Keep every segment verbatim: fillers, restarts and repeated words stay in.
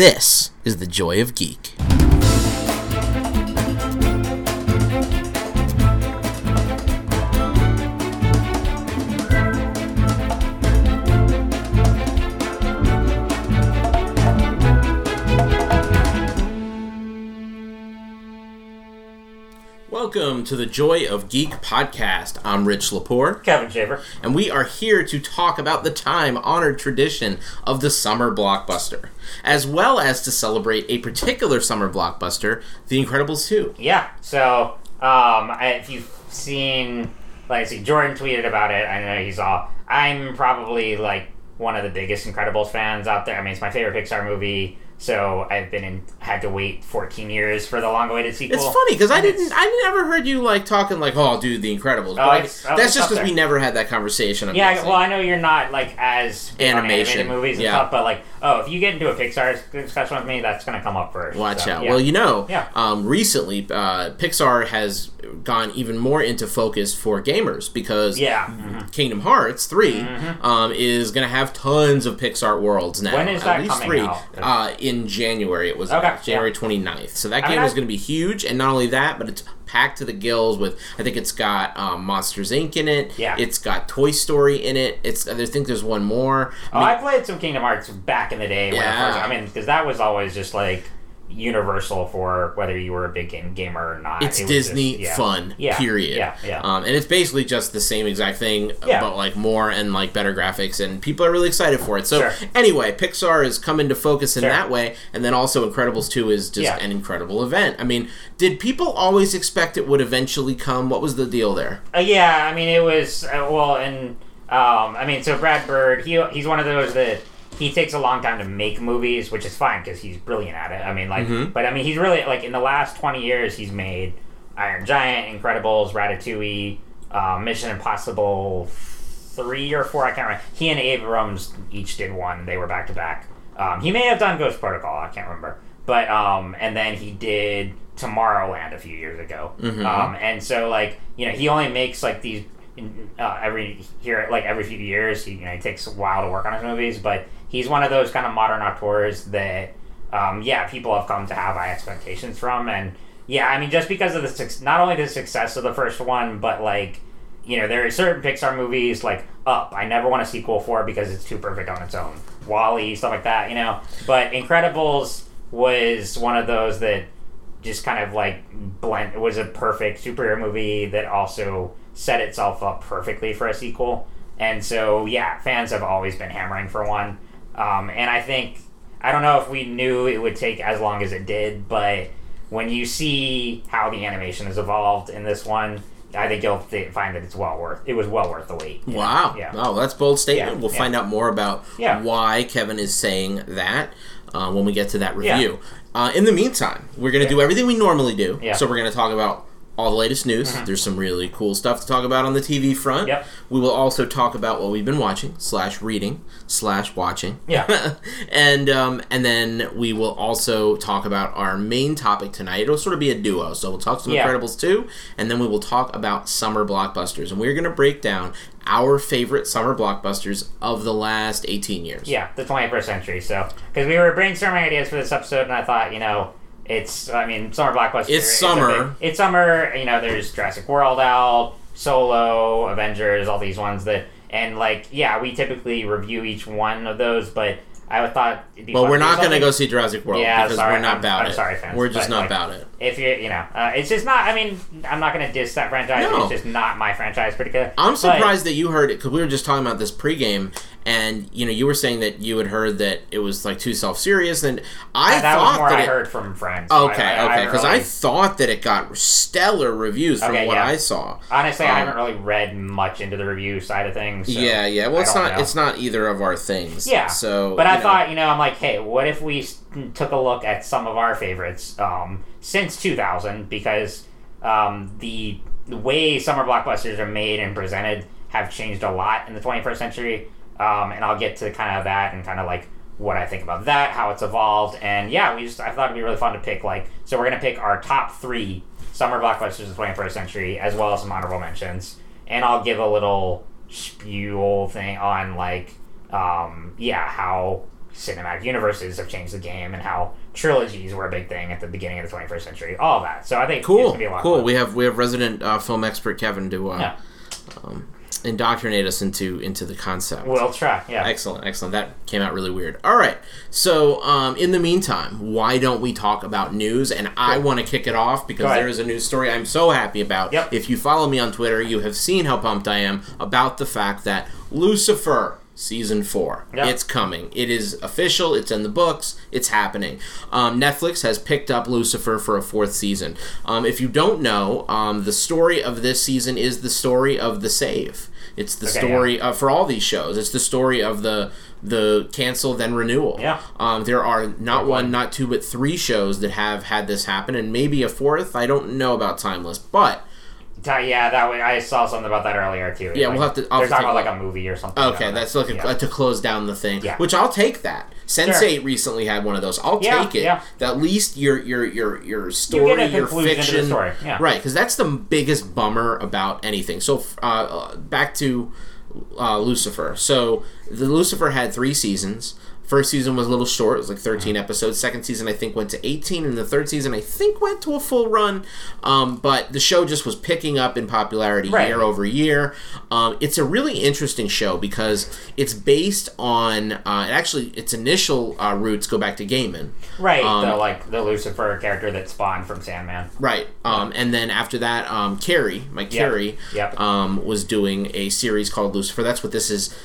This is the Joy of Geek. Welcome to the Joy of Geek podcast. I'm Rich Laporte. Kevin Shaver. And we are here to talk about the time-honored tradition of the summer blockbuster, as well as to celebrate a particular summer blockbuster, The Incredibles two. Yeah, so um, if you've seen, like I see, Jordan tweeted about it. I know he's all, I'm probably like one of the biggest Incredibles fans out there. I mean, it's my favorite Pixar movie. So I've been in, had to wait fourteen years for the long-awaited sequel. It's funny because I didn't, I never heard you like talking like, "Oh, dude, The Incredibles." But oh, I, oh, that's just because we never had that conversation. I'm yeah, guessing. Well, I know you're not like as animation movies and yeah. stuff, but like, oh, if you get into a Pixar discussion with me, that's going to come up first. Watch so, out. Yeah. Well, you know, yeah. um, recently uh, Pixar has gone even more into focus for gamers because yeah. mm-hmm. Kingdom Hearts three mm-hmm. um, is going to have tons of Pixar worlds now. When is that at least coming three, out? Uh, in January. It was okay. January twenty-ninth. So that game I mean, was going to be huge, and not only that, but it's packed to the gills with, I think it's got um, Monsters, Incorporated in it. Yeah. It's got Toy Story in it. It's. I think there's one more. Oh, I, mean, I played some Kingdom Hearts back in the day. When yeah. first, I mean, because that was always just like universal for whether you were a big game gamer or not. It's it Disney just, yeah. fun, yeah. period. Yeah, yeah. Um, and it's basically just the same exact thing, yeah. but like more and like better graphics, and people are really excited for it. So sure. anyway, Pixar has come into focus in sure. that way, and then also Incredibles two is just yeah. an incredible event. I mean, did people always expect it would eventually come? What was the deal there? Uh, yeah, I mean, it was, uh, well, and, um, I mean, so Brad Bird, he he's one of those that he takes a long time to make movies, which is fine because he's brilliant at it. I mean, like, mm-hmm. but I mean, he's really like in the last twenty years, he's made Iron Giant, Incredibles, Ratatouille, uh, Mission Impossible three or four. I can't remember. He and Abrams each did one. They were back to back. Um, he may have done Ghost Protocol. I can't remember. But um, and then he did Tomorrowland a few years ago. Mm-hmm. Um, and so like you know, he only makes like these uh, every here like every few years. He, you know, it takes a while to work on his movies, but he's one of those kind of modern auteurs that, um, yeah, people have come to have high expectations from. And, yeah, I mean, just because of the su- not only the success of the first one, but, like, you know, there are certain Pixar movies, like Up, I never want a sequel for because it's too perfect on its own. WALL-E, stuff like that, you know. But Incredibles was one of those that just kind of, like, blend. It was a perfect superhero movie that also set itself up perfectly for a sequel. And so, yeah, fans have always been hammering for one. Um, and I think, I don't know if we knew it would take as long as it did, but when you see how the animation has evolved in this one, I think you'll th- find that it's well worth, it was well worth the wait. Wow. Yeah. Oh, that's a bold statement. Yeah. We'll yeah. find out more about yeah. why Kevin is saying that uh, when we get to that review. Yeah. Uh, in the meantime, we're going to yeah. do everything we normally do. Yeah. So we're going to talk about all the latest news. Mm-hmm. There's some really cool stuff to talk about on the T V front. Yep. We will also talk about what we've been watching, slash reading, slash watching. Yeah. and um, and then we will also talk about our main topic tonight. It'll sort of be a duo. So we'll talk some yeah. Incredibles two, and then we will talk about summer blockbusters. And we're going to break down our favorite summer blockbusters of the last eighteen years. Yeah, the twenty-first century. So, because we were brainstorming ideas for this episode, and I thought, you know, It's, I mean, summer blockbuster. It's, it's summer. Big, it's summer. You know, there's Jurassic World out, Solo, Avengers, all these ones that, and like, yeah, we typically review each one of those, but I thought it'd be well, we're not going to go see Jurassic World yeah, because sorry, we're not I'm, about I'm it. I'm sorry, fans. We're just but, not like, about it. If you, you know, uh, it's just not. I mean, I'm not going to diss that franchise. No. It's just not my franchise, particularly. I'm surprised but, that you heard it because we were just talking about this pregame, and you know, you were saying that you had heard that it was like too self-serious, and I uh, that thought was more that I it, heard from friends. Oh, okay, I, I, okay, because I, really, I thought that it got stellar reviews from okay, what yeah. I saw. Honestly, um, I haven't really read much into the review side of things. So yeah, yeah. Well, I it's not. Know. It's not either of our things. Yeah. So, but I. I thought, you know, I'm like, hey, what if we took a look at some of our favorites um, since two thousand? Because um, the way summer blockbusters are made and presented have changed a lot in the twenty-first century. Um, and I'll get to kind of that and kind of like what I think about that, how it's evolved. And yeah, we just I thought it'd be really fun to pick like, so we're going to pick our top three summer blockbusters of the twenty-first century, as well as some honorable mentions. And I'll give a little spiel thing on like, um, yeah, how cinematic universes have changed the game and how trilogies were a big thing at the beginning of the twenty-first century. All that. So I think cool. it's going to be a lot cool. of fun. We have we have resident uh, film expert Kevin to uh, yeah. um, indoctrinate us into into the concept. We'll try. Yeah. Excellent. Excellent. That came out really weird. All right. So um, in the meantime, why don't we talk about news? And I want to kick it off because there is a news story I'm so happy about. Yep. If you follow me on Twitter, you have seen how pumped I am about the fact that Lucifer... Season four. Yep. It's coming. It is official. It's in the books. It's happening. Um, Netflix has picked up Lucifer for a fourth season. Um, if you don't know, um, the story of this season is the story of the save. It's the okay, story yeah. uh, for all these shows. It's the story of the the cancel then renewal. Yeah. Um, there are not okay. one, not two, but three shows that have had this happen, and maybe a fourth. I don't know about Timeless, but... Yeah, that way I saw something about that earlier too. Yeah, like, we'll have to. I'll they're talking about like a movie or something. Okay, like that's that. Like a, yeah. to close down the thing. Yeah. Which I'll take that. Sense eight sure. recently had one of those. I'll yeah, take it. Yeah. At least your your your your story, you your fiction, story. Yeah. Right? Because that's the biggest bummer about anything. So uh, back to uh, Lucifer. So the Lucifer had three seasons. First season was a little short. It was like thirteen mm-hmm. episodes. Second season, I think, went to eighteen. And the third season, I think, went to a full run. Um, but the show just was picking up in popularity right. year over year. Um, it's a really interesting show because it's based on... Uh, actually, its initial uh, roots go back to Gaiman. Right, um, the, like the Lucifer character that spawned from Sandman. Right. Um, and then after that, um, Carrie, Mike yep. Carrie, yep. Um, was doing a series called Lucifer. That's what this is...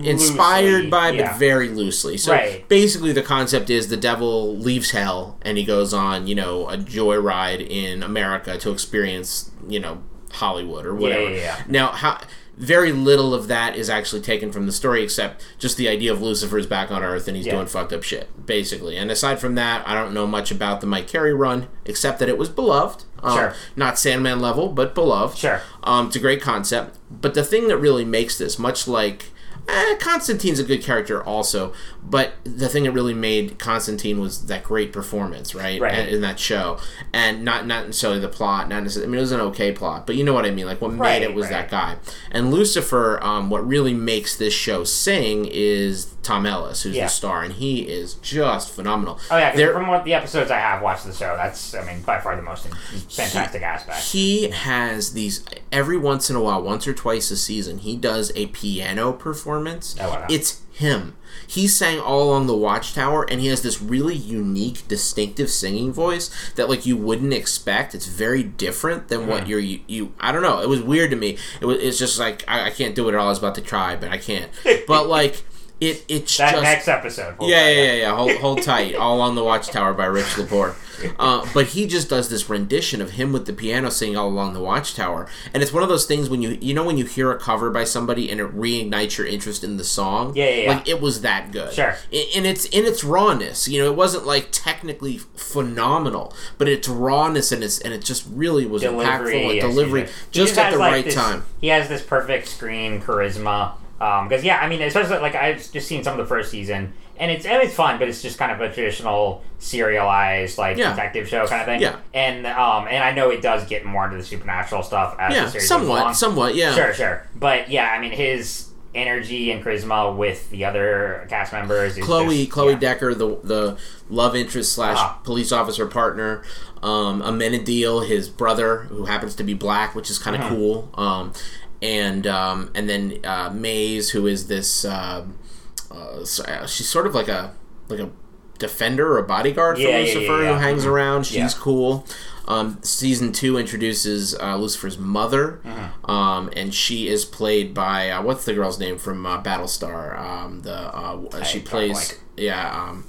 Inspired loosely, by, yeah. but very loosely. So right. basically, the concept is the devil leaves hell and he goes on, you know, a joyride in America to experience, you know, Hollywood or whatever. Yeah, yeah, yeah. Now, how, very little of that is actually taken from the story, except just the idea of Lucifer's back on Earth and he's yeah. doing fucked up shit, basically. And aside from that, I don't know much about the Mike Carey run, except that it was beloved. Um, sure. Not Sandman level, but beloved. Sure. Um, it's a great concept. But the thing that really makes this, much like... Eh, Constantine's a good character also, but the thing that really made Constantine was that great performance, right? Right. And, in that show. And not, not necessarily the plot. Not necessarily, I mean, it was an okay plot, but you know what I mean. Like, what right, made it was right. that guy. And Lucifer, um, what really makes this show sing is Tom Ellis, who's yeah. the star, and he is just phenomenal. Oh, yeah, because from what the episodes I have watched the show, that's, I mean, by far the most fantastic he, aspect. He has these, every once in a while, once or twice a season, he does a piano performance. Oh, wow. It's him. He sang All Along the Watchtower, and he has this really unique, distinctive singing voice that, like, you wouldn't expect. It's very different than mm. what you're... You, you, I don't know. It was weird to me. It was. It's just like, I, I can't do it at all. I was about to try, but I can't. But, like... It, it's that just, next episode. Yeah, yeah, yeah, yeah. Hold, hold tight. All on the Watchtower by Rich Laporte. Uh, but he just does this rendition of him with the piano singing All Along the Watchtower, and it's one of those things when you you know when you hear a cover by somebody and it reignites your interest in the song. Yeah, yeah, yeah. Like it was that good. Sure. It, and it's in its rawness. You know, it wasn't like technically phenomenal, but its rawness and its and it just really was delivery, impactful. Like, yes, delivery yes. just, just at the like right this, time. He has this perfect screen charisma. Because, um, yeah, I mean, especially, like, I've just seen some of the first season, and it's and it's fun, but it's just kind of a traditional serialized, like, yeah. detective show kind of thing. Yeah. And, um, and I know it does get more into the supernatural stuff as yeah, the series somewhat, goes along. somewhat, yeah. Sure, sure. But, yeah, I mean, his energy and charisma with the other cast members. Is Chloe just, Chloe yeah. Decker, the the love interest slash ah. police officer partner. Um, Amenadiel, his brother, who happens to be black, which is kind of mm-hmm. cool. Um And um, and then uh, Maze, who is this, uh, uh, she's sort of like a like a defender or a bodyguard yeah, for Lucifer yeah, yeah, yeah. who hangs around. She's yeah. cool. Um, season two introduces uh, Lucifer's mother, mm-hmm. um, and she is played by uh, what's the girl's name from uh, Battlestar? Um, the uh, she I plays like yeah. Um,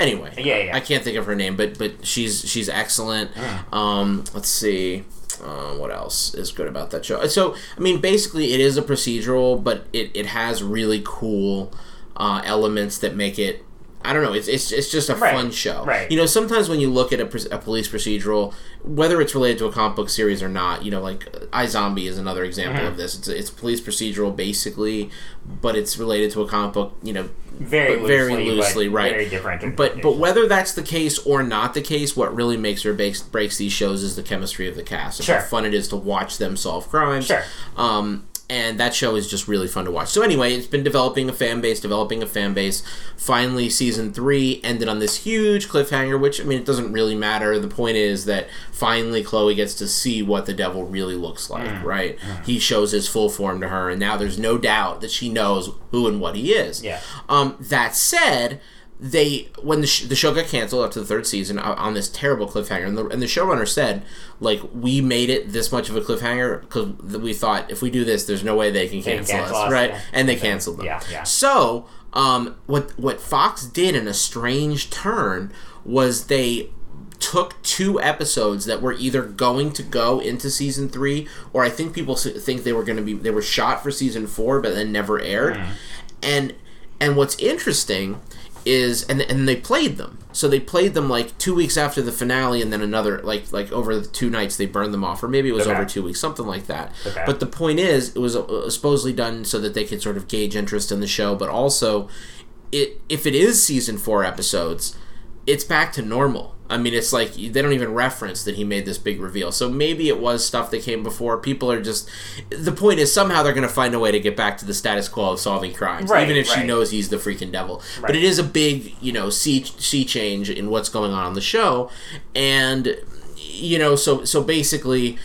anyway, yeah, yeah. I can't think of her name, but but she's she's excellent. Mm. Um, let's see. Uh, what else is good about that show? So, I mean, basically it is a procedural, but it, it has really cool uh, elements that make it, I don't know, it's it's, it's just a right. fun show. Right. You know, sometimes when you look at a, a police procedural, whether it's related to a comic book series or not, you know, like iZombie is another example mm-hmm. of this. It's it's police procedural basically, but it's related to a comic book, you know, very loosely, very loosely, right? Very different. But but whether that's the case or not the case, what really makes or breaks, breaks these shows is the chemistry of the cast. Sure. How fun it is to watch them solve crimes. Sure. Um, and that show is just really fun to watch. So anyway, it's been developing a fan base, developing a fan base. Finally, season three ended on this huge cliffhanger, which, I mean, it doesn't really matter. The point is that finally Chloe gets to see what the devil really looks like, mm. right? Mm. He shows his full form to her, and now there's no doubt that she knows who and what he is. Yeah. Um, that said... They when the, sh- the show got canceled after the third season uh, on this terrible cliffhanger, and the, and the showrunner said, like, we made it this much of a cliffhanger because we thought if we do this, there's no way they can cancel, they cancel us, us, right? Yeah. And they canceled them. Yeah, yeah. So um, what what Fox did in a strange turn was they took two episodes that were either going to go into season three, or I think people think they were going to be they were shot for season four, but then never aired. Mm. And and what's interesting. Is and and they played them. So they played them like two weeks after the finale, and then another like like over the two nights they burned them off, or maybe it was okay. over two weeks, something like that. Okay. But the point is, it was uh, supposedly done so that they could sort of gauge interest in the show, but also, it if it is season four episodes, it's back to normal. I mean, it's like they don't even reference that he made this big reveal. So maybe it was stuff that came before. People are just... The point is somehow they're going to find a way to get back to the status quo of solving crimes, right, even if right. she knows he's the freaking devil. Right. But it is a big, you know, sea, sea change in what's going on on the show. And, you know, so so basically...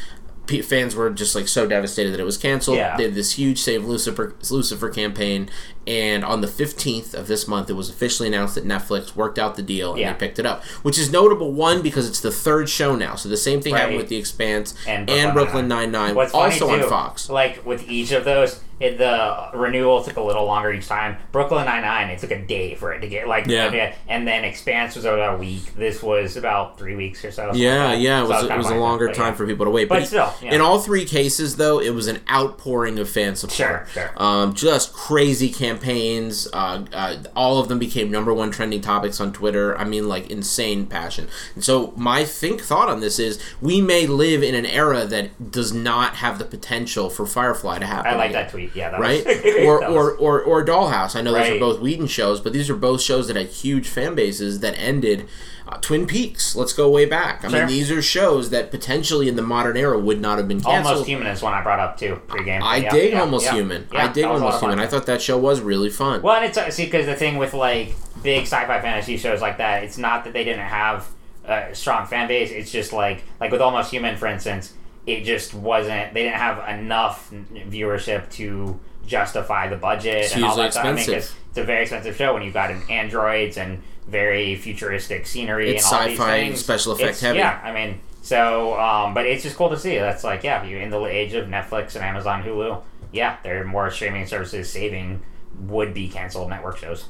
Fans were just like so devastated that it was canceled. Yeah. They did this huge Save Lucifer Lucifer campaign, and on the fifteenth of this month, it was officially announced that Netflix worked out the deal and yeah. they picked it up, which is notable. One, because it's the third show now, so the same thing right. happened with The Expanse and Brooklyn, and Brooklyn Nine Nine, also too, on Fox. Like with each of those, it, the renewal took a little longer each time. Brooklyn Nine Nine, it took a day for it to get like yeah, and then Expanse was about a week. This was about three weeks or so. Yeah, like, yeah, it was, so it was a longer but, time yeah. for people to wait, but, but still. Yeah. In all three cases, though, it was an outpouring of fan support. Sure, sure. Um, just crazy campaigns. Uh, uh, all of them became number one trending topics on Twitter. I mean, like, insane passion. And so my think thought on this is we may live in an era that does not have the potential for Firefly to happen. I like yet. that tweet. Yeah, that right? was... or, that was... or, or, or Dollhouse. I know right. those are both Whedon shows, but these are both shows that had huge fan bases that ended... Uh, Twin Peaks, let's go way back. I sure. mean, these are shows that potentially in the modern era would not have been canceled. Almost Human is one I brought up too, pregame. I yeah, dig yeah, Almost yeah, Human. Yeah, I dig Almost Human. I thought that show was really fun. Well, and it's, uh, see, because the thing with like big sci-fi fantasy shows like that, it's not that they didn't have a strong fan base. It's just like, like with Almost Human, for instance, it just wasn't, they didn't have enough viewership to justify the budget it's and all that expensive. Stuff. I mean, it's a very expensive show when you've got an androids and very futuristic scenery it's and all these things. It's sci-fi and special effect it's, heavy. Yeah, I mean, so, um, but it's just cool to see. That's like, yeah, you're in the age of Netflix and Amazon, Hulu, yeah, there are more streaming services saving would-be canceled network shows.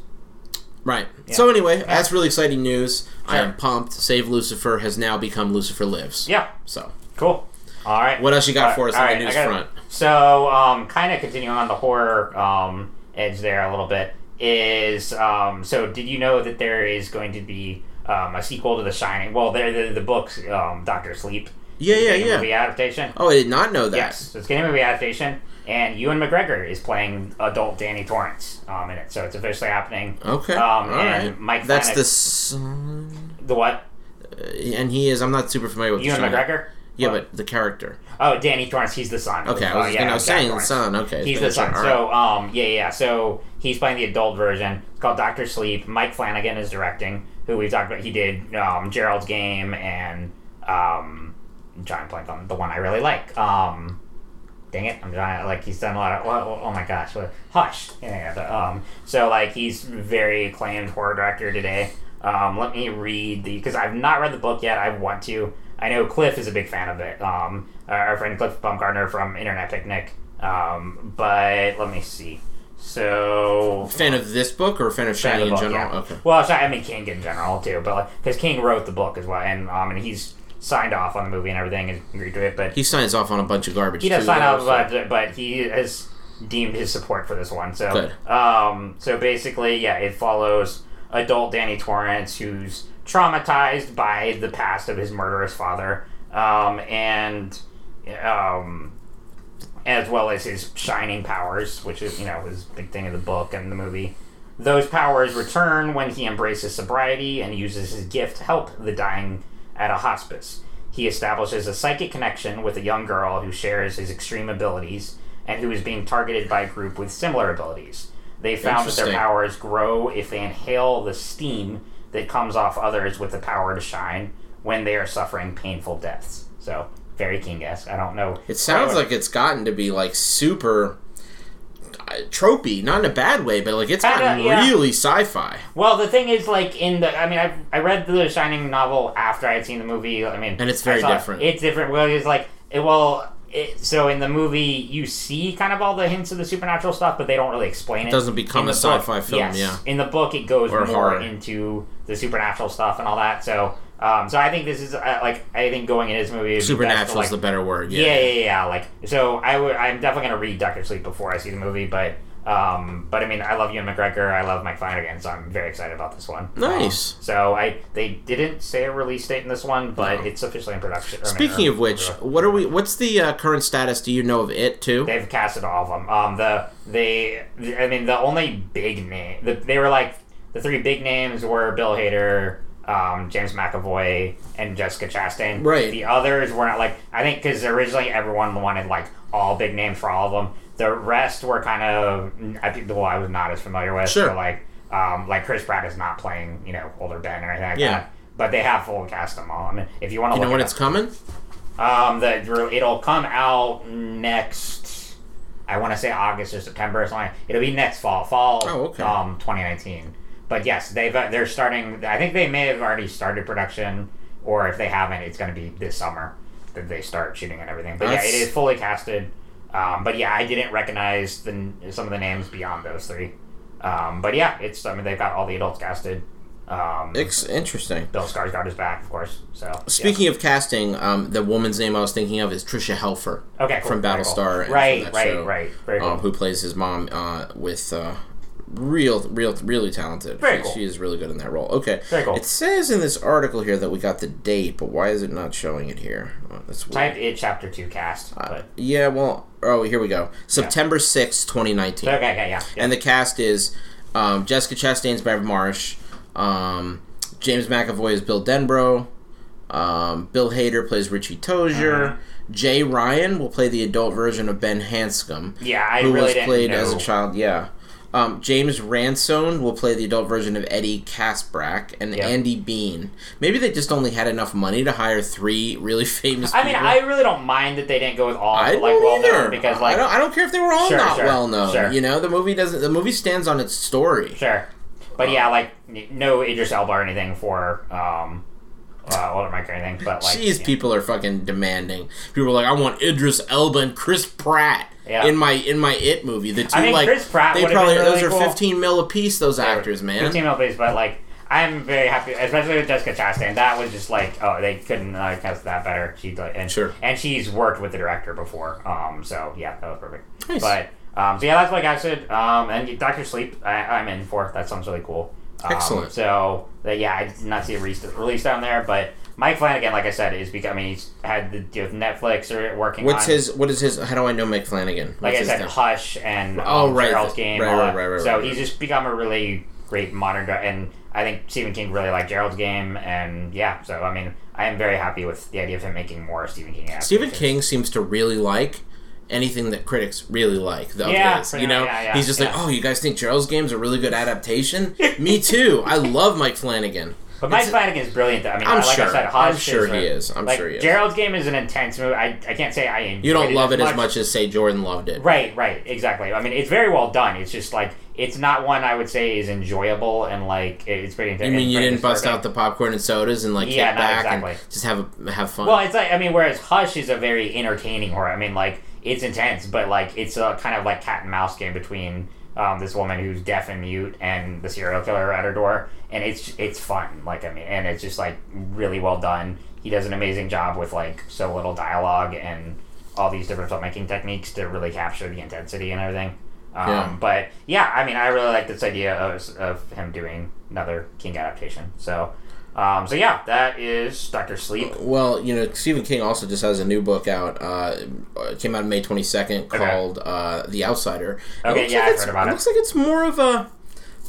Right. Yeah. So anyway, yeah. that's really exciting news. Sure. I am pumped. Save Lucifer has now become Lucifer Lives. Yeah. So. Cool. All right. What else you got all for us on right. the news gotta, front? So, um, kind of continuing on the horror um, edge there a little bit. Is um so did you know that there is going to be um a sequel to The Shining? Well, there the, the books um Doctor Sleep. Yeah, yeah, yeah. Movie adaptation. Oh, I did not know that. Yes, so it's getting a movie adaptation, and Ewan McGregor is playing adult Danny Torrance um in it, so it's officially happening. Okay. Um, all and right. Mike. That's Flanagan, the son. The what? Uh, and he is. I'm not super familiar with Ewan the McGregor. Yeah, what? But the character. Oh, Danny Torrance, he's the son. Okay, I was, uh, yeah, gonna, I was saying Torrance. the son. Okay, he's the son. Right. So, um, yeah, yeah. So he's playing the adult version. It's called Doctor Sleep. Mike Flanagan is directing, who we've talked about. He did um, Gerald's Game and um, I'm trying to blank on the one I really like. Um, dang it, I'm trying. Like he's done a lot of. Oh, oh my gosh, what, Hush. Yeah, but, um, so like he's very acclaimed horror director today. Um, let me read the because I've not read the book yet. I want to. I know Cliff is a big fan of it. Um, our friend Cliff Baumgartner from Internet Picnic. Um, but let me see. So, fan of this book or fan of Shining in general? Yeah. Okay. Well, I mean King in general too, but because like, King wrote the book as well, and um, and he's signed off on the movie and everything and agreed to it. But he signs off on a bunch of garbage. He does too, sign off, so. But he has deemed his support for this one. So, Good. um, so basically, yeah, it follows adult Danny Torrance who's traumatized by the past of his murderous father, um, and um, as well as his shining powers, which is, you know, his big thing in the book and the movie. Those powers return when he embraces sobriety and uses his gift to help the dying at a hospice. He establishes a psychic connection with a young girl who shares his extreme abilities, and who is being targeted by a group with similar abilities. They found that their powers grow if they inhale the steam that comes off others with the power to shine when they are suffering painful deaths. So, very King-esque. I don't know. It sounds like it's gotten to be, like, super tropey, not in a bad way, but, like, it's gotten yeah. really sci-fi. Well, the thing is, like, in the... I mean, I I read the Shining novel after I had seen the movie. I mean... And it's very different. It's different. Well, it's like... It, well... It, so in the movie, you see kind of all the hints of the supernatural stuff, but they don't really explain it. It doesn't become a sci-fi book, film, yes. yeah. In the book, it goes or more horror. into the supernatural stuff and all that. So, um, so I think this is uh, like I think going into this movie, supernatural is to, like, the better word. Yeah, yeah, yeah. yeah. Like so, I would. I'm definitely gonna read Doctor Sleep before I see the movie, but um, but I mean, I love Ewan McGregor, I love Mike Flanagan, so I'm very excited about this one. Nice. Um, so I they didn't say a release date in this one, but no. it's officially in production. Speaking I mean, or, of which, or, what are we? What's the uh, current status? Do you know of it too? They've casted all of them. Um, the they, I mean, the only big name the, they were like the three big names were Bill Hader, um, James McAvoy, and Jessica Chastain. Right. The others were not like I think because originally everyone wanted like all big names for all of them. The rest were kind of, I think, well, I was not as familiar with. Sure. So like, um, like Chris Pratt is not playing, you know, older Ben or anything like yeah. that. But they have full cast them all. I mean, if you want to look at it. You know when it's coming? Um, the, it'll come out next, I want to say August or September or something. It'll be next fall. Fall oh, okay. um, twenty nineteen. But yes, they've, they're starting, I think they may have already started production. Or if they haven't, it's going to be this summer that they start shooting and everything. But That's... yeah, it is fully casted. Um, but yeah, I didn't recognize the, some of the names beyond those three. Um, but yeah, it's I mean they've got all the adults casted. Um, it's interesting. Bill Skarsgård is back, of course. So speaking yeah. of casting, um, the woman's name I was thinking of is Tricia Helfer. Okay, cool. From Battlestar. Cool. Right, from right, show, right. Very cool. Um, who plays his mom? Uh, with uh, real, real, really talented. Very she, cool. She is really good in that role. Okay. Very cool. It says in this article here that we got the date, but why is it not showing it here? Oh, that's weird. Type it chapter two cast. But. Uh, yeah. Well. Oh, here we go. September sixth, twenty nineteen. Okay, okay, yeah, yeah. And the cast is um, Jessica Chastain's Bev Marsh, um, James McAvoy is Bill Denbrough, um, Bill Hader plays Richie Tozier, uh-huh. Jay Ryan will play the adult version of Ben Hanscom, yeah, I who really was didn't played know. as a child. Yeah, um, James Ransone will play the adult version of Eddie Casbrack, and yep. Andy Bean. Maybe they just only had enough money to hire three really famous I people. I mean, I really don't mind that they didn't go with all I like well-known because like I don't I don't care if they were all sure, not sure, well-known. Sure. You know, the movie doesn't the movie stands on its story. Sure. But um, yeah, like no Idris Elba or anything for um Uh, older Mike or anything, but like, jeez, yeah. people are fucking demanding. People are like, I want Idris Elba and Chris Pratt yeah. in my in my It movie. The two I think like Chris Pratt they probably really those cool. are fifteen mil a piece. Those they actors, man, fifteen mil a piece. But like, I'm very happy, especially with Jessica Chastain. That was just like, oh, they couldn't uh, cast that better. She like, and sure, and she's worked with the director before. Um, so yeah, that was perfect. Nice. But um, so yeah, that's what I said. Um, and Doctor Sleep, I, I'm in for. That sounds really cool. Excellent. Um, so, uh, yeah, I did not see a release, release down there, but Mike Flanagan, like I said, is becoming, I mean, he's had the deal with Netflix or working What's on... his, what is his, how do I know Mike Flanagan? What's like I said, name? Hush and um, oh, right. Gerald's Game. Right, right, right, right, so right, he's right. just become a really great modern, and I think Stephen King really liked Gerald's Game, and yeah, so, I mean, I am very happy with the idea of him making more Stephen King applications. Stephen King seems to really like anything that critics really like, though, yeah, is, you know, yeah, yeah, he's just yeah. like, oh, you guys think Gerald's Game's a really good adaptation? Me too. I love Mike Flanagan. But Mike it's, Flanagan is brilliant. I mean, I'm like sure. I said, Hodge I'm sure is, he is. I'm like, sure he is. Gerald's Game is an intense movie. I, I can't say I enjoyed it. You don't love it as much. as much as say Jordan loved it. Right, right, exactly. I mean, it's very well done. It's just like it's not one I would say is enjoyable and like it's pretty intense. You mean you didn't bust out the popcorn and sodas and like yeah, kick back exactly. and just have a, have fun? Well, it's like I mean, whereas Hush is a very entertaining horror. I mean, like. It's intense, but, like, it's a kind of, like, cat-and-mouse game between um, this woman who's deaf and mute and the serial killer at her door, and it's it's fun, like, I mean, and it's just, like, really well done. He does an amazing job with, like, so little dialogue and all these different filmmaking techniques to really capture the intensity and everything. Um, yeah. But, yeah, I mean, I really like this idea of, of him doing another King adaptation, so... Um, so yeah, that is Doctor Sleep. Well, you know, Stephen King also just has a new book out. Uh, it came out on May twenty-second, called okay. uh, The Outsider. Okay, yeah, like I've heard about it. It looks like it's more of a,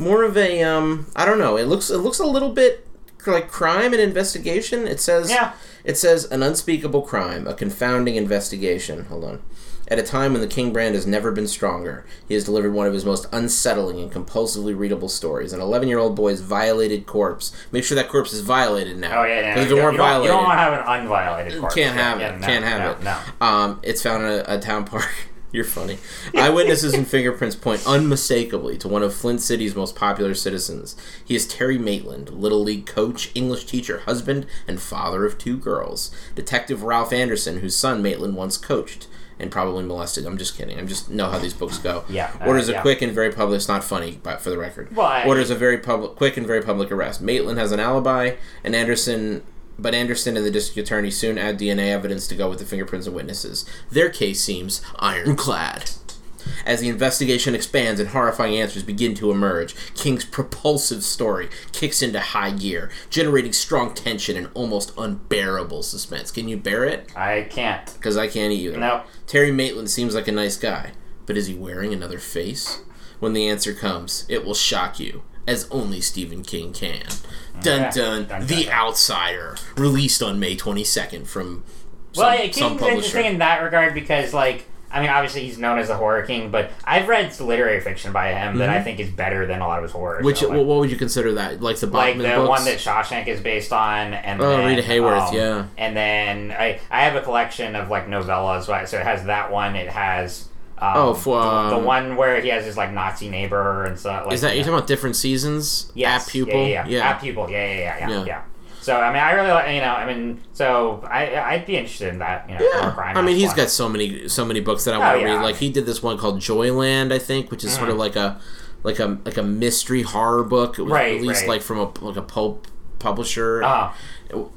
more of a, um, I don't know. It looks, it looks a little bit like crime and investigation. It says, yeah. it says an unspeakable crime, a confounding investigation. Hold on. At a time when the King brand has never been stronger, he has delivered one of his most unsettling and compulsively readable stories. An eleven-year-old boy's violated corpse. Make sure that corpse is violated now. Oh, yeah, yeah. Because you, you, you don't want to have an unviolated corpse. Can't have yeah, it. No, Can't have no, it. No. Um, it's found in a, a town park. You're funny. Eyewitnesses and fingerprints point unmistakably to one of Flint City's most popular citizens. He is Terry Maitland, Little League coach, English teacher, husband, and father of two girls. Detective Ralph Anderson, whose son Maitland once coached and probably molested. I'm just kidding. I'm just know how these books go. Yeah. Uh, Orders a yeah. quick and very public... It's not funny, but for the record. Well, I, Orders a very public, quick and very public arrest. Maitland has an alibi, and Anderson... But Anderson and the district attorney soon add D N A evidence to go with the fingerprints of witnesses. Their case seems ironclad. As the investigation expands and horrifying answers begin to emerge, King's propulsive story kicks into high gear, generating strong tension and almost unbearable suspense. Can you bear it? I can't. Because I can't either. No. Terry Maitland seems like a nice guy, but is he wearing another face? When the answer comes, it will shock you, as only Stephen King can. Dun dun, yeah. The Outsider, released on May twenty-second from some, well, King's some publisher. Interesting in that regard because, like, I mean, obviously he's known as the horror king, but I've read literary fiction by him mm-hmm. that I think is better than a lot of his horror. Which, so, like, what would you consider that? Like the Bachman books? Like the books? One that Shawshank is based on. And oh, then, Rita Hayworth, um, yeah. And then I, I have a collection of, like, novellas, so it has that one, it has... Um, oh, for, um, the, the one where he has his, like, Nazi neighbor and stuff. Like, is that you know. You're talking about Different Seasons? Yes. At Pupil? Yeah, yeah, yeah. yeah. At Pupil. Yeah, yeah, yeah, yeah, yeah, yeah. So I mean, I really, like, you know, I mean, so I, I'd be interested in that. You know, yeah. I mean, he's one. got so many, so many books that I want to oh, yeah. read. Like he did this one called Joyland, I think, which is mm. sort of like a, like a, like a mystery horror book. It was right, released right. like from a like a pulp publisher. Oh.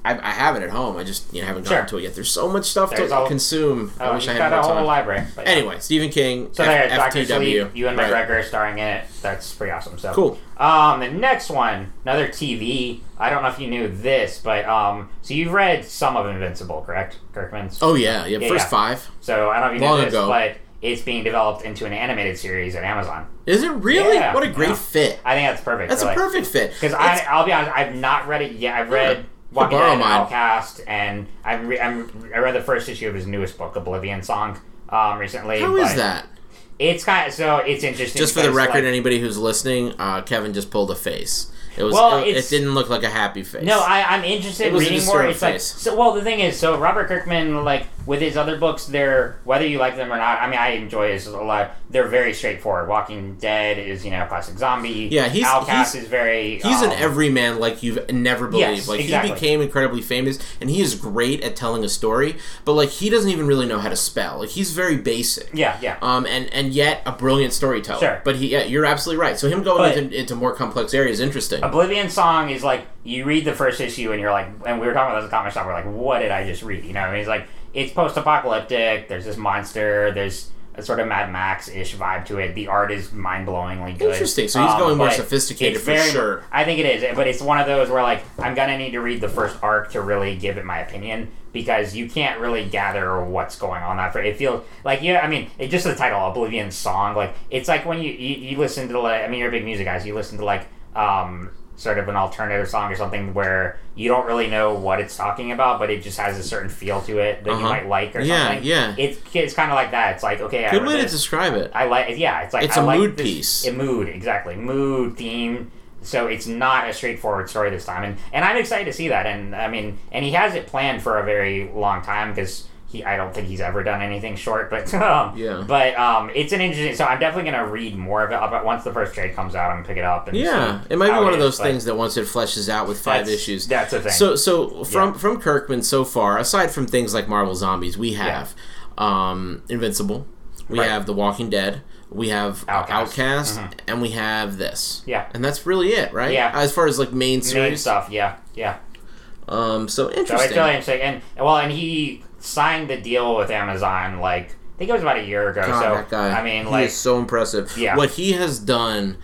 I, I have it at home. I just you know, haven't gotten sure. to it yet. There's so much stuff There's to all, consume. Oh, I wish I had more time. Got a whole library. Yeah. Anyway, Stephen King. So F- there's Doctor Sleep, Ewan McGregor right. starring in it. That's pretty awesome. So cool. Um, the next one, another T V. I don't know if you knew this, but um, so you've read some of Invincible, correct, Kirkman's? Oh yeah, yeah. yeah first yeah. five. So I don't know if you Long knew this, ago. but it's being developed into an animated series at Amazon. Is it really? Yeah. What a great yeah. fit. I think that's perfect. That's a like, perfect fit. Because I, I'll be honest, I've not read it yet. I've read. Yeah. Walking Dead, Outcast, and I'm re- I'm, I read the first issue of his newest book, Oblivion Song, um, recently. How is that? It's kind of, so it's interesting. Just for the record, like, anybody who's listening, uh, Kevin just pulled a face. It was well, it, it didn't look like a happy face. No, I, I'm interested in reading more. It's like, so, well, the thing is, so Robert Kirkman, like with his other books, they're whether you like them or not. I mean, I enjoy his a lot. They're very straightforward. Walking Dead is you know classic zombie. Yeah, he's Outcast he's, is very. He's um, an everyman like you've never believed. Yes, like exactly. He became incredibly famous, and he is great at telling a story. But like he doesn't even really know how to spell. Like he's very basic. Yeah, yeah. Um, and and yet a brilliant storyteller. Sure. But he, yeah, you're absolutely right. So him going but, into, into more complex areas is interesting. Oblivion Song is like you read the first issue and you're like, and we were talking about this at comic shop. We're like, what did I just read? You know, I mean, it's like it's post-apocalyptic. There's this monster. There's a sort of Mad Max-ish vibe to it. The art is mind-blowingly good. Interesting. So he's going um, more sophisticated for very, sure. I think it is, but it's one of those where like I'm gonna need to read the first arc to really give it my opinion because you can't really gather what's going on. That it feels like yeah. I mean, it, just the title Oblivion Song. Like it's like when you you, you listen to like I mean, you're big music guys. You listen to like. Um, sort of an alternative song or something where you don't really know what it's talking about, but it just has a certain feel to it that uh-huh. you might like or yeah, something. Yeah, yeah. It's, it's kind of like that. It's like, okay, Good I way to describe it. I like, yeah, it's like... It's I a like mood this, piece. A mood, exactly. Mood, theme. So it's not a straightforward story this time. And, and I'm excited to see that. And, I mean, and he has it planned for a very long time because... He, I don't think he's ever done anything short, but um, yeah. But um, it's an interesting. So I'm definitely going to read more of it. But once the first trade comes out, I'm gonna pick it up. And yeah, it might be one of those things that once it fleshes out with five that's, issues, that's a thing. So so from yeah. from Kirkman so far, aside from things like Marvel Zombies, we have yeah. um, Invincible, we right. have The Walking Dead. We have Outcast, Outcast mm-hmm. and we have this. Yeah, and that's really it, right? Yeah, as far as like main series main stuff. Yeah, yeah. Um, so interesting. So it's really interesting, and well, and he. signed the deal with Amazon like I think it was about a year ago. God, so that guy. I mean, he like, is so impressive. Yeah, what he has done,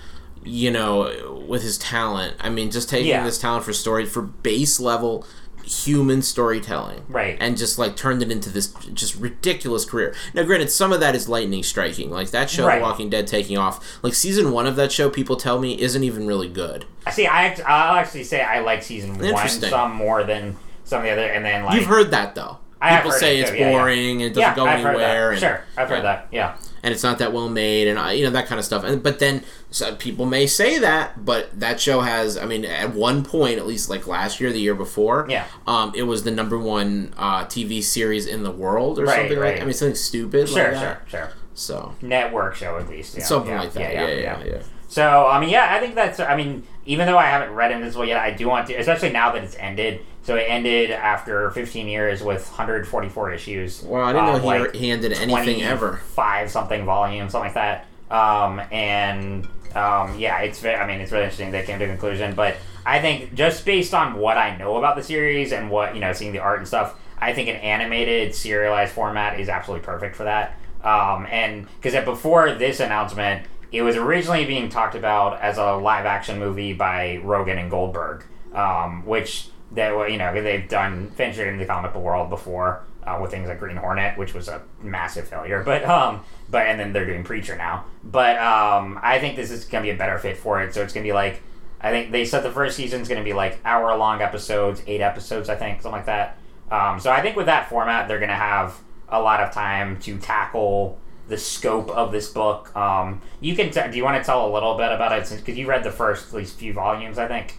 you know, with his talent. I mean, just taking yeah. this talent for story for base level human storytelling, right, and just like turned it into this just ridiculous career. Now, granted, some of that is lightning striking, like that show, right. The Walking Dead, taking off. Like season one of that show, people tell me isn't even really good. See, I I'll actually say I like season one some more than some of the other, and then like you've heard that though. I people say it it's too. boring. Yeah, yeah. It doesn't yeah, go I've anywhere. And, sure, I've heard right. that. Yeah, and it's not that well made, and I, you know that kind of stuff. And but then so people may say that, but that show has. I mean, at one point, at least like last year, the year before, yeah, um, it was the number one uh, T V series in the world, or right, something right. like. that. I mean, something stupid. Sure, like that. sure, sure. So network show at least, yeah, something yeah, like that. Yeah, yeah, yeah. yeah, yeah. yeah. So, I mean, yeah, I think that's, I mean, even though I haven't read Invincible yet, I do want to, especially now that it's ended. So it ended after fifteen years with one hundred forty-four issues. Wow, I didn't um, know he, like he ended anything ever. twenty-five something volumes, something like that. Um, and, um, yeah, it's very, I mean, it's really interesting they came to a conclusion. But I think just based on what I know about the series and what, you know, seeing the art and stuff, I think an animated, serialized format is absolutely perfect for that. Um, and, because before this announcement... It was originally being talked about as a live-action movie by Rogen and Goldberg, um, which they you know they've done ventured into the comic book world before uh, with things like Green Hornet, which was a massive failure. But um, but and then they're doing Preacher now. But um, I think this is gonna be a better fit for it. So it's gonna be like I think they said the first season's gonna be like hour-long episodes, eight episodes, I think, something like that. Um, so I think with that format, they're gonna have a lot of time to tackle the scope of this book. Um, you can. T- do you want to tell a little bit about it? Because you read the first at least few volumes, I think.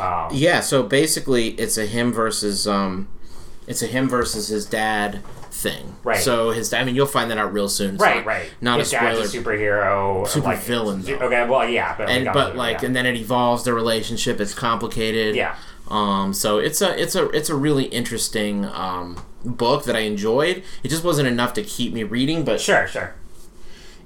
Um, yeah. So basically, it's a him versus um, it's a him versus his dad thing. Right. So his. I mean, you'll find that out real soon. It's right. Not, right. Not his a spoiler. Dad's a superhero. Super like, villain. Though. Okay. Well, yeah. But and but like, yeah. and then it evolves their relationship. It's complicated. Yeah. Um. So it's a it's a it's a really interesting um. book that I enjoyed. It just wasn't enough to keep me reading, but sure, sure.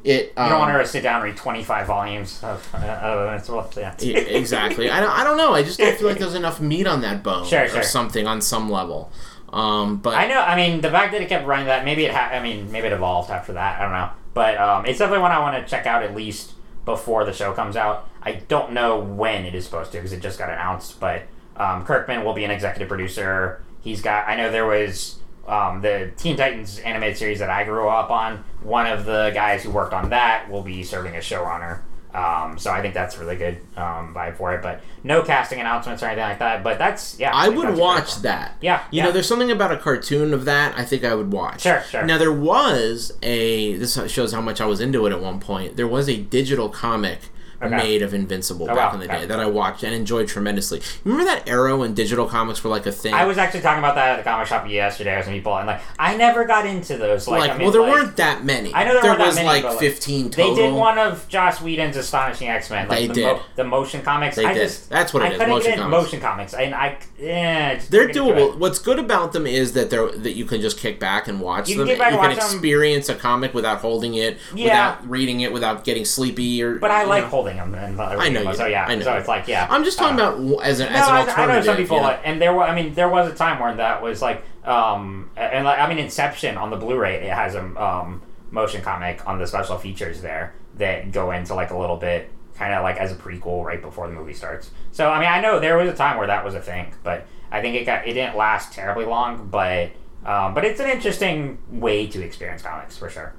It um, you don't want to sit down and read twenty-five volumes of uh, well, yeah. exactly. I don't. I don't know. I just don't feel like there's enough meat on that bone, sure, or sure. something on some level. Um, but I know. I mean, the fact that it kept running that maybe it. Ha- I mean, maybe it evolved after that. I don't know. But um, it's definitely one I want to check out at least before the show comes out. I don't know when it is supposed to because it just got announced. But um, Kirkman will be an executive producer. He's got. I know there was. Um, the Teen Titans animated series that I grew up on, one of the guys who worked on that will be serving as showrunner. Um, so I think that's really good um, vibe for it. But no casting announcements or anything like that. But that's, yeah. I, I would watch that. Yeah. You yeah. know, there's something about a cartoon of that I think I would watch. Sure, sure. Now, there was a, this shows how much I was into it at one point, there was a digital comic Okay. made of Invincible oh, back wow. in the day okay. that I watched and enjoyed tremendously. Remember that era when digital comics were like a thing? I was actually talking about that at the comic shop yesterday with some people, and like I never got into those. Like, like I mean, well, there like, weren't that many. I know there, there weren't was that many, like fifteen total. They did one of Joss Whedon's Astonishing X-Men. Like, they the did mo- the motion comics. They I did. Just, That's what it I is. Couldn't motion get comics. Motion comics, and I eh, they're doable. What's good about them is that they're that you can just kick back and watch you them. Can you can watch experience them. A comic without holding it, yeah. without reading it, without getting sleepy or. But I like holding. Them and I know, you, so yeah, I know. So it's like, yeah. I'm just talking uh, about as an no, as an alternative. I know some people, you know? Like, and there were, I mean, there was a time when that was like, um, and like, I mean, Inception on the Blu-ray, it has a um, motion comic on the special features there that go into like a little bit, kind of like as a prequel right before the movie starts. So I mean, I know there was a time where that was a thing, but I think it got it didn't last terribly long. But um, but it's an interesting way to experience comics for sure.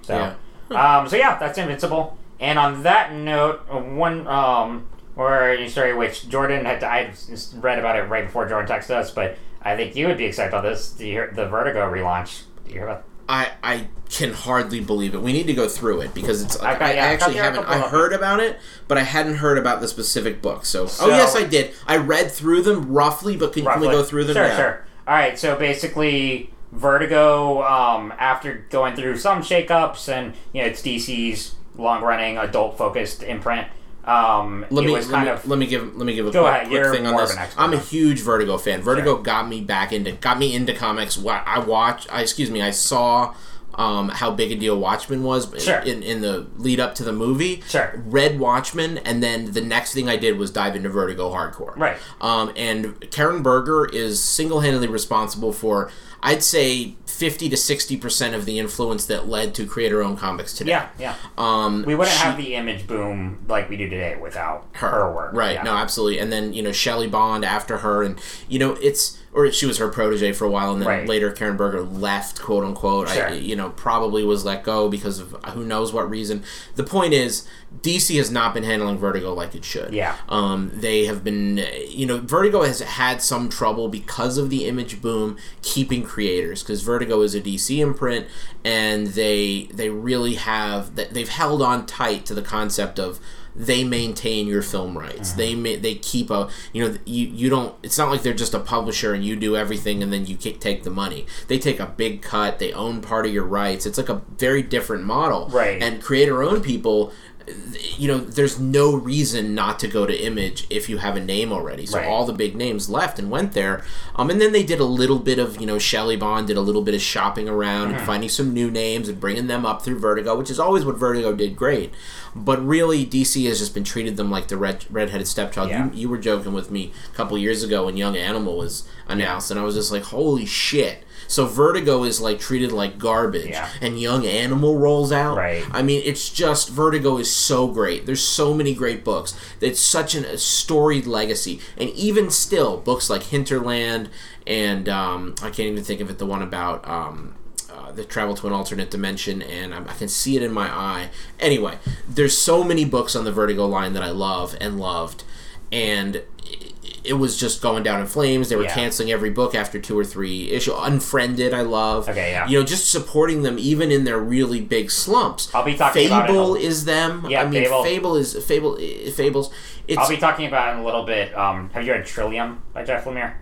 So yeah. um, so yeah, that's Invincible. And on that note, one um, or a story which Jordan had, I read about it right before Jordan texted us, but I think you would be excited about this. Do you hear the Vertigo relaunch? Do you hear about? I I can hardly believe it. We need to go through it because it's. Like, got, yeah, I actually haven't. I heard about it, but I hadn't heard about the specific book. So, so oh yes, I did. I read through them roughly, but can, roughly. can we go through them? Sure, now? sure. All right. So basically, Vertigo, um, after going through some shakeups, and you know, it's D C's long-running, adult-focused imprint. Um, let me it was kind let me, of, let me give let me give a quick, ahead, quick thing on this. I'm a huge Vertigo fan. Vertigo sure. got me back into got me into comics. What I watch, I, excuse me, I saw um, how big a deal Watchmen was sure. in, in the lead up to the movie. Sure. Read Watchmen, and then the next thing I did was dive into Vertigo hardcore. Right. Um, and Karen Berger is single-handedly responsible for, I'd say, fifty to sixty percent of the influence that led to creator-owned comics today. Yeah, yeah. Um, we wouldn't she, have the image boom like we do today without her, her work. Right, yeah. no, absolutely. And then, you know, Shelley Bond after her, and, you know, it's, or she was her protege for a while, and then right. later Karen Berger left, quote-unquote. Sure. I, you know, probably was let go because of who knows what reason. The point is, D C has not been handling Vertigo like it should. Yeah. Um, they have been, you know, Vertigo has had some trouble because of the Image boom keeping creators, because Vertigo is a D C imprint, and they they really have, they've held on tight to the concept of they maintain your film rights. Uh-huh. They may, they keep a, you know, you, you don't, it's not like they're just a publisher and you do everything and then you take the money. They take a big cut. They own part of your rights. It's like a very different model. Right. And creator-owned people, you know, there's no reason not to go to Image if you have a name already. So right. all the big names left and went there. Um, and then they did a little bit of, you know, Shelley Bond did a little bit of shopping around mm-hmm. and finding some new names and bringing them up through Vertigo, which is always what Vertigo did great. But really, D C has just been treated them like the red, red-headed stepchild. Yeah. You, you were joking with me a couple years ago when Young Animal was announced, yeah. and I was just like, holy shit. So Vertigo is like treated like garbage, yeah. and Young Animal rolls out. Right. I mean, it's just, Vertigo is so great. There's so many great books. It's such an, a storied legacy. And even still, books like Hinterland and um, I can't even think of it, the one about... Um, Uh, the travel to an alternate dimension, and I'm, I can see it in my eye. Anyway, there's so many books on the Vertigo line that I love and loved, and it, it was just going down in flames. They were yeah. canceling every book after two or three issues. Unfriended, I love. Okay, yeah. You know, just supporting them even in their really big slumps. I'll be talking Fable about it. Fable is them. Yeah, I mean, Fable, Fable is Fable. Fables. It's, I'll be talking about it in a little bit. Um, have you read Trillium by Jeff Lemire?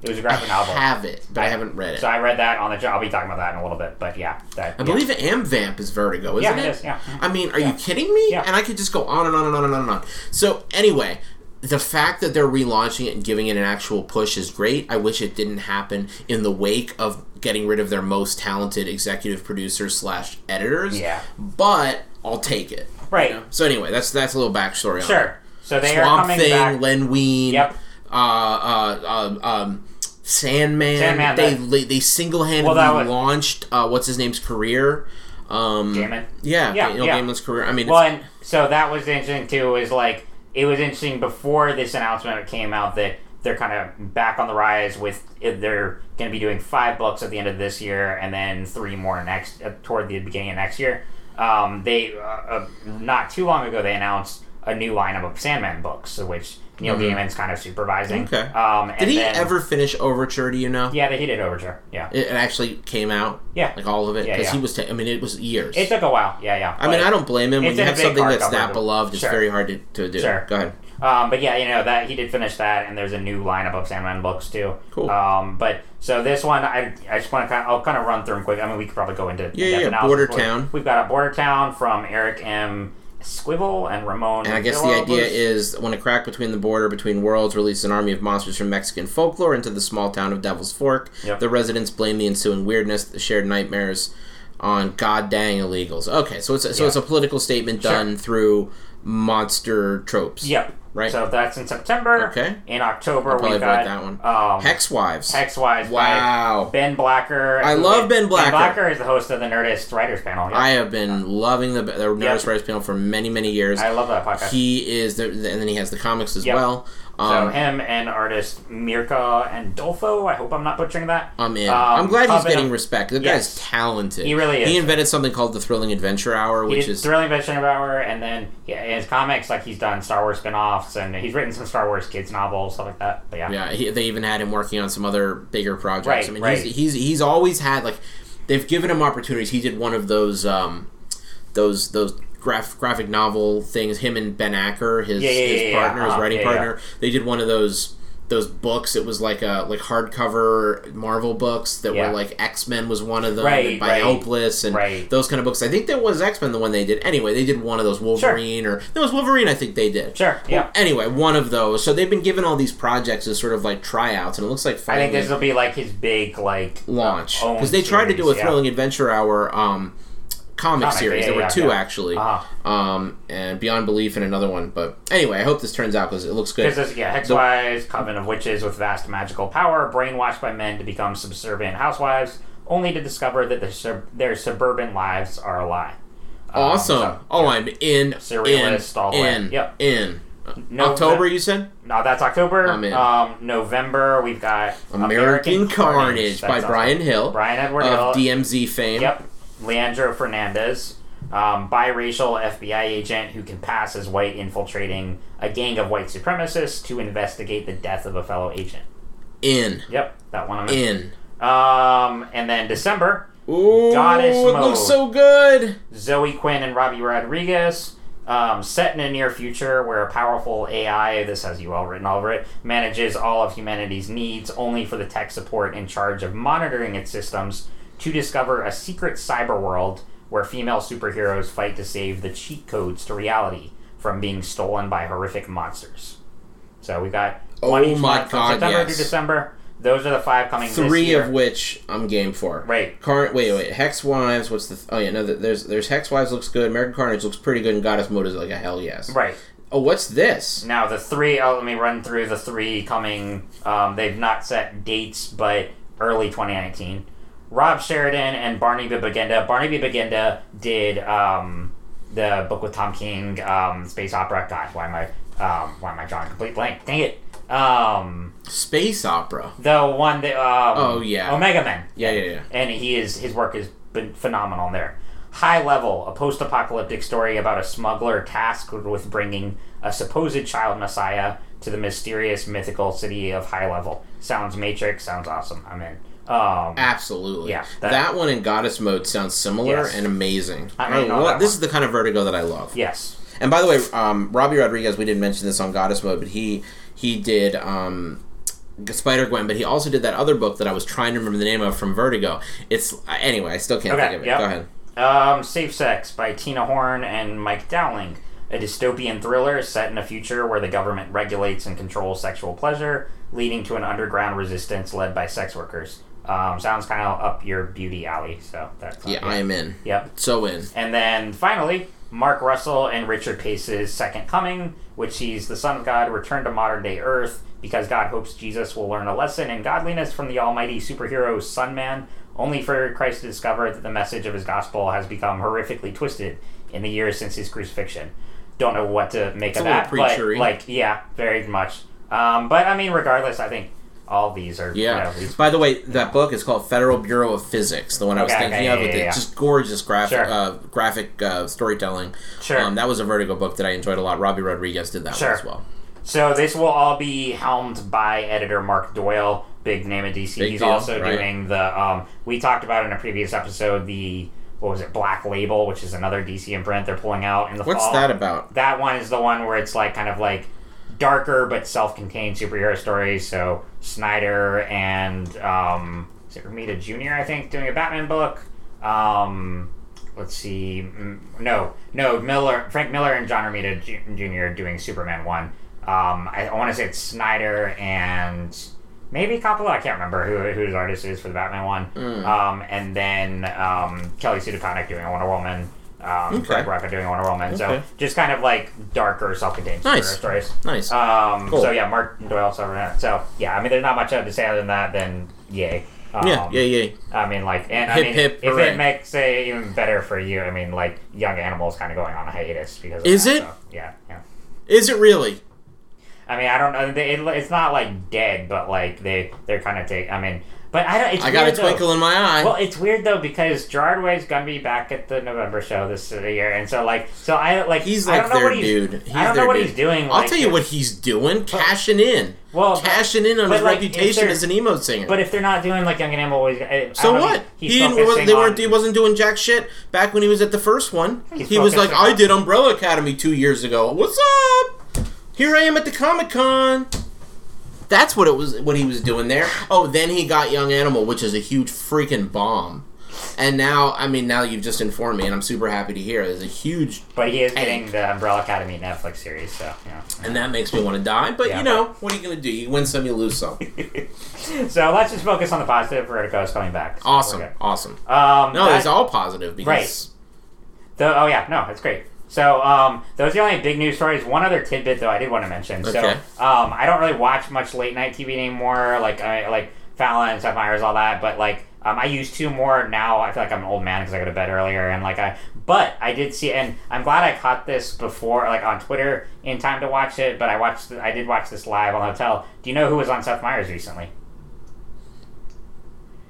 It was a graphic I novel. I have it, but I, I haven't read it. So I read that on the job. I'll be talking about that in a little bit, but yeah. That, I yeah. believe AmVamp is Vertigo, isn't it? Yeah, it is, yeah. I mean, are yeah. you kidding me? Yeah. And I could just go on and on and on and on and on. So anyway, the fact that they're relaunching it and giving it an actual push is great. I wish it didn't happen in the wake of getting rid of their most talented executive producers slash editors. Yeah. But I'll take it. Right. You know? So anyway, that's that's a little backstory sure. on it. Sure. So they Swamp are coming Thing, back. Len Wein. Yep. Uh, uh, uh, um, Sandman. Sandman they that, they single handedly well, launched uh, what's his name's career. Um, Gaiman. Yeah, yeah, you know, yeah. Gaiman's career. I mean, well, and so that was interesting too. Is like it was interesting before this announcement came out that they're kind of back on the rise with they're going to be doing five books at the end of this year and then three more next uh, toward the beginning of next year. Um, they uh, uh, not too long ago they announced a new lineup of Sandman books, which. Neil mm-hmm. Gaiman's kind of supervising. Okay. Um, and did he then, ever finish Overture, do you know? Yeah, he did Overture, yeah. It actually came out? Yeah. Like all of it? Because yeah, yeah. he was, ta- I mean, it was years. It took a while, yeah, yeah. I but mean, I don't blame him. When you have something that's that beloved, it's sure. very hard to, to do. Sure. Go ahead. Um, but yeah, you know, that he did finish that, and there's a new lineup of Sandman books, too. Cool. Um, but, so this one, I I just want to kind of, I'll kind of run through them quick. I mean, we could probably go into... Yeah, yeah, Border Town. We've got a Border Town from Eric M. Squibble and Ramon. And I guess Villa the idea was, is when a crack between the border between worlds released an army of monsters from Mexican folklore into the small town of Devil's Fork. Yep. The residents blame the ensuing weirdness, the shared nightmares on goddamn illegals. Okay, so it's a, so yeah. it's a political statement sure. done through monster tropes. Yep. Right. So that's in September. Okay. In October we got that one. Um, Hexwives. Hexwives. Wow. By Ben Blacker. I love Ben Blacker. Ben Blacker is the host of the Nerdist Writers Panel. Yeah. I have been uh, loving the, the Nerdist yep. Writers Panel for many, many years. I love that podcast. He is, the, the, and then he has the comics as yep. well. Um, so him and artist Mirka Andolfo. I hope I'm not butchering that. I'm in. Um, I'm glad he's getting respect. The yes. guy's talented. He really is. He invented something called the Thrilling Adventure Hour, which is Thrilling Adventure Hour, and then yeah, his comics, like he's done Star Wars spinoffs, and he's written some Star Wars kids novels, stuff like that. But yeah, yeah. He, they even had him working on some other bigger projects. Right, I mean, right. He's, he's he's always had like they've given him opportunities. He did one of those um, those those. Graph, graphic novel things. Him and Ben Acker, his, yeah, yeah, his yeah, partner, yeah. his um, writing yeah, partner, yeah. they did one of those those books. It was like a like hardcover Marvel books that yeah. were like X-Men was one of them right, and by Hopeless right, and right. those kind of books. I think that was X-Men the one they did. Anyway, they did one of those Wolverine sure. or there was Wolverine. I think they did. Sure. Yeah. Well, anyway, one of those. So they've been given all these projects as sort of like tryouts, and it looks like finally I think this will be like his big like launch because they tried series, to do a yeah. Thrilling Adventure Hour. Um, Comic, comic series. Yeah, there were yeah, two, yeah. actually. Uh-huh. Um, and Beyond Belief and another one. But anyway, I hope this turns out because it looks good. This, yeah, Hexwives, the- Coven of Witches with vast magical power, brainwashed by men to become subservient housewives, only to discover that their, sub- their suburban lives are a lie. Um, awesome. So, oh, yeah. I'm in. Surrealist, all the way. In. Yep. In. No, October, you said? No, that's October. I'm in. Um, November, we've got American, American Carnage, Carnage by Brian awesome. Hill. Brian Edward Hill. Of D M Z fame. Yep. Leandro Fernandez, um, biracial F B I agent who can pass as white, infiltrating a gang of white supremacists to investigate the death of a fellow agent. In. Yep, that one I'm in. in. Um, and then December. Ooh, Goddess it Mode. Looks so good. Zoe Quinn and Robbie Rodriguez. Um, set in a near future where a powerful A I, this has you all written all over it, manages all of humanity's needs, only for the tech support in charge of monitoring its systems to discover a secret cyber world where female superheroes fight to save the cheat codes to reality from being stolen by horrific monsters. So we got oh one each month from September yes. to December. Those are the five coming Three this year. Three of which I'm game for. Right. Current, wait, wait. Hex Wives, what's the... Th- oh, yeah, no, there's there's Hex Wives looks good. American Carnage looks pretty good, and Goddess Mode is like a hell yes. Right. Oh, what's this? Now, the three... Oh, let me run through the three coming... Um, they've not set dates, but early twenty nineteen. Rob Sheridan and Barney Birbiglia. Barney Birbiglia did um, the book with Tom King, um, Space Opera. God, why am I... Um, why am I drawing complete blank? Dang it. Um... Space opera. The one that... Um, oh, yeah. Omega Men. Yeah, yeah, yeah. And he is his work has been phenomenal there. High Level, a post-apocalyptic story about a smuggler tasked with bringing a supposed child messiah to the mysterious, mythical city of High Level. Sounds Matrix. Sounds awesome. I'm in. Um, Absolutely. Yeah. That, that one in Goddess Mode sounds similar yes. and amazing. I, I mean, I love, this is the kind of Vertigo that I love. Yes. And by the way, um, Robbie Rodriguez, we didn't mention this on Goddess Mode, but he, he did... Um, Spider-Gwen, but he also did that other book that I was trying to remember the name of from Vertigo. It's... Anyway, I still can't okay, think of it. Yep. Go ahead. Um, Safe Sex by Tina Horn and Mike Dowling. A dystopian thriller set in a future where the government regulates and controls sexual pleasure, leading to an underground resistance led by sex workers. Um, sounds kind of up your beauty alley, so that's... Yeah, I am in. Yep. So in. And then, finally, Mark Russell and Richard Pace's Second Coming, which he's the son of God, returned to modern-day Earth, because God hopes Jesus will learn a lesson in godliness from the almighty superhero Sandman, only for Christ to discover that the message of his gospel has become horrifically twisted in the years since his crucifixion. Don't know what to make it's of that, but like, yeah, very much. Um, but I mean, regardless, I think all these are. Yeah. You know, by the way, that book is called Federal Bureau of Physics. The one I was okay, thinking okay, of, yeah, with yeah, the yeah. just gorgeous graphic, sure. uh, graphic uh, storytelling. Sure. Um, that was a Vertigo book that I enjoyed a lot. Robbie Rodriguez did that sure. one as well. So this will all be helmed by editor Mark Doyle, big name at D C. Big He's deal, also right. doing the, um, we talked about in a previous episode, the, what was it, Black Label, which is another D C imprint they're pulling out in the What's fall. What's that about? That one is the one where it's like kind of like darker but self-contained superhero stories. So Snyder and, um, is it Romita Junior, I think, doing a Batman book? Um... Let's see. No, no, Miller, Frank Miller and John Romita Junior are doing Superman one. Um, I, I want to say it's Snyder and maybe Coppola. I can't remember who whose artist is for the Batman one. Mm. Um, and then um, Kelly Sue DeConnick doing a Wonder Woman. Um, okay. Greg Rucka doing a Wonder Woman. Okay. So just kind of like darker, self-contained nice. superhero stories. Nice. Um, cool. So yeah, Mark Doyle. So yeah, I mean, there's not much to say other than that. Then yay. Um, yeah, yeah, yeah. I mean, like, and hip, I mean, hip, if hooray. It makes it even better for you, I mean, like, Young Animal is kind of going on a hiatus because of is that, it? So, yeah, yeah. Is it really? I mean, I don't know. They, it, it's not like dead, but like they, they're kind of take. I mean, but I don't. It's I got weird, a twinkle though. In my eye. Well, it's weird though because Gerard Way's gonna be back at the November show this year, and so like, so I like. He's like I don't their know what dude. He's, he's I don't know what dude. He's doing. I'll like, tell you what he's doing: but, cashing in. Well, cashing in on his like, reputation as an emo singer. But if they're not doing like Young Animal, I, so I what? He, he didn't. They weren't. On, he wasn't doing jack shit back when he was at the first one. He was like, I did Umbrella Academy two years ago. What's up? Here I am at the Comic-Con. That's what it was. What he was doing there. Oh, then he got Young Animal, which is a huge freaking bomb. And now, I mean, now you've just informed me, and I'm super happy to hear. There's a huge... But he is tank. Getting the Umbrella Academy Netflix series, so, you know. And that makes me want to die, but, yeah, you know, but... what are you going to do? You win some, you lose some. So let's just focus on the positive. Vertigo is coming back. So awesome, awesome. Um, no, that... it's all positive, because... Right. The, oh, yeah, no, it's great. So, um, those are the only big news stories. One other tidbit, though, I did want to mention. Okay. So, um, I don't really watch much late-night T V anymore, like, I, like Fallon and Seth Meyers, all that, but, like, Um, I used to more now. I feel like I'm an old man because I go to bed earlier, and like I, but I did see, and I'm glad I caught this before, like on Twitter, in time to watch it. But I watched, I did watch this live on Hotel. Do you know who was on Seth Meyers recently?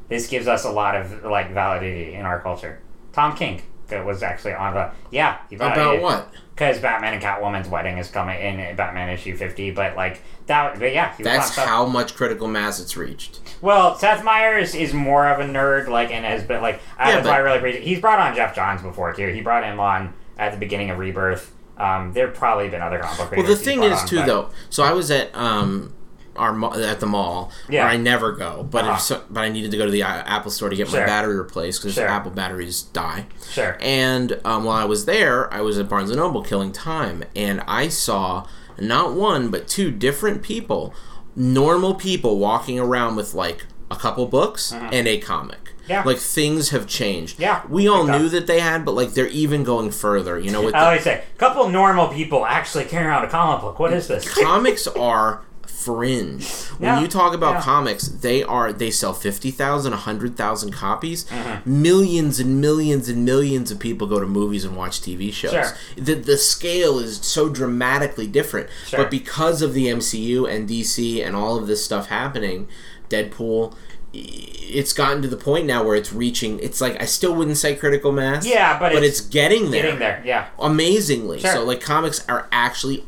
This gives us a lot of like validity in our culture. Tom King was actually on the... Yeah. About it, what? Because Batman and Catwoman's wedding is coming in Batman issue fifty, but like... That, but yeah, he that's how much critical mass it's reached. Well, Seth Meyers is more of a nerd, like, and has been like. I yeah, but, I really appreciate. He's brought on Jeff Johns before too. He brought him on at the beginning of Rebirth. Um, there probably been other comic book creators. Well, the thing is on, too, but, though. So I was at um our at the mall yeah. where I never go, but uh-huh. if so, but I needed to go to the Apple store to get sure. my battery replaced because sure. Apple batteries die. Sure. And um, while I was there, I was at Barnes and Noble killing time, and I saw. Not one, but two different people, normal people walking around with, like, a couple books mm-hmm. and a comic. Yeah. Like, things have changed. Yeah. We all knew that they had, but, like, they're even going further, you know? With I always the, say, a couple normal people actually carrying out a comic book. What is this? Comics are fringe. When yeah. you talk about yeah. comics, they are, they sell fifty thousand, one hundred thousand copies. Mm-hmm. Millions and millions and millions of people go to movies and watch T V shows. Sure. The, the scale is so dramatically different. Sure. But because of the M C U and D C and all of this stuff happening, Deadpool... It's gotten to the point now where it's reaching. It's like I still wouldn't say critical mass. Yeah, but, but it's, it's getting there. Getting there, yeah. Amazingly, sure. So like comics are actually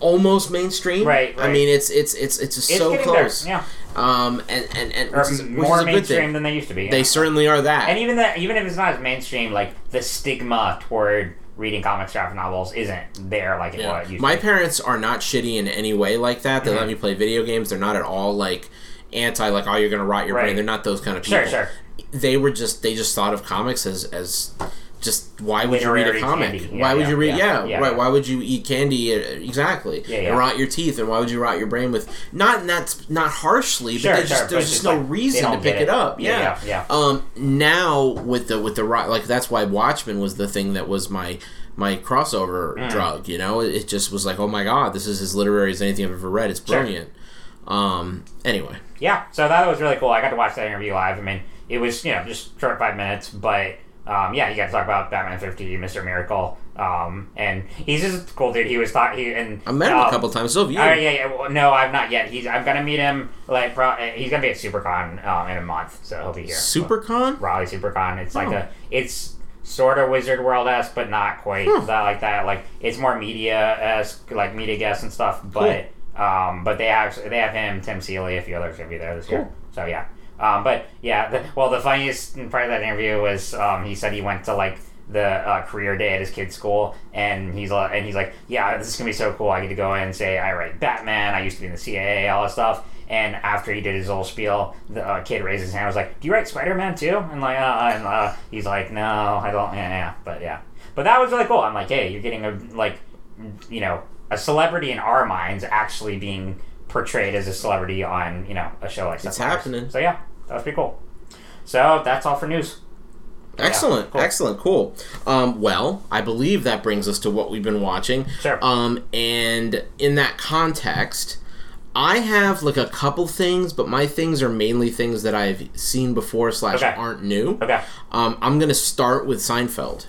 almost mainstream. Right, right. I mean, it's it's it's it's, just it's so close. There, yeah. Um, and and and which is, which more is a mainstream good thing. Than they used to be. They know? Certainly are that. And even that, even if it's not as mainstream, like the stigma toward reading comic strip novels isn't there like it yeah. was. Used My to be. Parents are not shitty in any way like that. They mm-hmm. let me play video games. They're not at all like. Anti, like, oh, you're going to rot your right. brain. They're not those kind of people. Sure, sure. They were just, they just thought of comics as, as just, why would Literary you read a comic? Yeah, why yeah, would you read, yeah, yeah, yeah, right, why would you eat candy, exactly, yeah, yeah. and rot your teeth, and why would you rot your brain with, not not, not harshly, but sure, they just, sure, there's just no like, reason to pick it. it up. Yeah, yeah, yeah, yeah. Um, now, with the, with the, like, that's why Watchmen was the thing that was my, my crossover mm. drug, you know? It just was like, oh my God, this is as literary as anything I've ever read. It's brilliant. Sure. Um, anyway. Yeah, so that was really cool. I got to watch that interview live. I mean, it was, you know, just short five minutes, but, um, yeah, you got to talk about Batman fifty, Mister Miracle, um, and he's just a cool dude. He was thought he, and... I met him um, a couple times, so have you. Uh, yeah, yeah, well, no, I've not yet. He's, I'm gonna meet him, like, pro- he's gonna be at SuperCon, um, in a month, so he'll be here. SuperCon? So, Raleigh SuperCon. It's like oh. a, it's... sort of Wizard World-esque, but not quite hmm. that, like that. Like, it's more media-esque, like, media guests and stuff, but... Cool. Um, but they have they have him, Tim Seeley, a few others going to be there this cool. year. So yeah, um, but yeah, the, well, the funniest part of that interview was um, he said he went to like the uh, career day at his kid's school, and he's uh, and he's like, yeah, this is gonna be so cool. I get to go in and say I write Batman. I used to be in the C I A, all this stuff. And after he did his little spiel, the uh, kid raised his hand. And was like, do you write Spider-Man too? And like, uh, and uh, he's like, no, I don't. Yeah, yeah, but yeah, but that was really cool. I'm like, hey, you're getting a like, you know. A celebrity in our minds actually being portrayed as a celebrity on, you know, a show like that. It's happening. So, yeah, that was pretty cool. So, that's all for news. Excellent. Yeah, cool. Excellent. Cool. Um, well, I believe that brings us to what we've been watching. Sure. Um, and in that context, I have, like, a couple things, but my things are mainly things that I've seen before slash okay. aren't new. Okay. Um, I'm going to start with Seinfeld.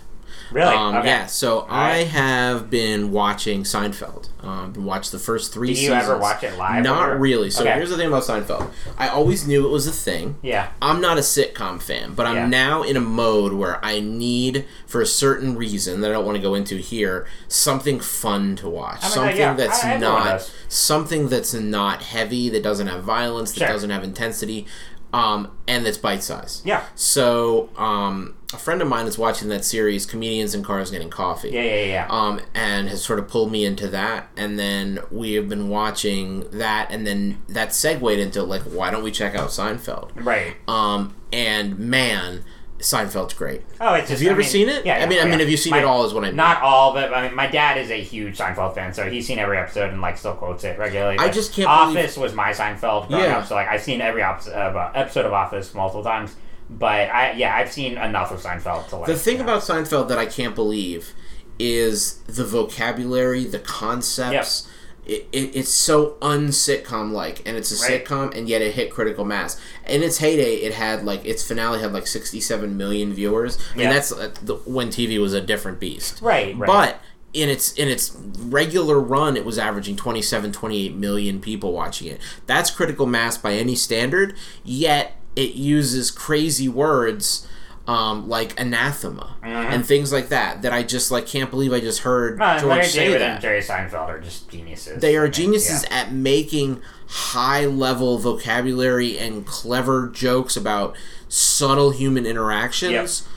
Really? Um, okay. Yeah, so right. I have been watching Seinfeld. Um, watched the first three seasons. Did you seasons. ever watch it live? Not or? really. So okay. here's the thing about Seinfeld. I always knew it was a thing. Yeah. I'm not a sitcom fan, but I'm yeah. now in a mode where I need, for a certain reason that I don't want to go into here, something fun to watch. I mean, something yeah, that's I, I not something that's not heavy, that doesn't have violence, that sure. doesn't have intensity. Um, and it's bite-sized. Yeah. So, um, a friend of mine is watching that series, Comedians in Cars Getting Coffee. Yeah, yeah, yeah. Um, and has sort of pulled me into that. And then we have been watching that. And then that segued into, like, why don't we check out Seinfeld? Right. Um, and, man... Seinfeld's great. Oh, it's just, have you I ever mean, seen it? Yeah, yeah, I mean, yeah. I mean, have you seen my, it all? Is what I mean. Not all, but I mean, my dad is a huge Seinfeld fan, so he's seen every episode and like still quotes it regularly. I just can't. Office believe... was my Seinfeld growing yeah. up, so like I've seen every op- uh, episode of Office multiple times. But I, yeah, I've seen enough of Seinfeld to like. The thing you know. about Seinfeld that I can't believe is the vocabulary, the concepts. Yep. It, it it's so un-sitcom like, and it's a right. sitcom, and yet it hit critical mass. In its heyday, it had like its finale had like sixty-seven million viewers, and yep. that's uh, the, when T V was a different beast. Right, right. But in its in its regular run, it was averaging twenty-seven, twenty-eight million people watching it. That's critical mass by any standard. Yet it uses crazy words. um, like Anathema mm-hmm. and things like that, that I just like can't believe I just heard no, George Larry say David that. And Jerry Seinfeld are just geniuses. They are geniuses yeah. at making high-level vocabulary and clever jokes about subtle human interactions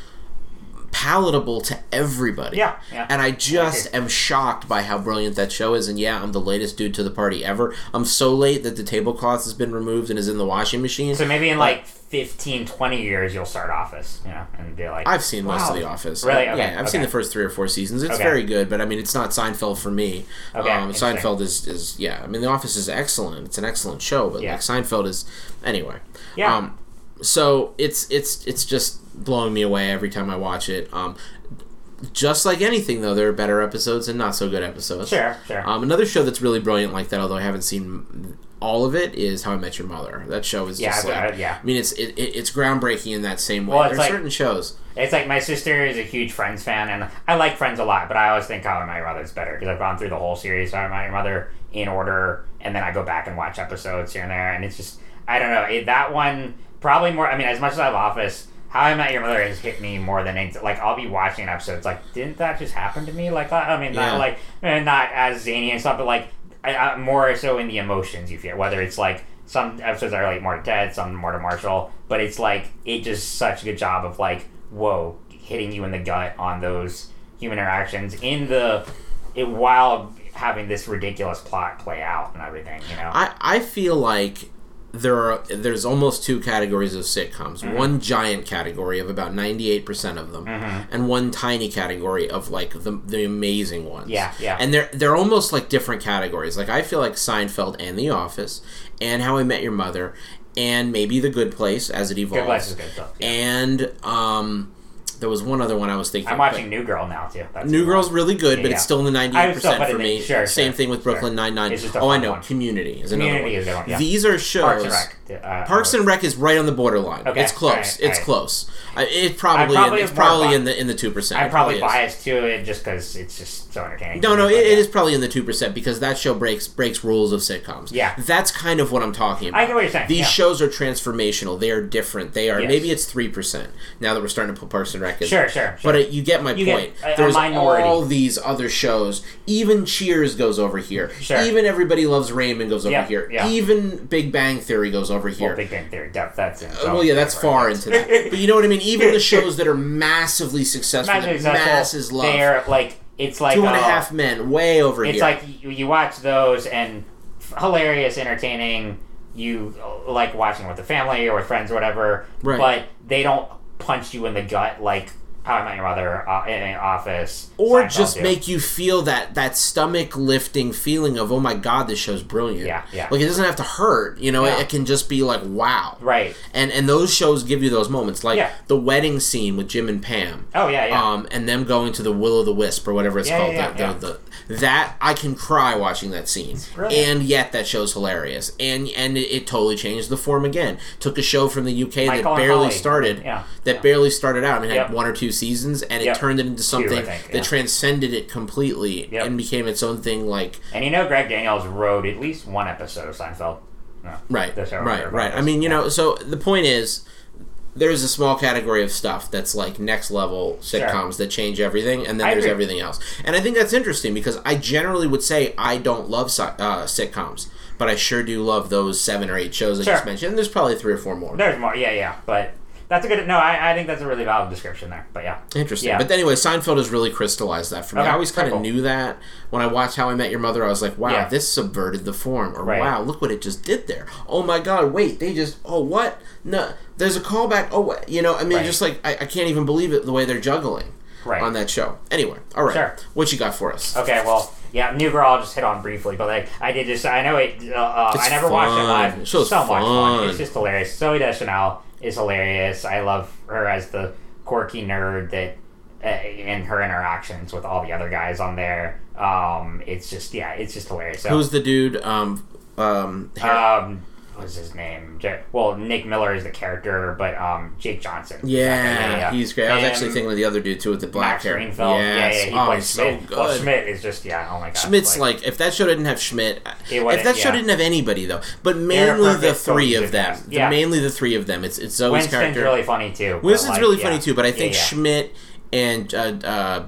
yep. palatable to everybody. Yeah, yeah. And I just okay. am shocked by how brilliant that show is. And yeah, I'm the latest dude to the party ever. I'm so late that the tablecloth has been removed and is in the washing machine. So maybe in like... like fifteen, twenty years, you'll start Office, you know, and be like... I've seen wow. most of The Office. Really? Okay. Yeah, I've okay. seen the first three or four seasons. It's okay. very good, but, I mean, it's not Seinfeld for me. Okay. Um, Seinfeld is, is... Yeah, I mean, The Office is excellent. It's an excellent show, but, yeah. like, Seinfeld is... Anyway. Yeah. Um, so, it's it's it's just blowing me away every time I watch it. Um, just like anything, though, there are better episodes and not-so-good episodes. Sure, sure. Um, another show that's really brilliant like that, although I haven't seen... all of it, is How I Met Your Mother. That show is yeah, just like... Uh, yeah. I mean, it's it, it's groundbreaking in that same way. Well, there are like, certain shows. It's like my sister is a huge Friends fan, and I like Friends a lot, but I always think How I Met Your Mother is better, because I've gone through the whole series How I Met Your Mother in order, and then I go back and watch episodes here and there, and it's just... I don't know. It, that one, probably more... I mean, as much as I love Office, How I Met Your Mother has hit me more than anything. Like, I'll be watching an episode, it's like, didn't that just happen to me? Like, I mean, yeah. not like... Not as zany and stuff, but like... I, I, more so in the emotions you feel, whether it's like some episodes are like more to Ted, some more to Marshall, but it's like it just such a good job of like, whoa, hitting you in the gut on those human interactions in the it, while having this ridiculous plot play out and everything, you know. I, I feel like there are there's almost two categories of sitcoms: mm-hmm. one giant category of about ninety-eight percent of them, mm-hmm. and one tiny category of like the the amazing ones. Yeah, yeah. And they're they're almost like different categories. Like I feel like Seinfeld and The Office, and How I Met Your Mother, and maybe The Good Place as it evolves. Good Place is good stuff. Yeah. And um. There was one other one I was thinking. I'm watching New Girl now, too. That's New Girl's one. Really good, but yeah. it's still in the ninety-eight percent for me. Sure, Same sure, thing with Brooklyn sure. Nine-Nine. Oh, I know. One. Community is another Community one. Is one yeah. These are shows. Parks and Rec. Uh, Parks and Rec is right on the borderline. Okay. It's close. All right, all right. It's close. I, it probably, probably in, it's probably bi- in the in the two percent. I'm probably biased to it just because it's just so entertaining. No, no, it, it yeah. is probably in the two percent because that show breaks breaks rules of sitcoms. Yeah. That's kind of what I'm talking about. I get what you're saying. These yeah. shows are transformational. They are different. They are, yes. maybe it's three percent now that we're starting to put Parks and Rec in. Sure, sure, sure. But it, you get my you point. Get a, There's a minority. All these other shows. Even Cheers goes over here. Sure. Even Everybody Loves Raymond goes over yeah, here. Yeah. Even Big Bang Theory goes over here. Well, Big Bang Theory, that, that's it. So well, yeah, that's far into that. But you know what I mean? Even the shows that are massively successful, that masses love. They're like, it's like... Two and a Half Men, way over it's here. It's like, you, you watch those and hilarious, entertaining, you like watching with the family or with friends or whatever, right. but they don't punch you in the gut like How I Met Your Mother, uh, in an Office, or Seinfeld just do. Make you feel that that stomach lifting feeling of, oh my god, this show's brilliant. Yeah, yeah. Like it doesn't have to hurt, you know. Yeah. It, it can just be like, wow, right. And and those shows give you those moments, like yeah. the wedding scene with Jim and Pam. Oh yeah, yeah. Um, and them going to the Will o' the Wisp or whatever it's yeah, called. Yeah, yeah, the, yeah. The, the, that I can cry watching that scene, and yet that show's hilarious, and and it, it totally changed the form again. Took a show from the U K Michael that barely Holly. started, yeah, that yeah. barely started out. I mean, it yep. had one or two seasons and it yep. turned it into something Two, think, yeah. that transcended it completely yep. and became its own thing. Like, and you know, Greg Daniels wrote at least one episode of Seinfeld. No, right, right, right. This. I mean, you yeah. know, so the point is, there's a small category of stuff that's like next level sitcoms sure. that change everything, and then I there's agree. everything else. And I think that's interesting because I generally would say I don't love uh, sitcoms, but I sure do love those seven or eight shows I sure. just mentioned. And there's probably three or four more. There's more, yeah, yeah, but. That's a good... No, I, I think that's a really valid description there, but yeah. Interesting. Yeah. But anyway, Seinfeld has really crystallized that for me. Okay, I always kind of cool. knew that. When I watched How I Met Your Mother, I was like, wow, yeah. this subverted the form. Or right. wow, look what it just did there. Oh my god, wait, they just... Oh, what? No, there's a callback. Oh, what? You know, I mean, right. just like, I, I can't even believe it, the way they're juggling right. on that show. Anyway, all right. Sure. What you got for us? Okay, well... Yeah, New Girl I'll just hit on briefly, but like I did just I know it. Uh, I never fun. watched it live. It's so fun. much fun. It's just hilarious. Zoe Deschanel is hilarious. I love her as the quirky nerd that, uh, in her interactions with all the other guys on there. Um, it's just yeah, it's just hilarious. So, who's the dude? Um, um, Harry, um what's his name? Jake, well, Nick Miller is the character, but um, Jake Johnson. Yeah, yeah, yeah, he's great. I was and actually thinking of the other dude too with the black hair. Yes. Yeah, yeah, he oh, plays Schmidt. So good. Well, Schmidt is just yeah. Oh my god, Schmidt's like, like if that show didn't have Schmidt, if that yeah. show didn't have anybody though, but mainly the three of them. Yeah. The, mainly the three of them. It's it's Zoe's Winston's character. Winston's really funny too. Winston's like, really yeah. funny too, but I think yeah, yeah. Schmidt and. Uh, uh,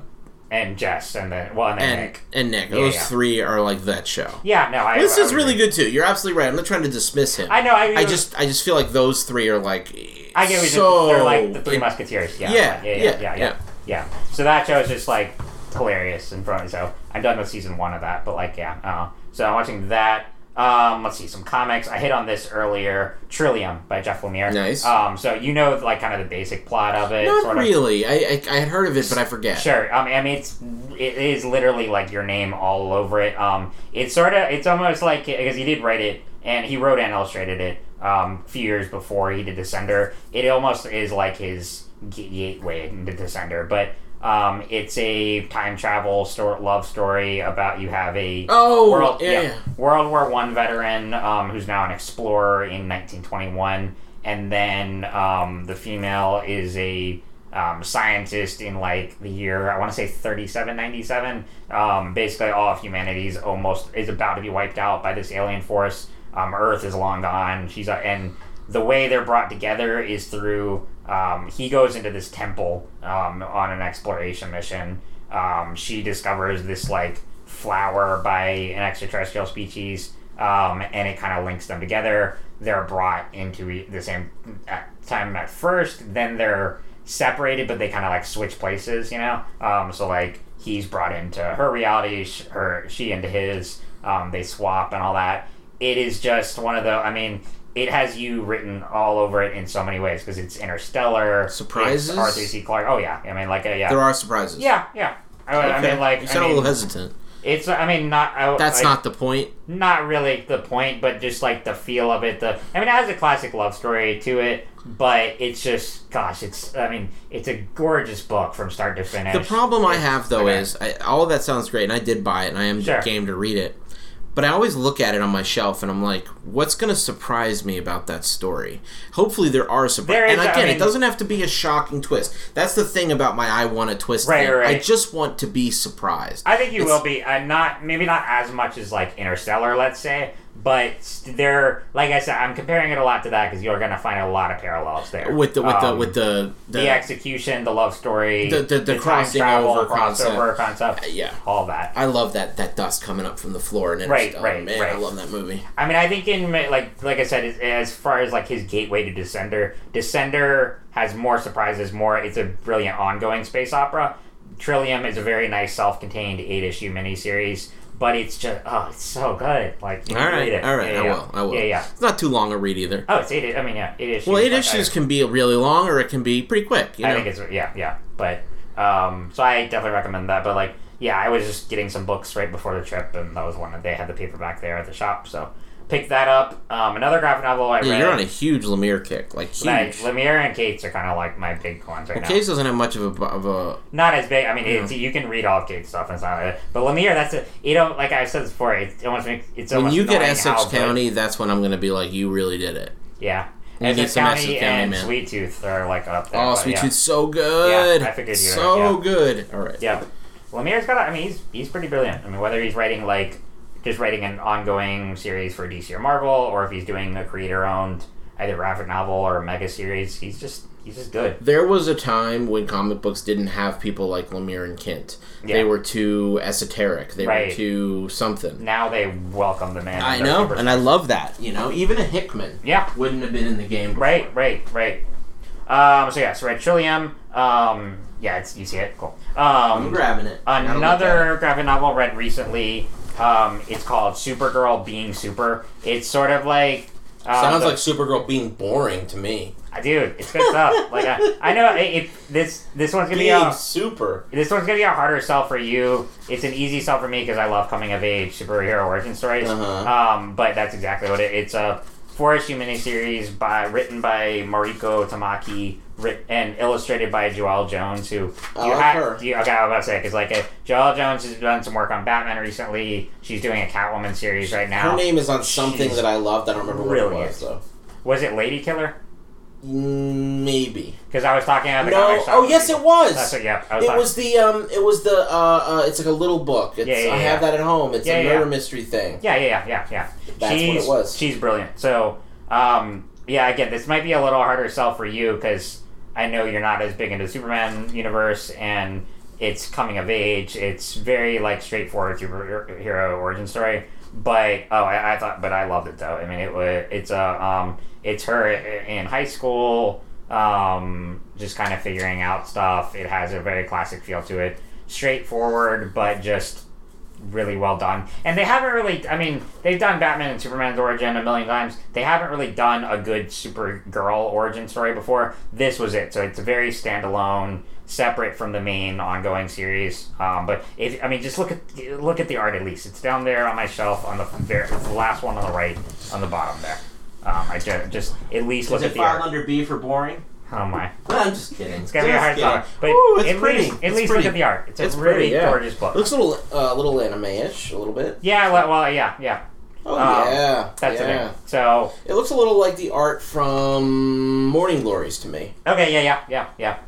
And Jess, and then well, and, then and Nick, and Nick, yeah, those yeah. three are like that show. Yeah, no, I, this I, is I really agree. Good too. You're absolutely right. I'm not trying to dismiss him. I know. I, mean, I just, I just feel like those three are like I get so. They're like the Three Musketeers. Yeah, yeah, yeah, yeah, yeah. yeah, yeah. yeah. So that show is just like hilarious and funny. So I'm done with season one of that, but like, yeah. Uh, so I'm watching that. Um, let's see, some comics. I hit on this earlier. Trillium by Jeff Lemire. Nice. Um, so you know, like, kind of the basic plot of it. Not sort of. Really. I, I I had heard of it, but I forget. Sure. Um, I mean, it's it is literally like your name all over it. Um, it's sort of it's almost like because he did write it and he wrote and illustrated it. Um, a few years before he did Descender, it almost is like his gateway into Descender, but. Um, it's a time travel story, love story about you have a oh, world, yeah, yeah, World War One veteran um, who's now an explorer in nineteen twenty-one, and then um, the female is a um, scientist in like the year I want to say thirty-seven ninety-seven. Um, basically, all of humanity is almost is about to be wiped out by this alien force. Um, Earth is long gone. She's uh, and the way they're brought together is through. Um, he goes into this temple um, on an exploration mission. Um, she discovers this like flower by an extraterrestrial species, um, and it kind of links them together. They're brought into the same time at first, then they're separated, but they kind of like switch places, you know. Um, so like he's brought into her reality, sh- her she into his. Um, they swap and all that. It is just one of the. I mean. It has you written all over it in so many ways because it's Interstellar. Surprises? It's Arthur C. Clarke. Oh, yeah. I mean, like, uh, yeah. There are surprises. Yeah, yeah. I, okay. I mean, like... You sound I mean, a little hesitant. It's, I mean, not... I, That's like, not the point? Not really the point, but just, like, the feel of it. The I mean, it has a classic love story to it, but it's just... Gosh, it's... I mean, it's a gorgeous book from start to finish. The problem I have, though, okay. is... I, all of that sounds great, and I did buy it, and I am sure. game to read it. But I always look at it on my shelf, and I'm like, what's going to surprise me about that story? Hopefully there are surprises. And again, I mean, it doesn't have to be a shocking twist. That's the thing about my I want a twist right, thing. Right. I just want to be surprised. I think you it's, will be. Uh, not Maybe not as much as, like, Interstellar, let's say. But there, like I said, I'm comparing it a lot to that because you're going to find a lot of parallels there with the with um, the with the, the the execution, the love story, the the, the, the crossing travel, over crossover concept, concept uh, yeah, all that. I love that that dust coming up from the floor and right, just, oh, right, man, right. I love that movie. I mean, I think in like like I said, as far as like his gateway to Descender, Descender has more surprises, more. It's a brilliant ongoing space opera. Trillium is a very nice self-contained eight issue miniseries. But it's just, oh, it's so good. Like, you all right, read it. All right, yeah, I yeah. will, I will. Yeah, yeah. It's not too long a read either. Oh, it's eight, I mean, yeah, eight issues. Well, eight like issues I, can be really long or it can be pretty quick, you I know? think it's, yeah, yeah. But, um, so I definitely recommend that. But, like, yeah, I was just getting some books right before the trip, and that was one that they had the paperback there at the shop, so pick that up. Um, another graphic novel I yeah, read. You're on a huge Lemire kick, like huge. Like, Lemire and Cates are kind of like my big ones right well, now. Cates doesn't have much of a, of a not as big. I mean, it's, you can read all Cates stuff and stuff like that. But Lemire, that's a you know, like I said before, it almost makes it's almost when you get Essex County, good. That's when I'm gonna be like, you really did it. Yeah, you Essex, County Essex County and man. Sweet Tooth are like up there. Oh, Sweet yeah. Tooth's so good. Yeah, I figured you so right. yeah. good. All right. Yeah, Lemire's got. I mean, he's he's pretty brilliant. I mean, whether he's writing like. Just writing an ongoing series for D C or Marvel, or if he's doing a creator-owned either graphic novel or a mega series, he's just he's just good. There was a time when comic books didn't have people like Lemire and Kent. Yeah. They were too esoteric. They right. were too something. Now they welcome the man. I know, and I love that. You know, even a Hickman yeah. wouldn't have been in the game before. Right, right, right. Um, so yeah, so right, Trillium. Um, yeah, it's, you see it? Cool. Um, I'm grabbing it. Another graphic novel read recently... Um, it's called Supergirl Being Super. It's sort of like um, sounds the, like Supergirl being boring to me. Dude, it's good stuff. Like I, I know it, it, this this one's gonna being be a, super. This one's gonna be a harder sell for you. It's an easy sell for me because I love coming of age superhero origin stories. Uh-huh. Um, but that's exactly what it. It's a four issue miniseries by written by Mariko Tamaki, and illustrated by Joelle Jones, who... I love her. You, okay, I was about to say, because like, Joelle Jones has done some work on Batman recently. She's doing a Catwoman series right now. Her name is on something She's that I loved. I don't remember what it was, though. Was it Lady Killer? Maybe. Because I was talking about the no. Oh, yes, it was. That's what, yeah, I was it talking. was the, um, it was the, uh, uh, it's like a little book. It's, yeah, yeah, yeah, I have yeah. that at home. It's yeah, a yeah, murder yeah. mystery thing. Yeah, yeah, yeah, yeah, yeah. That's she's, what it was. She's brilliant. So, um, yeah, again, this might be a little harder sell for you because I know you're not as big into the Superman universe and it's coming of age. It's very, like, straightforward superhero origin story. But, oh, I, I thought, but I loved it, though. I mean, it was, it's a, um, it's her in high school, um, just kind of figuring out stuff. It has a very classic feel to it. Straightforward, but just really well done. And they haven't really, I mean, they've done Batman and Superman's origin a million times. They haven't really done a good Supergirl origin story before. This was it. So it's very standalone, separate from the main ongoing series. Um, but, if I mean, just look at look at the art at least. It's down there on my shelf on the, very, the last one on the right, on the bottom there. Um, I just, just at least look at the art. Does it file under B for boring? Oh my! No, I'm just kidding. It's gonna be a hard song, but Ooh, it's at pretty. least, at it's least pretty. Look at the art. It's, it's a really pretty, yeah. gorgeous book. Looks a little, uh, little anime-ish, a little bit. Yeah, well, yeah, yeah. Oh um, yeah, that's yeah. it. So it looks a little like the art from Morning Glories to me. Okay, yeah, yeah, yeah,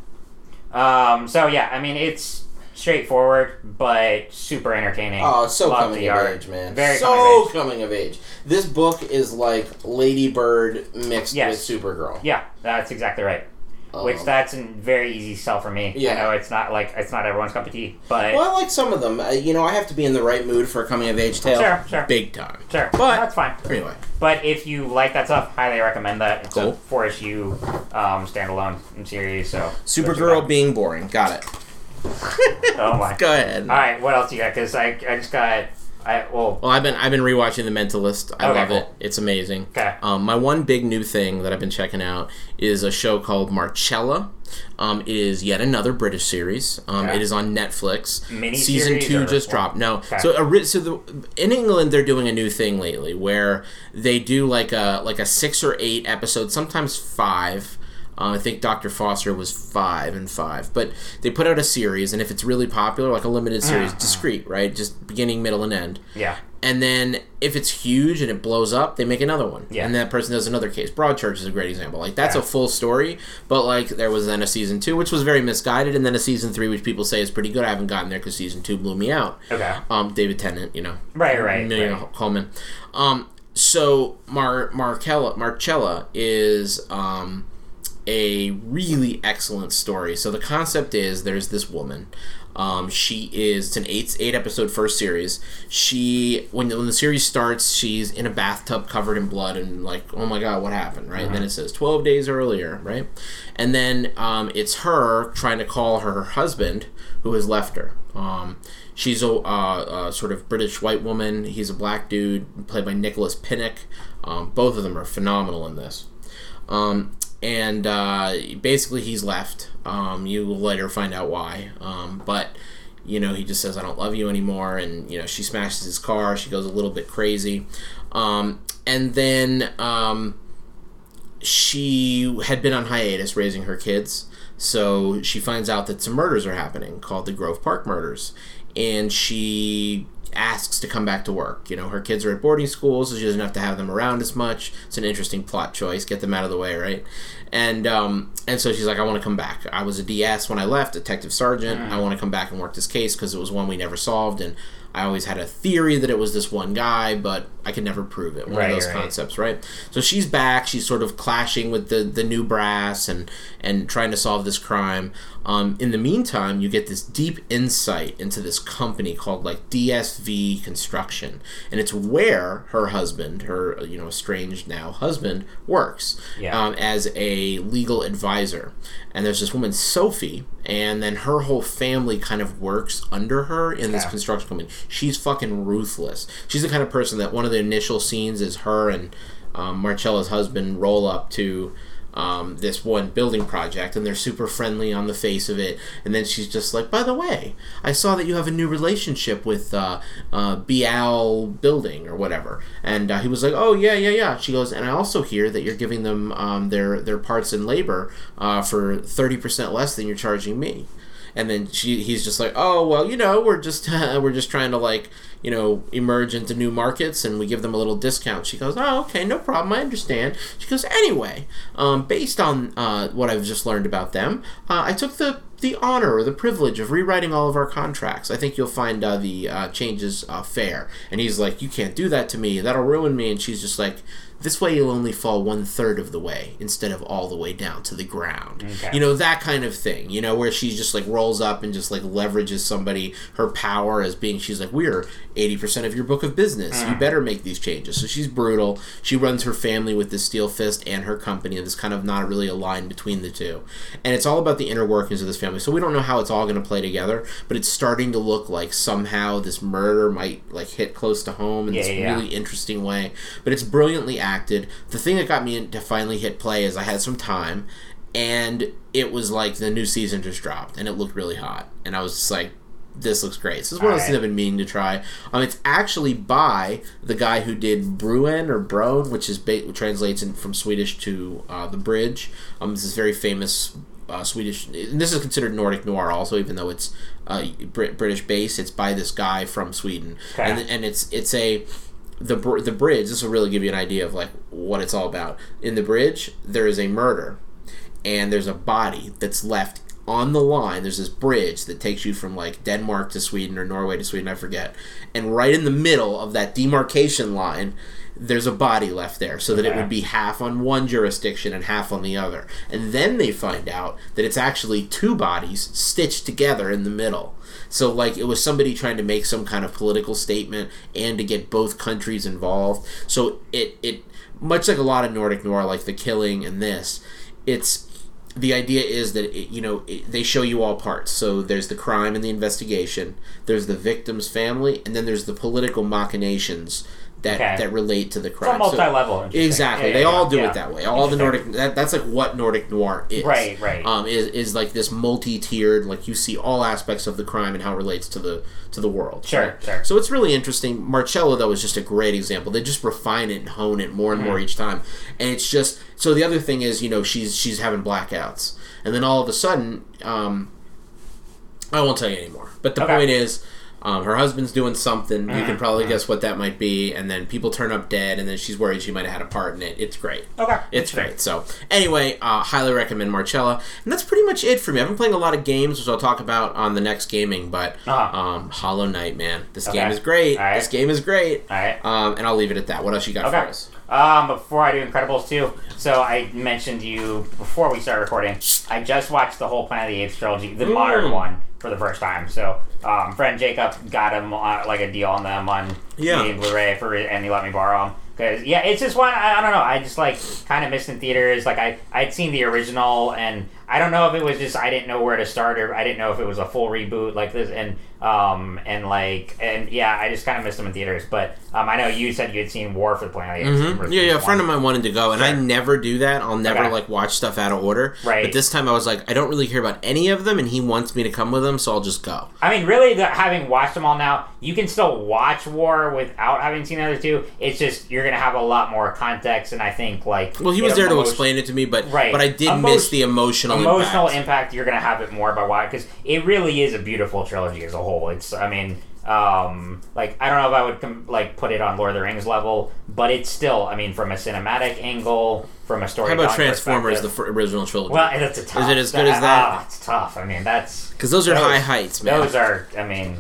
yeah. Um, so yeah, I mean it's straightforward but super entertaining. Oh, it's so Love coming of art. age, man! Very so coming of age. coming of age. This book is like Lady Bird mixed yes. with Supergirl. Yeah, that's exactly right. Um, Which that's a very easy sell for me. Yeah. I know it's not like it's not everyone's cup of tea, but well, I like some of them. Uh, you know, I have to be in the right mood for a coming of age tale. Sure, sure, big time. Sure, but that's fine. Anyway, but if you like that stuff, highly recommend that. It's cool. A four issue um, standalone series. So Supergirl being boring, got it. Oh my. Go ahead. All right, what else do you got? Because I, I just got I well. Well, I've been I've been rewatching The Mentalist. I okay, love cool. it. It's amazing. Okay. Um, my one big new thing that I've been checking out is a show called Marcella. Um, it is yet another British series. Um, okay. It is on Netflix. Mini Season two just dropped. No, okay. so a, so the, in England they're doing a new thing lately where they do like a like a six or eight episodes, sometimes five. Uh, I think Doctor Foster was five and five. But they put out a series, and if it's really popular, like a limited series, mm-hmm. discrete, right? Just beginning, middle, and end. Yeah. And then if it's huge and it blows up, they make another one. Yeah. And that person does another case. Broadchurch is a great example. Like, that's yeah. a full story, but, like, there was then a season two, which was very misguided, and then a season three, which people say is pretty good. I haven't gotten there because season two blew me out. Okay. Um, David Tennant, you know. Right, right. Amelia right. Coleman. Um, so Mar- Marcella, Marcella is... Um, a really excellent story. So the concept is there's this woman. Um, she is it's an eight eight episode first series. She when the, when the series starts, she's in a bathtub covered in blood and like, oh my god, what happened, right? Uh-huh. And then it says twelve days earlier, right? And then um, it's her trying to call her, her husband who has left her. Um, she's a, uh, a sort of British white woman. He's a black dude played by Nicholas Pinnock. Um, both of them are phenomenal in this. Um, And uh, basically, he's left. Um, you will later find out why. Um, but, you know, he just says, I don't love you anymore. And, you know, she smashes his car. She goes a little bit crazy. Um, and then um, she had been on hiatus raising her kids. So she finds out that some murders are happening called the Grove Park murders. And she... asks to come back to work. You know, her kids are at boarding school, so she doesn't have to have them around as much. It's an interesting plot choice. Get them out of the way, right? And um, and so she's like, I want to come back. I was a D S when I left, detective sergeant. Mm. I want to come back and work this case because it was one we never solved, and I always had a theory that it was this one guy, but I could never prove it. One right, of those right. concepts, right? So she's back. She's sort of clashing with the, the new brass and, and trying to solve this crime. Um, in the meantime, you get this deep insight into this company called like D S V Construction, and it's where her husband, her you know estranged now husband, works yeah. um, as a legal advisor. And there's this woman Sophie, and then her whole family kind of works under her in this yeah. construction company. She's fucking ruthless. She's the kind of person that one of the initial scenes is her and um, Marcella's husband roll up to um, this one building project, and they're super friendly on the face of it, and then she's just like, by the way, I saw that you have a new relationship with uh, uh, B L Building or whatever, and uh, he was like, oh yeah, yeah, yeah. She goes, and I also hear that you're giving them um, their, their parts and labor uh, for thirty percent less than you're charging me. And then she, he's just like, oh, well, you know, we're just uh, we're just trying to, like, you know, emerge into new markets, and we give them a little discount. She goes, oh, okay, no problem, I understand. She goes, anyway, um, based on uh, what I've just learned about them, uh, I took the, the honor or the privilege of rewriting all of our contracts. I think you'll find uh, the uh, changes uh, fair. And he's like, you can't do that to me, that'll ruin me. And she's just like, this way you'll only fall one-third of the way instead of all the way down to the ground. Okay. You know, that kind of thing, you know, where she just, like, rolls up and just, like, leverages somebody, her power as being, she's like, we're eighty percent of your book of business. Mm. You better make these changes. So she's brutal. She runs her family with this steel fist and her company, and there's kind of not really a line between the two. And it's all about the inner workings of this family. So we don't know how it's all going to play together, but it's starting to look like somehow this murder might, like, hit close to home in yeah, this yeah. really interesting way. But it's brilliantly acted. The thing that got me to finally hit play is I had some time, and it was like the new season just dropped, and it looked really hot, and I was just like, this looks great. This is one of those things I've been meaning to try. Um, it's actually by the guy who did Bruen or Broen, which is ba- which translates in, from Swedish to uh, The Bridge. Um, this is very famous uh, Swedish, and this is considered Nordic noir also, even though it's uh, Brit- British based. It's by this guy from Sweden, okay. and and it's it's a. The the Bridge, this will really give you an idea of, like, what it's all about. In The Bridge, there is a murder, and there's a body that's left on the line. There's this bridge that takes you from, like, Denmark to Sweden or Norway to Sweden, I forget. And right in the middle of that demarcation line, there's a body left there, so that it would be half on one jurisdiction and half on the other. And then they find out that it's actually two bodies stitched together in the middle. So, like, it was somebody trying to make some kind of political statement and to get both countries involved. So it, it much like a lot of Nordic noir, like The Killing and this, it's the idea is that, it, you know, it, they show you all parts. So there's the crime and the investigation, there's the victim's family, and then there's the political machinations that okay. that relate to the crime. It's a multi-level. So, exactly. Yeah, they yeah, all do yeah. it that way. All the Nordic... That, that's like what Nordic noir is. Right, right. Um, is, is like this multi-tiered, like you see all aspects of the crime and how it relates to the to the world. Sure, right? sure. So it's really interesting. Marcello, though, is just a great example. They just refine it and hone it more and mm-hmm. more each time. And it's just... So the other thing is, you know, she's she's having blackouts. And then all of a sudden... Um, I won't tell you anymore. But the okay. point is... Um, her husband's doing something. You can probably guess what that might be. And then people turn up dead, and then she's worried she might have had a part in it. It's great. Okay. It's great. great. So, anyway, uh, highly recommend Marcella. And that's pretty much it for me. I've been playing a lot of games, which I'll talk about on the next gaming, but uh-huh. um, Hollow Knight, man. This okay. game is great. All right. This game is great. All right. Um, and I'll leave it at that. What else you got okay. for us? Um, before I do Incredibles two, so I mentioned to you before we started recording, I just watched the whole Planet of the Apes trilogy, the mm. modern one, for the first time. So, um, friend Jacob got him on, like, a deal on them on yeah. the Blu-ray for, and he let me borrow them. Cause yeah, it's just one, I, I don't know, I just, like, kind of missed in theaters. Like, I, I'd seen the original, and I don't know if it was just, I didn't know where to start, or I didn't know if it was a full reboot like this, and, um, and, like, and, yeah, I just kind of missed them in theaters, but, um, I know you said you had seen War for the Planet. Mm-hmm. Yeah, yeah, a friend of mine wanted to go, and sure. I never do that. I'll never, okay. like, watch stuff out of order. Right. But this time I was like, I don't really care about any of them, and he wants me to come with him, so I'll just go. I mean, really, the, having watched them all now, you can still watch War without having seen the other two. It's just, you're going to have a lot more context, and I think, like... Well, he was there emotion- to explain it to me, but, right. but I did Emotion- miss the emotional Emotional impact. impact you're gonna have it more by why, because it really is a beautiful trilogy as a whole. It's, I mean, um, like, I don't know if I would com- like put it on Lord of the Rings level, but it's still, I mean, from a cinematic angle, from a story. How about Transformers, the f- original trilogy? Well, that's a tough. Is it as good that, as that? Oh, it's tough. I mean, that's because those are those, high heights, man. Those are, I mean,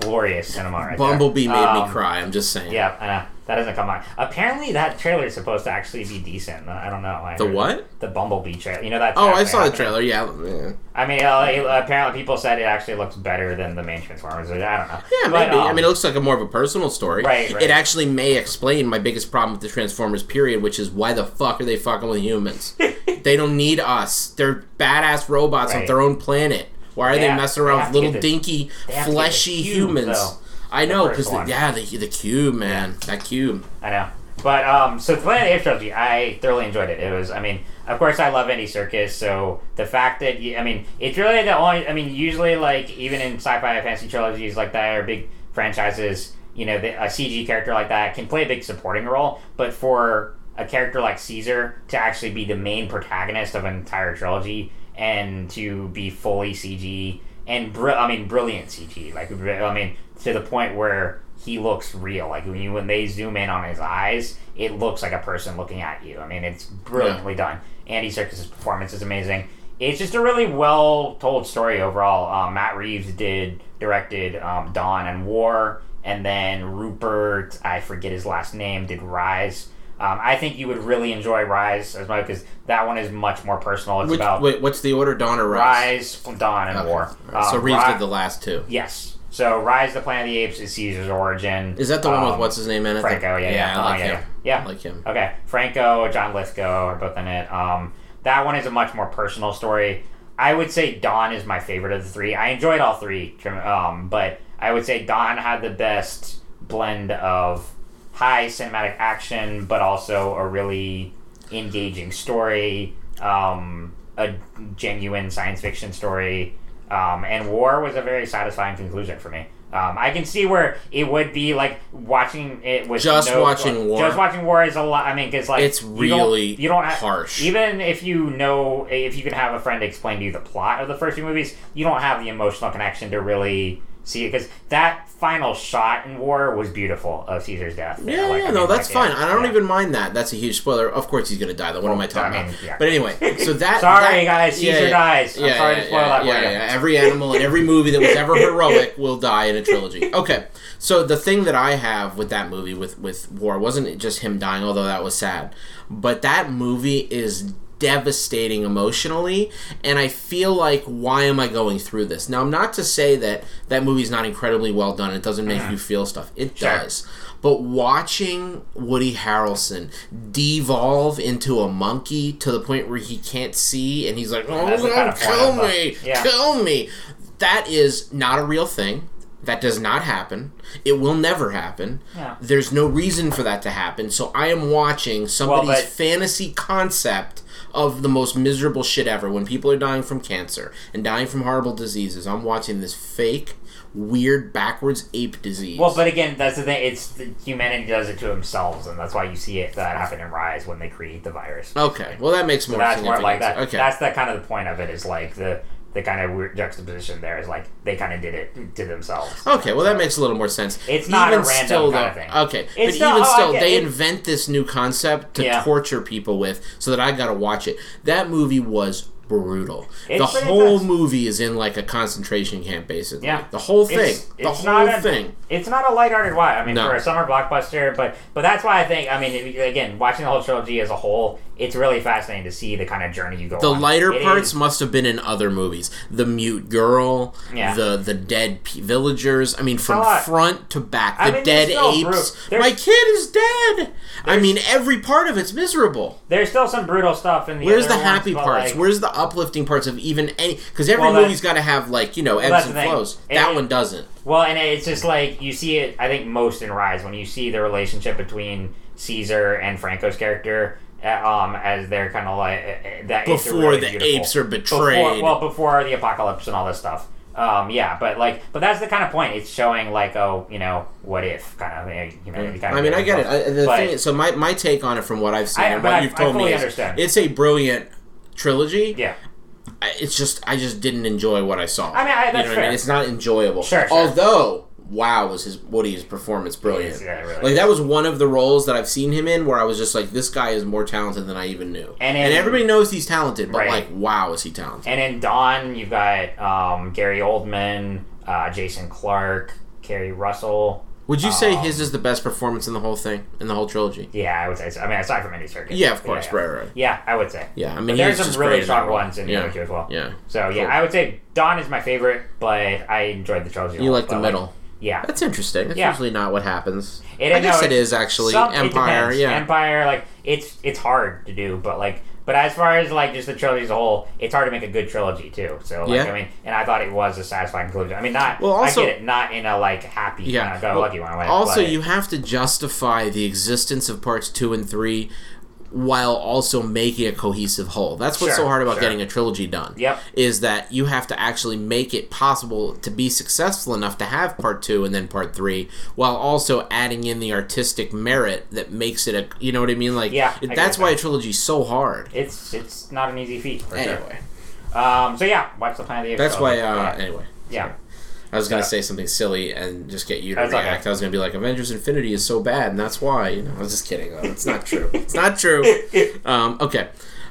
glorious cinema. Right Bumblebee there. made um, me cry. I'm just saying. Yeah, I know. That doesn't come on. Apparently, that trailer is supposed to actually be decent. I don't know. I the what? It. The Bumblebee trailer. You know that trailer? Oh, I saw happened. the trailer, yeah. yeah. I mean, it, it, apparently people said it actually looks better than the main Transformers. I don't know. Yeah, but, maybe. Um, I mean, it looks like a more of a personal story. Right, right. It actually may explain my biggest problem with the Transformers period, which is why the fuck are they fucking with humans? They don't need us. They're badass robots right. on their own planet. Why are they, they have, messing around with little the, dinky, fleshy humans? Though. I know, because, yeah, the, the cube, man. Yeah. That cube. I know. But um, so the Planet of the Apes trilogy, I thoroughly enjoyed it. It was, I mean, of course, I love any circus. So the fact that you, I mean, it's really the only. I mean, usually, like even in sci-fi fantasy trilogies like that or big franchises, you know, the, a C G character like that can play a big supporting role. But for a character like Caesar to actually be the main protagonist of an entire trilogy and to be fully C G and br- I mean, brilliant C G, like I mean, to the point where he looks real. Like when you, when they zoom in on his eyes, it looks like a person looking at you. I mean, it's brilliantly yeah. done. Andy Serkis's performance is amazing. It's just a really well told story overall. Uh, Matt Reeves did directed um, Dawn and War, and then Rupert, I forget his last name, did Rise. Um, I think you would really enjoy Rise as much because that one is much more personal. It's Which, about wait, what's the order? Dawn or Rise? Rise, Dawn, and okay. War. Right. Um, so Reeves Rise, did the last two. Yes. So Rise, the Planet of the Apes is Caesar's origin. Is that the um, one with what's his name in it? Franco. Yeah, yeah, yeah. I like uh, him. Yeah, yeah. yeah, I like him. Okay, Franco, John Lithgow are both in it. Um, that one is a much more personal story. I would say Dawn is my favorite of the three. I enjoyed all three, um, but I would say Dawn had the best blend of high cinematic action, but also a really engaging story, um, a genuine science fiction story, um, and War was a very satisfying conclusion for me. Um, I can see where it would be like watching it with just no, watching like, War. Just watching War is a lot. I mean, because like it's really you don't, you don't have, harsh. Even if you know, if you can have a friend explain to you the plot of the first few movies, you don't have the emotional connection to really see it, because that final shot in War was beautiful of Caesar's death. Yeah, yeah, like, yeah I mean, no, that's like, fine. Yeah, I don't yeah. even mind that. That's a huge spoiler. Of course he's going to die, though. What well, am I talking I mean, about? Yeah. But anyway, so that... sorry, that, guys, Caesar yeah, dies. Yeah, I'm sorry yeah, to spoil yeah, that yeah, for yeah, you. Yeah. Every animal in every movie that was ever heroic will die in a trilogy. Okay, so the thing that I have with that movie, with, with War, wasn't just him dying, although that was sad, but that movie is devastating emotionally, and I feel like, why am I going through this? Now, I'm not to say that that movie's not incredibly well done. It doesn't make mm. you feel stuff. It sure. does. But watching Woody Harrelson devolve into a monkey to the point where he can't see, and he's like, oh, no, kind of kill of me, yeah. kill me. That is not a real thing. That does not happen. It will never happen. Yeah. There's no reason for that to happen. So I am watching somebody's well, but- fantasy concept of the most miserable shit ever, when people are dying from cancer and dying from horrible diseases. I'm watching this fake, weird, backwards ape disease. Well, but again, that's the thing. It's humanity does it to themselves, and that's why you see it that happen in Rise when they create the virus. Okay, well that makes more sense. So that's more like that. Okay. That's the kind of the point of it is like the the kind of weird juxtaposition there is like they kind of did it to themselves. Okay, well so, that makes a little more sense. It's not even a random still, kind of thing. Okay, it's but still, even oh, still, they it. invent this new concept to yeah. torture people with, so that I got to watch it. That movie was brutal. It's the whole nuts. movie is in like a concentration camp, basically. Yeah. The whole thing. It's, the it's whole not a, thing. It's not a light-hearted watch. I mean, no. for a summer blockbuster, but but that's why I think. I mean, again, watching the whole trilogy as a whole, it's really fascinating to see the kind of journey you go the on. The lighter it parts is. must have been in other movies. The mute girl, yeah. the the dead p- villagers. I mean, from front to back. The I mean, dead apes. My kid is dead. I mean, every part of it's miserable. There's still some brutal stuff in the Where's other the happy ones, parts? Like, where's the uplifting parts of even any... Because every well, movie's got to have, like, you know, ebbs well, and flows. It, that one doesn't. Well, and it's just like, you see it, I think, most in Rise, when you see the relationship between Caesar and Franco's character... Um, as they're kind of like that before really the beautiful. apes are betrayed. Before, well, before the apocalypse and all this stuff. Um, yeah, but like, but that's the kind of point. It's showing like, oh, you know, what if kind of. You know, kind I of mean, I get stuff. it. I, the but, thing is, so my, my take on it from what I've seen I, and what I, you've told me, is, it's a brilliant trilogy. Yeah. It's just I just didn't enjoy what I saw. I mean, I, that's you know what fair. I mean? It's not enjoyable. Sure. sure. Although. Wow, was his Woody's performance brilliant? Yeah, really like is. That was one of the roles that I've seen him in where I was just like, this guy is more talented than I even knew. And, in, and everybody knows he's talented, but right. like, wow, is he talented? And in Dawn, you've got um, Gary Oldman, uh, Jason Clarke, Kerry Russell. Would you say um, his is the best performance in the whole thing, in the whole trilogy? Yeah, I would say so. I mean, aside from Andy Serkis. Yeah, of course, yeah, yeah. right, right. Yeah, I would say. Yeah, I mean, there's some really strong ones in the trilogy as well. Yeah. So, yeah, cool. I would say Dawn is my favorite, but I enjoyed the trilogy. You like the middle. Like, Yeah. That's interesting. That's yeah. usually not what happens. It, I guess no, it is, actually. Some, Empire, yeah. Empire, like, it's it's hard to do, but, like, But as far as, like, just the trilogy as a whole, it's hard to make a good trilogy, too. So, like, yeah. I mean, and I thought it was a satisfying conclusion. I mean, not, well, also, I get it, not in a, like, happy, yeah. kind of got well, lucky one. Also, you have to justify the existence of parts two and three while also making a cohesive whole. That's what's sure, so hard about sure. getting a trilogy done. Yep. Is that you have to actually make it possible to be successful enough to have part two and then part three, while also adding in the artistic merit that makes it a, you know what I mean? Like, yeah, it, that's why that. a trilogy's so hard. It's it's not an easy feat, for anyway. sure. Um, so yeah, watch the Planet of the Apes. That's why, uh, anyway. Yeah. Sorry. I was going to yeah. say something silly and just get you to that's react. Okay. I was going to be like, Avengers Infinity is so bad, and that's why. You know, I was just kidding. Though. It's not true. It's not true. Um, okay.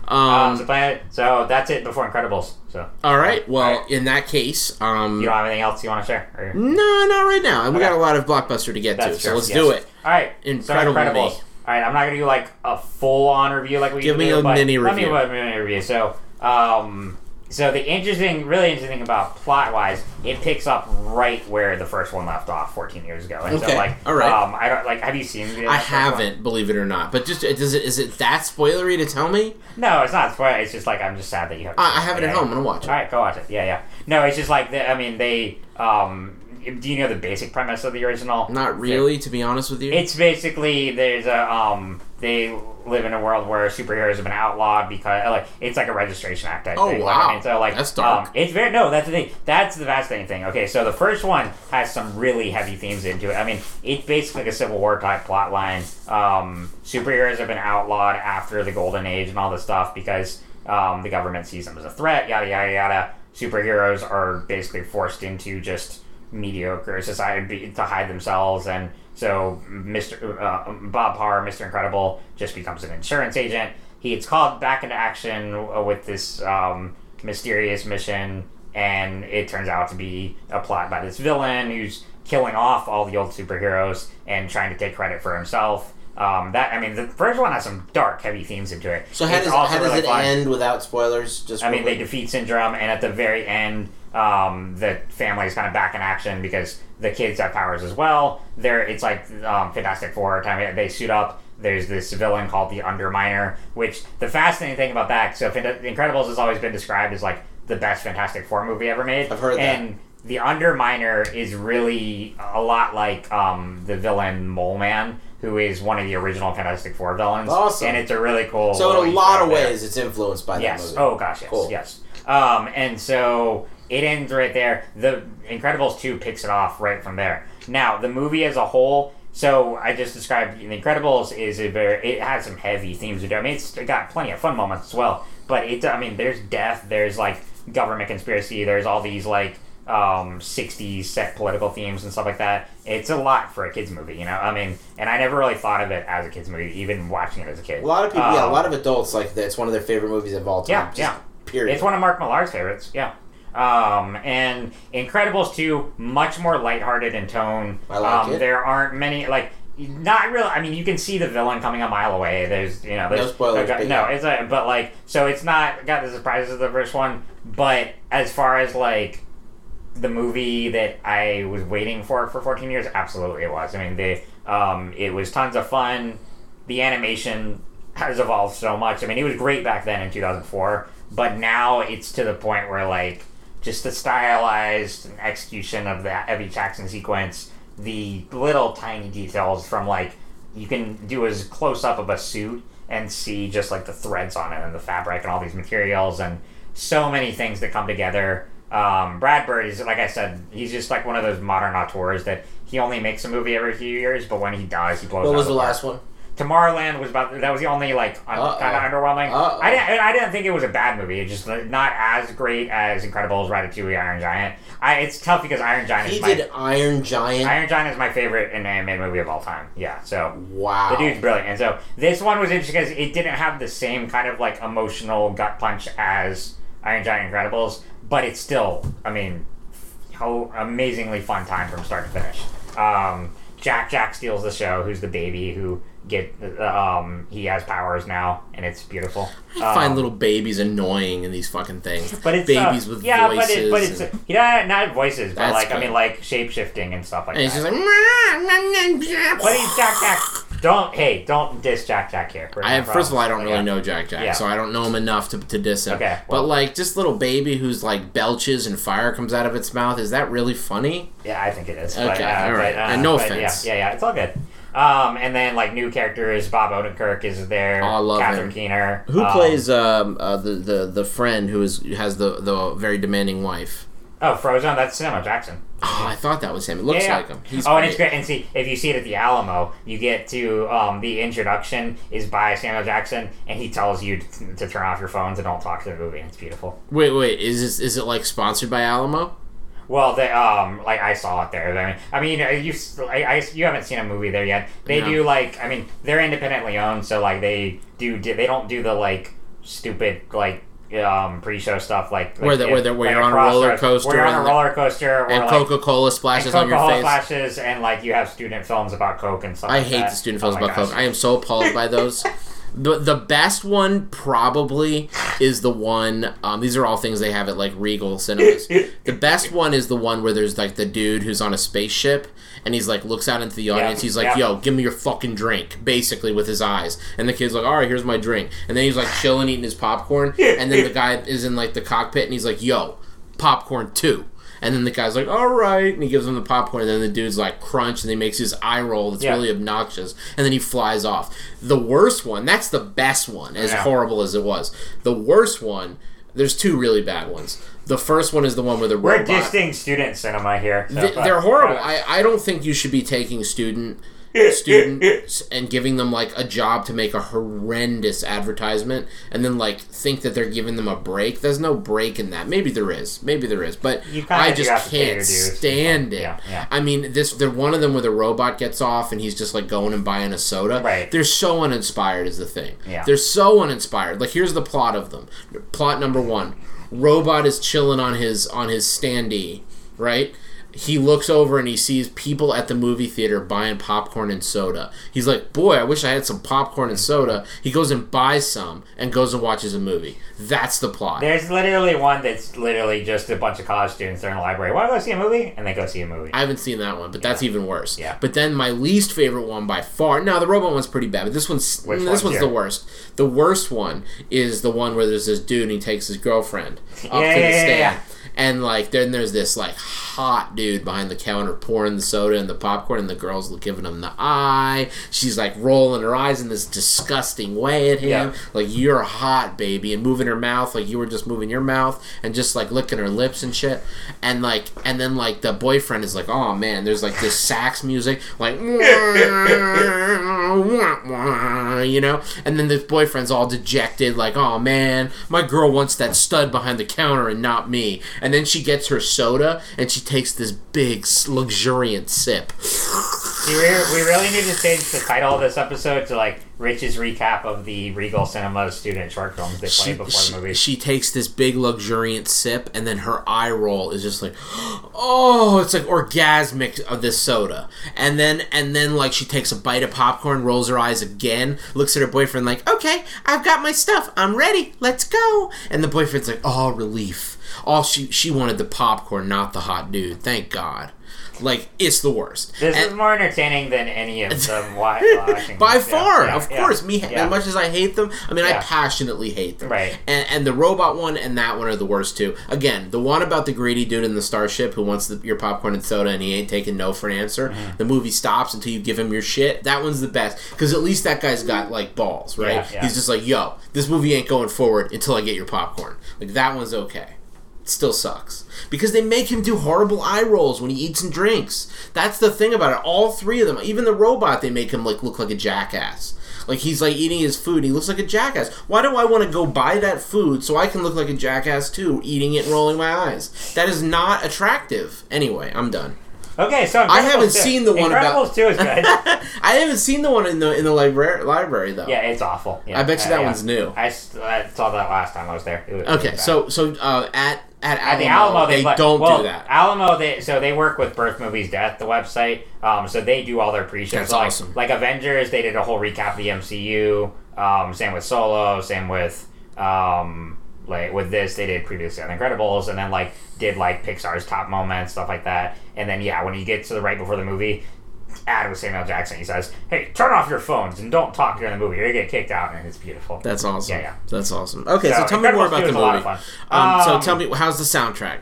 Um, um, so, planet, so that's it before Incredibles. So. All right. Well, all right. in that case... Um, you don't have anything else you want to share? Or? No, not right now. And okay. we got a lot of Blockbuster to get that's to, true. so let's yes. do it. All right. Incredible. So Incredibles. All right. I'm not going to do like a full-on review like we Give do. Give me a mini review. Let me do a mini review. So... Um, So the interesting, really interesting thing about plot-wise, it picks up right where the first one left off fourteen years ago. And okay. so, like, all right. Um, I don't like. Have you seen? The I haven't, one? believe it or not. But just does it? Is it that spoilery to tell me? No, it's not spoilery. It's just like I'm just sad that you haven't. Uh, I have it, it at home. I'm gonna watch it. All right, go watch it. Yeah, yeah. No, it's just like the, I mean, they. Um, do you know the basic premise of the original? Not really, it, to be honest with you. It's basically there's a um they. live in a world where superheroes have been outlawed because, like, it's like a registration act. I oh think. wow! Like, I mean, so like, that's dark. Um, it's very no. That's the thing. That's the fascinating thing. Okay, so the first one has some really heavy themes into it. I mean, it's basically like a Civil War type plot line. Um, superheroes have been outlawed after the Golden Age and all this stuff because um, the government sees them as a threat. Yada yada yada. Superheroes are basically forced into just mediocre society to hide themselves and. So, Mister Uh, Bob Parr, Mister Incredible, just becomes an insurance agent. He gets called back into action with this um, mysterious mission, and it turns out to be a plot by this villain who's killing off all the old superheroes and trying to take credit for himself. Um, that I mean, the first one has some dark, heavy themes into it. So how it's does, how does really it fun. end without spoilers? Just I mean, they defeat Syndrome, and at the very end, um, the family is kind of back in action because... The kids have powers as well. They're, it's like um, Fantastic Four time. They suit up. There's this villain called the Underminer, which the fascinating thing about that, so Incredibles has always been described as like the best Fantastic Four movie ever made. I've heard that. And the Underminer is really a lot like um, the villain Mole Man, who is one of the original Fantastic Four villains. Awesome. And it's a really cool... So in a lot of ways, there. it's influenced by yes. that movie. Oh, gosh, yes. Cool. Yes. Um, and so... It ends right there. The Incredibles two picks it off right from there. Now, the movie as a whole, so I just described The Incredibles is a very, it has some heavy themes to do. I mean, it's got plenty of fun moments as well, but it, I mean, there's death, there's like government conspiracy, there's all these like um, sixties set political themes and stuff like that. It's a lot for a kid's movie, you know? I mean, and I never really thought of it as a kid's movie, even watching it as a kid. A lot of people, um, yeah, a lot of adults, like, it's one of their favorite movies of all time. Yeah, just yeah. Period. It's one of Mark Millar's favorites, yeah. Um, and Incredibles two, much more lighthearted in tone. I like um, it. There aren't many, like, not really, I mean, you can see the villain coming a mile away. There's, you know, there's, no spoilers. Got, no, it's a, but like, so it's not got the surprises of the first one, but as far as like the movie that I was waiting for for fourteen years, absolutely it was. I mean, they, um, it was tons of fun. The animation has evolved so much. I mean, it was great back then in two thousand four, but now it's to the point where like, just the stylized execution of the of each action sequence, the little tiny details from like you can do as close up of a suit and see just like the threads on it and the fabric and all these materials and so many things that come together. Um, Brad Bird is, like I said, he's just like one of those modern auteurs that he only makes a movie every few years, but when he dies, he blows. What was the last one? Tomorrowland was about that was the only like un, kind of underwhelming. Uh-oh. I didn't I didn't think it was a bad movie. It's just like, not as great as Incredibles, Ratatouille, Iron Giant. I it's tough because Iron Giant. He is my, did Iron Giant. Iron Giant is my favorite in anime movie of all time. Yeah, so wow, the dude's brilliant. And so this one was interesting because it didn't have the same kind of like emotional gut punch as Iron Giant, Incredibles, but it's still I mean, how amazingly fun time from start to finish. Um, Jack Jack steals the show. Who's the baby who? Get um he has powers now and it's beautiful. I um, find little babies annoying in these fucking things. But it's babies uh, with yeah, voices. Yeah, but, it, but it's yeah, not voices, but like good. I mean like shape shifting and stuff like and that. And he's just like, but he's Jack Jack. Don't, hey, don't diss Jack Jack here. I have, first of all, I don't really yeah. know Jack Jack, yeah. so I don't know him enough to, to diss him. Okay, well, but, like, this little baby who's, like, belches and fire comes out of its mouth, is that really funny? Yeah, I think it is. Okay, but, uh, all right. But, uh, and no offense. Yeah, yeah, yeah, it's all good. Um, and then, like, new characters, Bob Odenkirk is there. Oh, I love Catherine him. Keener. Who um, plays um, uh, the, the, the friend who is has the, the very demanding wife? Oh, Frozone? That's Samuel Jackson. Oh, I thought that was him. It looks yeah. like him. He's oh, great. And it's great. And see, if you see it at the Alamo, you get to um, the introduction is by Samuel Jackson, and he tells you to, to turn off your phones and don't talk to the movie. And it's beautiful. Wait, wait. Is this, is it, like, sponsored by Alamo? Well, they, um, like, I saw it there. I mean, I mean, you, I, I, you haven't seen a movie there yet. They no. do, like, I mean, they're independently owned, so, like, they do, they don't do the, like, stupid, like, um, pre-show stuff, like, like where the, where, the, where, like you're on a roller coaster, where you're on a roller coaster, and like, Coca-Cola splashes and Coca-Cola on your face, splashes, and like you have student films about Coke and stuff. I like hate that. the student films oh about gosh. Coke. I am so appalled by those. The the best one probably is the one. Um, these are all things they have at like Regal Cinemas. The best one is the one where there's like the dude who's on a spaceship and he's like looks out into the audience. Yep, he's like, yep. "Yo, give me your fucking drink," basically with his eyes. And the kid's like, "All right, here's my drink." And then he's like chilling, eating his popcorn. And then the guy is in like the cockpit and he's like, "Yo, popcorn too." And then the guy's like, all right. And he gives him the popcorn. And then the dude's like, crunch. And he makes his eye roll that's yeah. really obnoxious. And then he flies off. The worst one, that's the best one, as yeah. horrible as it was. The worst one, there's two really bad ones. The first one is the one where the We're robot... We're dissing student cinema here. So, they, they're horrible. I, I don't think you should be taking student... students and giving them like a job to make a horrendous advertisement and then like think that they're giving them a break. There's no break in that. Maybe there is. Maybe there is. But I just can't stand it. Yeah, yeah. I mean, this the one of them where the robot gets off and he's just like going and buying a soda. Right. They're so uninspired is the thing. Yeah. They're so uninspired. Like here's the plot of them. Plot number one. Robot is chilling on his on his standee, right? He looks over and he sees people at the movie theater buying popcorn and soda. He's like, boy, I wish I had some popcorn and soda. He goes and buys some and goes and watches a movie. That's the plot. There's literally one that's literally just a bunch of college students are in a library. Want to go see a movie? And they go see a movie. I haven't seen that one, but yeah. that's even worse. Yeah. But then my least favorite one by far... Now, the robot one's pretty bad, but this one's, Which this one's, one's the worst. The worst one is the one where there's this dude and he takes his girlfriend up yeah, to yeah, the stand. Yeah, yeah. And, like, then there's this, like, hot dude behind the counter pouring the soda and the popcorn, and the girl's giving him the eye. She's, like, rolling her eyes in this disgusting way at him. Yeah. Like, you're hot, baby. And moving her mouth like you were just moving your mouth and just, like, licking her lips and shit. And, like, and then, like, the boyfriend is like, oh, man, there's, like, this sax music. Like, you know? And then this boyfriend's all dejected, like, oh, man, my girl wants that stud behind the counter and not me. And then she gets her soda, and she takes this big, luxuriant sip. See, we really need to change the title of this episode to, like, Rich's recap of the Regal Cinema student short films they played before she, the movie. She takes this big, luxuriant sip, and then her eye roll is just like, oh, it's like orgasmic of this soda. And then, and then like, she takes a bite of popcorn, rolls her eyes again, looks at her boyfriend like, okay, I've got my stuff. I'm ready. Let's go. And the boyfriend's like, oh, relief. All she she wanted the popcorn, not the hot dude. Thank God. Like, it's the worst. This and, is more entertaining than any of them watching. By far, yeah, of yeah, course. Yeah, me, yeah. As much as I hate them, I mean, yeah. I passionately hate them. Right. And, and the robot one and that one are the worst, too. Again, the one about the greedy dude in the starship who wants the, your popcorn and soda and he ain't taking no for an answer. Mm-hmm. The movie stops until you give him your shit. That one's the best. Because at least that guy's got, like, balls, right? Yeah, yeah. He's just like, yo, this movie ain't going forward until I get your popcorn. Like, that one's okay. Still sucks. Because they make him do horrible eye rolls when he eats and drinks. That's the thing about it. All three of them, even the robot, they make him like look like a jackass. Like he's like eating his food and he looks like a jackass. Why do I want to go buy that food so I can look like a jackass too, eating it and rolling my eyes? That is not attractive. Anyway, I'm done. Okay, so Incredibles I haven't two. seen the one Incredibles about... two is good. I haven't seen the one in the in the libra- library, though. Yeah, it's awful. Yeah. I bet you uh, that yeah. one's new. I, I saw that last time I was there. It was, okay, it was so so uh, at, at, at Alamo, the Alamo they, they play, don't well, do that. Alamo, they, so they work with Birth Movies Death, the website, um, so they do all their pre-shows. That's like, awesome. Like Avengers, they did a whole recap of the M C U, um, same with Solo, same with... Um, Like with this, they did previously on Incredibles, and then like did like Pixar's top moments, stuff like that. And then yeah, when you get to the right before the movie, Adam Samuel Jackson, he says, hey, turn off your phones and don't talk during the movie. You're going to get kicked out, and it's beautiful. That's awesome. Yeah, yeah. That's awesome. Okay, so, so tell me more about the movie. A lot of fun. Um, um, so tell me, how's the soundtrack?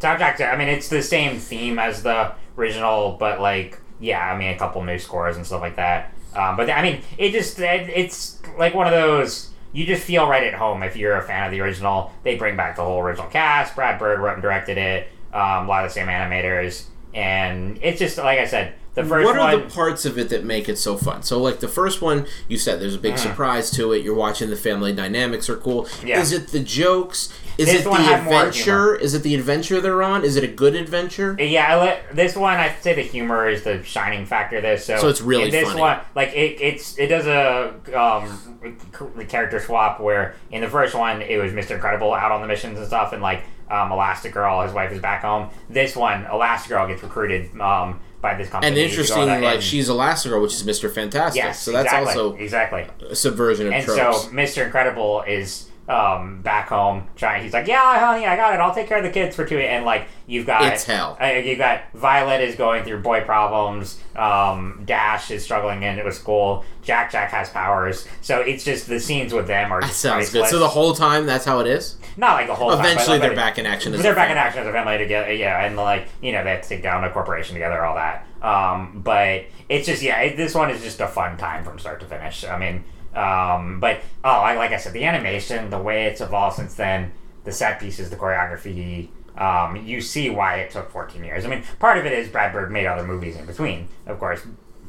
Soundtrack, I mean, it's the same theme as the original, but, like, yeah, I mean, a couple new scores and stuff like that. Um, but, I mean, it just, it, it's like one of those, you just feel right at home if you're a fan of the original. They bring back the whole original cast. Brad Bird wrote and directed it. Um, a lot of the same animators. And it's just, like I said, the first one... What are one, the parts of it that make it so fun? So, like, the first one, you said there's a big mm. surprise to it. You're watching the family dynamics are cool. Yeah. Is it the jokes? Is this it the adventure? Is it the adventure they're on? Is it a good adventure? Yeah, I let, this one, I'd say the humor is the shining factor there. So, so it's really this funny. This one, like, it, it's, it does a um, character swap where in the first one, it was Mister Incredible out on the missions and stuff, and, like, um, Elastigirl, his wife, is back home. This one, Elastigirl gets recruited... Um, by this company. And interestingly, like, and, she's Elastigirl, which is Mister Fantastic. Yes, so that's exactly, also exactly. a subversion of and tropes. And so Mister Incredible is um, back home trying. He's like, yeah, honey, I got it. I'll take care of the kids for two. And like, you've got... It's hell. Uh, you've got Violet is going through boy problems. Um, Dash is struggling in it with school. Jack Jack has powers. So it's just the scenes with them are just... That sounds good. So the whole time, that's how it is? Not like the whole Eventually time. Eventually they're like, back in action as they're a family. They're back in action as a family together, yeah. And like, you know, they have to take down a corporation together, all that. Um, but it's just, yeah, it, this one is just a fun time from start to finish. I mean, um, but, oh, I, like I said, the animation, the way it's evolved since then, the set pieces, the choreography... Um, you see why it took fourteen years. I mean, part of it is Brad Bird made other movies in between, of course,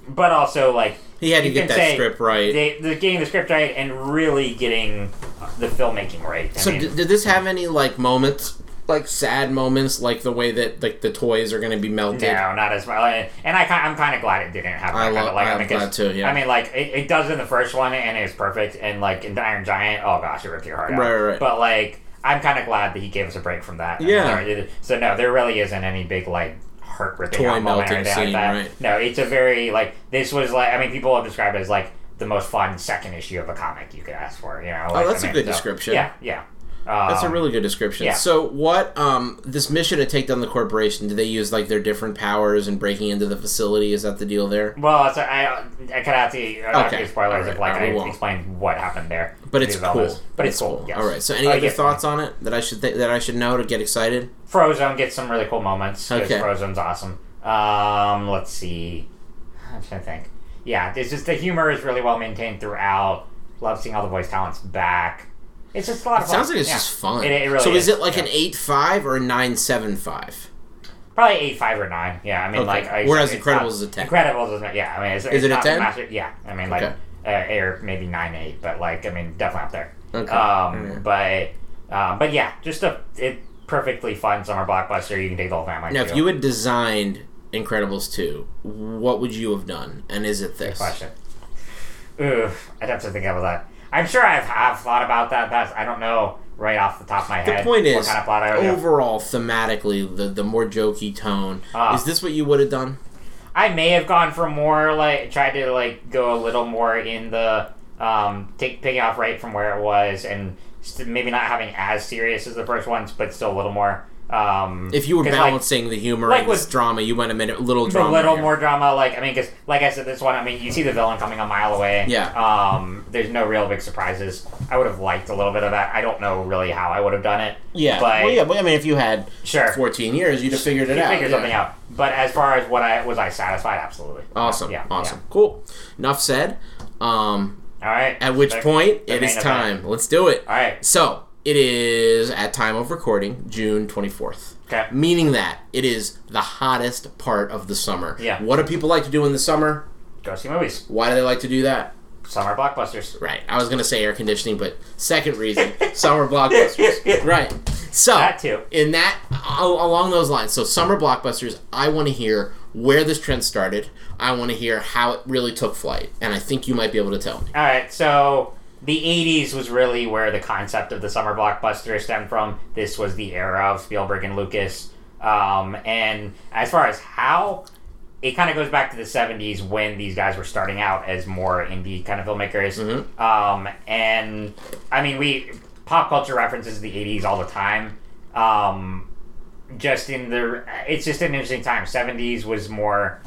but also like he had to get that script right. They, they're getting the script right and really getting the filmmaking right. I so, mean, d- did this have any like moments, like sad moments, like the way that like the toys are going to be melted? No, not as well. And I, I'm kind of glad it didn't have that. I love, like, I'm I mean, glad too. Yeah. I mean, like it, it does in the first one, and it's perfect. And like in the Iron Giant, oh gosh, it ripped your heart out. Right, right, right. But like. I'm kind of glad that he gave us a break from that. Yeah. So, no, there really isn't any big, like, heart-ripping moment or anything scene, like that. Right. No, it's a very, like, this was, like, I mean, people have described it as, like, the most fun second issue of a comic you could ask for, you know? Like, oh, that's I mean, a good so, description. Yeah, yeah. Um, that's a really good description. Yeah. So, what, um, this mission to take down the corporation, do they use, like, their different powers and breaking into the facility? Is that the deal there? Well, so I, I kind of have to, I don't okay. have to spoilers right. if, like, no, I explain what happened there. But it's cool. But it's cool. Yes. All right. So, any uh, other yes, thoughts on it that I should th- that I should know to get excited? Frozone gets some really cool moments. Okay. Frozone's awesome. Um, let's see. I'm trying to think. Yeah, it's just the humor is really well maintained throughout. Love seeing all the voice talents back. It's just a lot of fun. It sounds like it's yeah. just fun. It, it really so is. So is it like yeah. an eight five or a nine seven five? Probably eight five or nine. Yeah, I mean okay. like. I, Whereas Incredibles not, is a ten. Incredibles is not. Yeah, I mean it's, is it's it not a ten? Massive, yeah, I mean like. Okay. Uh, or maybe nine eight, but like I mean definitely up there. Okay. Um, yeah. But um, but yeah, just a it perfectly fun summer blockbuster. You can take the whole family. Now, too. If you had designed Incredibles two, what would you have done? And is it this? Good question. Ooh, I'd have to think about that. I'm sure I've have thought about that. That's I don't know right off the top of my head. The point is, kind of plot I overall thematically, the the more jokey tone. Uh, is this what you would have done? I may have gone for more, like, tried to, like, go a little more in the, um, take picking off right from where it was, and st- maybe not having as serious as the first ones, but still a little more, um... If you were balancing like, the humor like and with, drama, you went a minute, little drama. A little here. more drama, like, I mean, because, like I said, this one, I mean, you see the villain coming a mile away. Yeah. Um, there's no real big surprises. I would have liked a little bit of that. I don't know really how I would have done it. Yeah. But, well, yeah, but, I mean, if you had sure. fourteen years, you'd have figured it you out. You'd figure yeah. something out. But as far as what I was I satisfied, absolutely. Awesome. Yeah. Awesome. Yeah. Cool. Enough said. Um, All right. At which so, point, it is time. Event. Let's do it. All right. So, it is, at time of recording, June twenty-fourth. Okay. Meaning that it is the hottest part of the summer. Yeah. What do people like to do in the summer? Go see movies. Why do they like to do that? Summer blockbusters. Right. I was going to say air conditioning, but second reason, summer blockbusters. Right. So, that too. In that, along those lines, so summer blockbusters, I want to hear where this trend started. I want to hear how it really took flight, and I think you might be able to tell me. All right, so the eighties was really where the concept of the summer blockbuster stemmed from. This was the era of Spielberg and Lucas. Um, and as far as how, it kind of goes back to the seventies when these guys were starting out as more indie kind of filmmakers. Mm-hmm. Um, and, I mean, we... Pop culture references the eighties all the time. Um, just in the... It's just an interesting time. seventies was more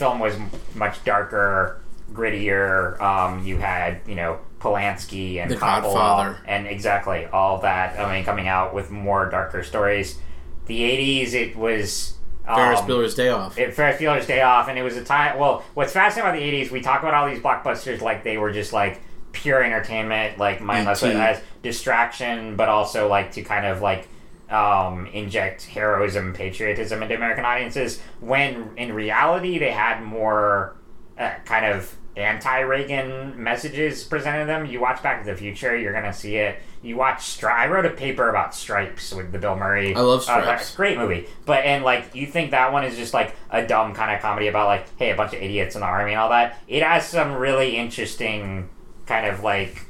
film was much darker, grittier. Um, you had, you know, Polanski and the Coppola, and exactly all that. I mean, coming out with more darker stories. The eighties, it was um, Ferris Bueller's Day Off. It, Ferris Bueller's Day Off, and it was a time. Well, what's fascinating about the eighties, we talk about all these blockbusters like they were just like pure entertainment, like mindless as distraction, but also like to kind of like um, inject heroism, patriotism into American audiences. When in reality, they had more uh, kind of anti-Reagan messages presented to them. You watch Back to the Future, you're gonna see it. You watch Stri- I wrote a paper about Stripes with the Bill Murray. I love Stripes. Uh, great movie. But and like you think that one is just like a dumb kind of comedy about like, hey, a bunch of idiots in the army and all that. It has some really interesting kind of like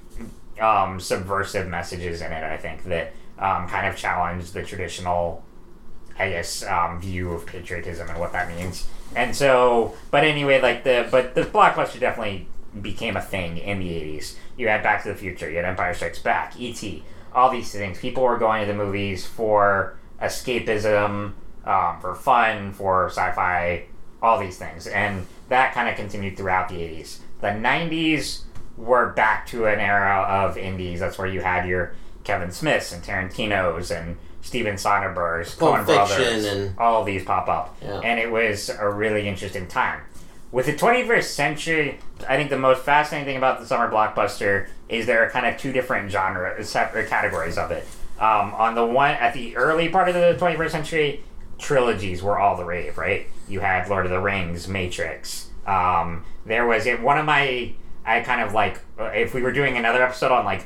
um, subversive messages in it, I think, that um, kind of challenge the traditional, I guess, um, view of patriotism and what that means. And so, but anyway, like the, but the blockbuster definitely became a thing in the eighties. You had Back to the Future, you had Empire Strikes Back, E T, all these things. People were going to the movies for escapism, um, for fun, for sci-fi, all these things. And that kind of continued throughout the eighties. The nineties were back to an era of indies. That's where you had your Kevin Smiths and Tarantinos and Steven Soderbergh's, Coen Brothers, and all of these pop up. Yeah. And it was a really interesting time. With the twenty-first century, I think the most fascinating thing about the summer blockbuster is there are kind of two different genres, separate categories of it. Um, on the one, at the early part of the twenty-first century, trilogies were all the rave, right? You had Lord of the Rings, Matrix. Um, there was in one of my, I kind of like, if we were doing another episode on like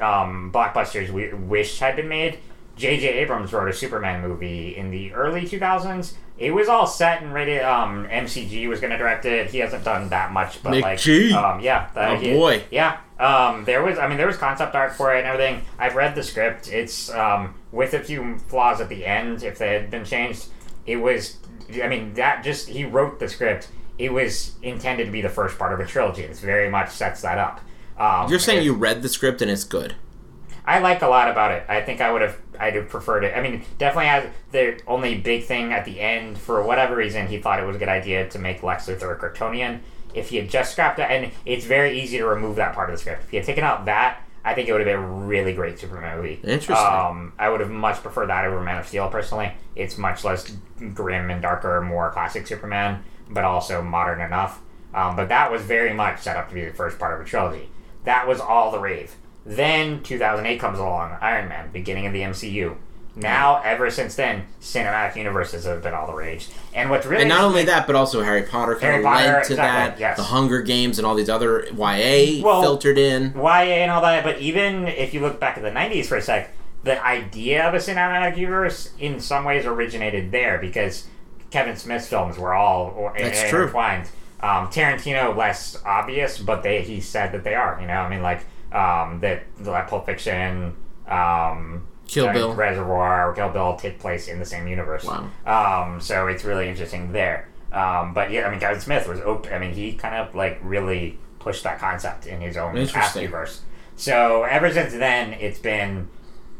um, blockbusters we wish had been made, J J Abrams wrote a Superman movie in the early two thousands. It was all set and rated. Um, M C G was going to direct it. He hasn't done that much, but Nick like, G. Um, yeah, that, oh he, boy, yeah. Um, there was, I mean, there was concept art for it and everything. I've read the script. It's um, with a few flaws at the end. If they had been changed, it was. I mean, that just he wrote the script. It was intended to be the first part of a trilogy. It very much sets that up. Um, You're saying it, you read the script and it's good. I like a lot about it. I think I would have, I'd have preferred it. I mean, definitely has the only big thing at the end. For whatever reason, he thought it was a good idea to make Lex Luthor a Kryptonian. If he had just scrapped that, and it's very easy to remove that part of the script. If he had taken out that, I think it would have been a really great Superman movie. Interesting. Um, I would have much preferred that over Man of Steel, personally. It's much less grim and darker, more classic Superman, but also modern enough. Um, but that was very much set up to be the first part of a trilogy. That was all the rave. Then two thousand eight comes along, Iron Man, beginning of the M C U. Now, ever since then, cinematic universes have been all the rage. And what's really and not only that, but also Harry Potter kind of led to exactly, that. Yes. The Hunger Games and all these other Y A well, filtered in. Y A and all that, but even if you look back at the nineties for a sec, the idea of a cinematic universe in some ways originated there because Kevin Smith's films were all That's in- true. intertwined. Um, Tarantino, less obvious, but they he said that they are. You know, I mean, like... Um, that like Pulp Fiction, um, Kill Bill, Reservoir, Kill Bill take place in the same universe. Wow. Um, so it's really interesting there. Um, but yeah, I mean, Kevin Smith was open. I mean, he kind of like really pushed that concept in his own past universe. So ever since then, it's been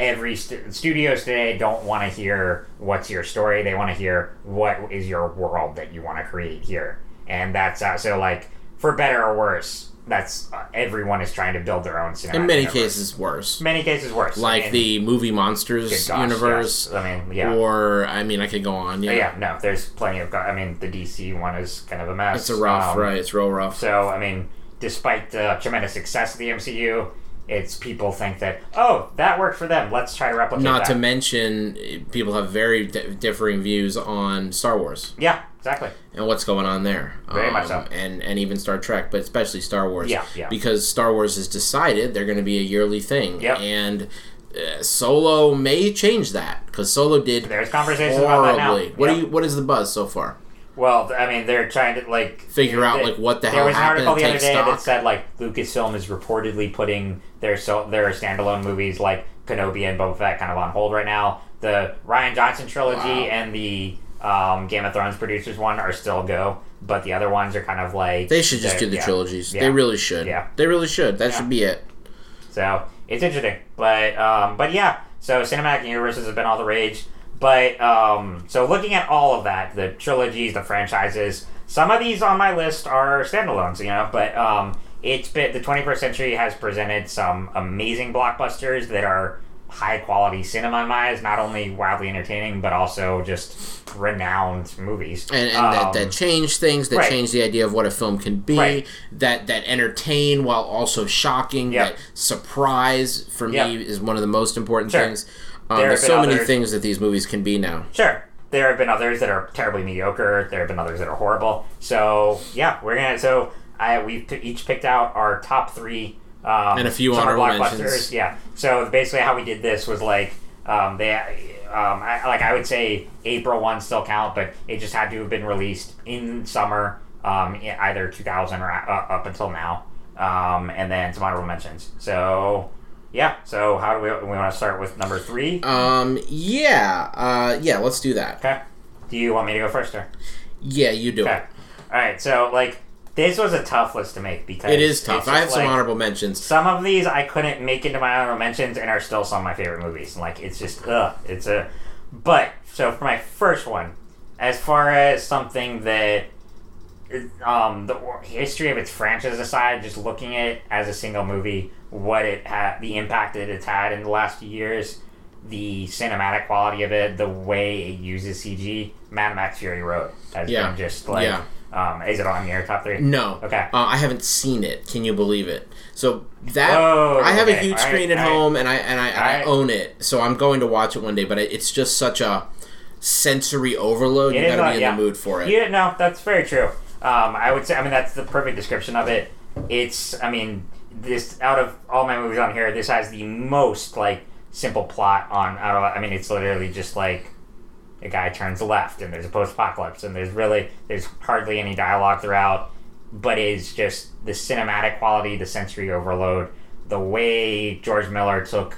every st- studios today don't want to hear what's your story. They want to hear what is your world that you want to create here, and that's uh, so like for better or worse. That's uh, everyone is trying to build their own cinematic. In many universe. cases, worse. Many cases, worse. Like I mean, the movie monsters gosh, universe. Yes. I mean, yeah. Or I mean, I could go on. Yeah, yeah. No, there's plenty of. I mean, the D C one is kind of a mess. It's a rough, um, right? It's real rough. So I mean, despite the tremendous success of the M C U, it's people think that oh, that worked for them. Let's try to replicate. Not that. to mention, people have very di- differing views on Star Wars. Yeah. Exactly. And what's going on there. Very um, much so. And, and even Star Trek, but especially Star Wars. Yeah, yeah. Because Star Wars has decided they're going to be a yearly thing. Yep. And uh, Solo may change that, because Solo did There's conversations horribly. About that now. What, yep. do you, what is the buzz so far? Well, I mean, they're trying to, like... Figure out, they, like, what the hell happened. There was an article the other day stock. that said, like, Lucasfilm is reportedly putting their, so, their standalone movies, like Kenobi and Boba Fett, kind of on hold right now. The Rian Johnson trilogy wow. and the... Um, Game of Thrones producers one are still go, but the other ones are kind of like they should just do the yeah, trilogies. Yeah, they really should. Yeah, they really should. That yeah. should be it. So it's interesting, but um, but yeah. So cinematic universes have been all the rage. But, um, so looking at all of that, the trilogies, the franchises, some of these on my list are standalones, you know, but, um, it's been, the twenty-first century has presented some amazing blockbusters that are high-quality cinema in my eyes, not only wildly entertaining, but also just renowned movies. And, and um, that, that change things, that right. change the idea of what a film can be, right. that, that entertain while also shocking, yep. that surprise, for me, yep. is one of the most important sure. things. Um, there there's so others. many things that these movies can be now. Sure. There have been others that are terribly mediocre. There have been others that are horrible. So, yeah, we're going to... So, I we've p- each picked out our top three um, and a few honorable mentions. Yeah. So, basically how we did this was, like, um, they... Um, I, like, I would say April first still count, but it just had to have been released in summer, um, in either two thousand or uh, up until now. Um, and then some honorable mentions. So... Yeah, so how do we we want to start with number three? Um, yeah, uh, yeah, let's do that. Okay. Do you want me to go first, or? Yeah, you do. Okay. All right, so, like, this was a tough list to make because... It is tough. I have like, some honorable mentions. Some of these I couldn't make into my honorable mentions and are still some of my favorite movies. And, like, it's just, ugh, it's a... But, so for my first one, as far as something that... Um, the history of its franchise aside, just looking at it as a single movie, what it had, the impact that it's had in the last few years, the cinematic quality of it, the way it uses C G, Mad Max Fury Road has yeah. been just like... Yeah. Um, is it on your top three? No. Okay. Uh, I haven't seen it. Can you believe it? So that... Oh, I have okay. a huge right. screen at right. home, and, I, and I, right. I own it, so I'm going to watch it one day, but it's just such a sensory overload. It you gotta like, be in yeah. the mood for it. Yeah, no, that's very true. Um, I would say, I mean, that's the perfect description of it. It's, I mean, this, out of all my movies on here, this has the most, like, simple plot on, I don't know, I mean, it's literally just, like, a guy turns left, and there's a post-apocalypse, and there's really, there's hardly any dialogue throughout, but it's just the cinematic quality, the sensory overload, the way George Miller took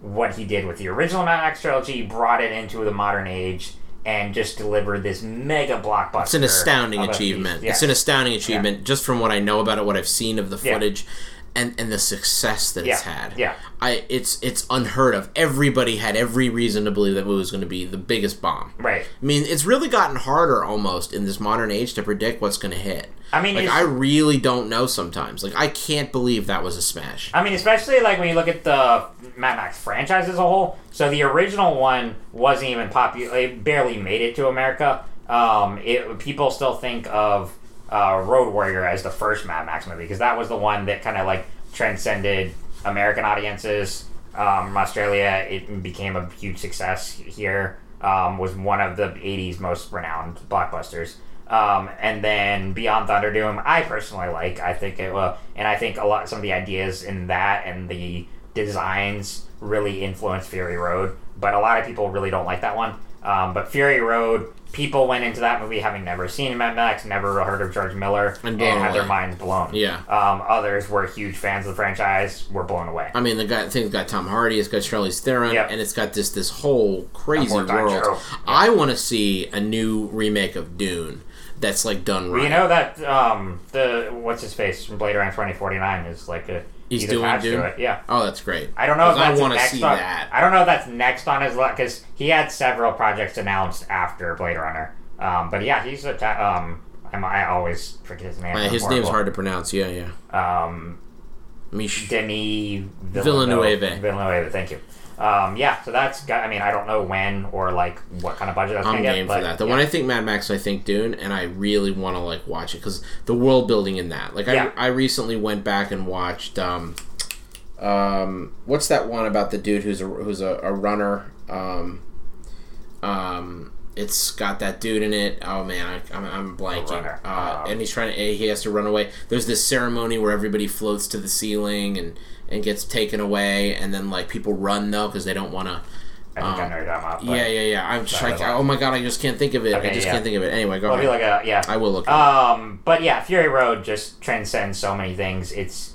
what he did with the original Mad Max trilogy, brought it into the modern age, and just delivered this mega blockbuster. It's an astounding achievement. Yeah. It's an astounding achievement, yeah. just from what I know about it, what I've seen of the footage, yeah. and, and the success that yeah. it's had. Yeah, I it's it's unheard of. Everybody had every reason to believe that it was going to be the biggest bomb. Right. I mean, it's really gotten harder almost in this modern age to predict what's going to hit. I mean, like, I really don't know sometimes. Like, I can't believe that was a smash. I mean, especially, like, when you look at the Mad Max franchise as a whole. So the original one wasn't even popular. It barely made it to America. Um, it, people still think of uh, Road Warrior as the first Mad Max movie because that was the one that kind of, like, transcended American audiences. Um, Australia, it became a huge success here. Um, was one of the eighties most renowned blockbusters. Um, and then Beyond Thunderdome, I personally like. I think it will, and I think a lot some of the ideas in that and the designs really influenced Fury Road. But a lot of people really don't like that one. Um, but Fury Road, people went into that movie having never seen Mad Max, never heard of George Miller, and, and had their minds blown. Yeah. Um, others were huge fans of the franchise, were blown away. I mean, the guy, thing's got Tom Hardy, it's got Charlize Theron, yep. and it's got this this whole crazy world. Yeah. I want to see a new remake of Dune. That's like done right. You know that um, the what's his face from Blade Runner twenty forty-nine is like a he's, he's doing Dune. To it. Yeah. Oh, that's great. I don't know if that's I want to see on, that. I don't know if that's next on his lot because he had several projects announced after Blade Runner. Um, but yeah, he's a ta- um. I'm, I always forget his name. Uh, his horrible. name's hard to pronounce. Yeah, yeah. Um, Mich- Denis Villeneuve. Villeneuve. Villeneuve. Thank you. Um, yeah, so that's got, I mean, I don't know when or, like, what kind of budget that's going to get. I'm game for that. The yeah. one I think Mad Max, I think Dune, and I really want to, like, watch it, because the world building in that. Like, yeah. I I recently went back and watched, um, um, what's that one about the dude who's a, who's a, a runner? Um, um, it's got that dude in it. Oh, man, I, I'm, I'm blanking. Uh, um, and he's trying to, he has to run away. There's this ceremony where everybody floats to the ceiling, and... and gets taken away, and then, like, people run, though, because they don't want to... I think um, I nerded them up. Yeah, yeah, yeah. I'm just like, oh, my God, I just can't think of it. Okay, I just yeah. can't think of it. Anyway, go ahead. Like a, yeah. I will look um, it up. But, yeah, Fury Road just transcends so many things. It's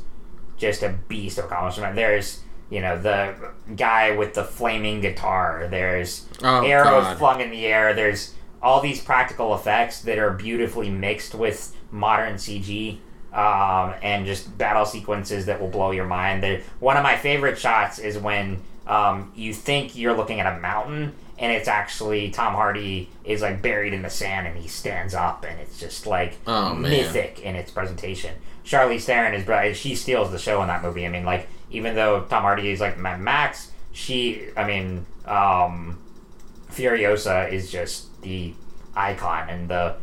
just a beast of accomplishment. There's, you know, the guy with the flaming guitar. There's oh, arrows God. flung in the air. There's all these practical effects that are beautifully mixed with modern C G. Um, and just battle sequences that will blow your mind. They're, one of my favorite shots is when um, you think you're looking at a mountain, and it's actually Tom Hardy is like buried in the sand, and he stands up, and it's just like oh, mythic in its presentation. Charlize Theron is br- she steals the show in that movie. I mean, like, even though Tom Hardy is like Max, she, I mean, um, Furiosa is just the icon and the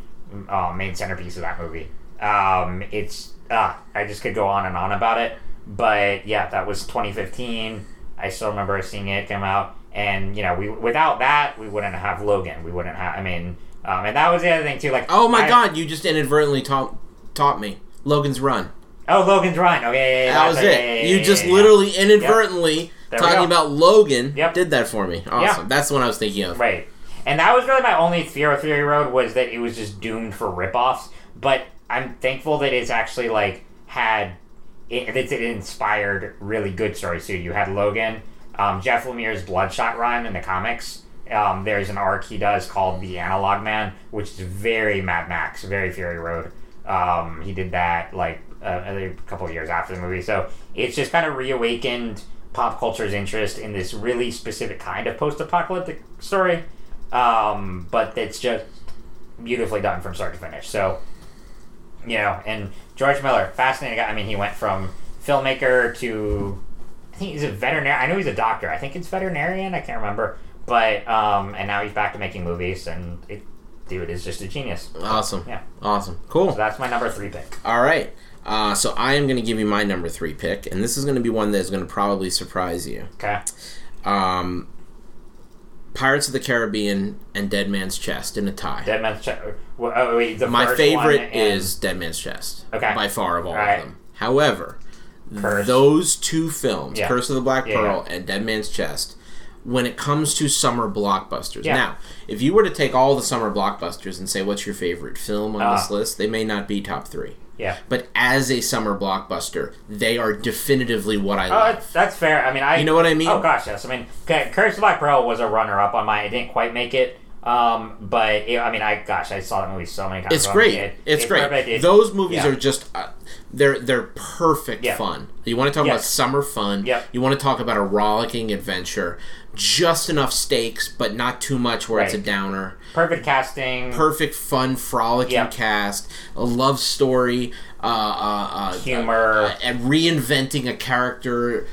uh, main centerpiece of that movie. Um, it's ah, I just could go on and on about it, but yeah, that was twenty fifteen. I still remember seeing it come out, and you know, we without that we wouldn't have Logan. We wouldn't have. I mean, um, and that was the other thing too. Like, oh my I, God, you just inadvertently taught taught me Logan's Run. Oh, Logan's Run. Okay, yeah, yeah, that was like, it. Yeah, yeah, you just yeah, literally yeah. inadvertently yep. talking about Logan yep. did that for me. Awesome. Yep. That's what I was thinking of. Right. And that was really my only fear of Fury Road, was that it was just doomed for ripoffs. But I'm thankful that it's actually like had it, it inspired really good stories too. You had Logan, um, Jeff Lemire's Bloodshot run in the comics. Um, there's an arc he does called The Analog Man, which is very Mad Max, very Fury Road. Um, he did that like uh, a couple of years after the movie, so it's just kind of reawakened pop culture's interest in this really specific kind of post-apocalyptic story, um, but it's just beautifully done from start to finish. So, you know, and George Miller, fascinating guy. I mean, he went from filmmaker to, I think he's a veterinarian. I know he's a doctor. I think it's veterinarian. I can't remember, but um, and now he's back to making movies, and it. Dude is just a genius. Awesome. Yeah. Awesome. Cool. So that's my number three pick. All right. Uh, so I am going to give you my number three pick, and this is going to be one that is going to probably surprise you. Okay. Um, Pirates of the Caribbean and Dead Man's Chest in a tie. Dead Man's Chest. Oh, wait, the my first favorite one and... is Dead Man's Chest. Okay. By far of all, all right. of them. However, Curse. those two films, yeah. Curse of the Black yeah, Pearl yeah. and Dead Man's Chest, when it comes to summer blockbusters. Yeah. Now, if you were to take all the summer blockbusters and say, what's your favorite film on uh, this list, they may not be top three. Yeah. But as a summer blockbuster, they are definitively what I love. Oh, that's, that's fair. I mean, I... You know what I mean? Oh, gosh, yes. I mean, okay, Curse of the Black Pearl was a runner-up on mine. It didn't quite make it. Um, but, it, I mean, I gosh, I saw that movie so many times. It's great. It, it's, it's great. It, Those movies yeah. are just... Uh, They're they're perfect yeah. fun. You want to talk yes. about summer fun. Yep. You want to talk about a rollicking adventure. Just enough stakes, but not too much where right. it's a downer. Perfect casting. Perfect fun, frolicking yep. cast. A love story. Uh, uh, uh, Humor. Uh, and reinventing a character.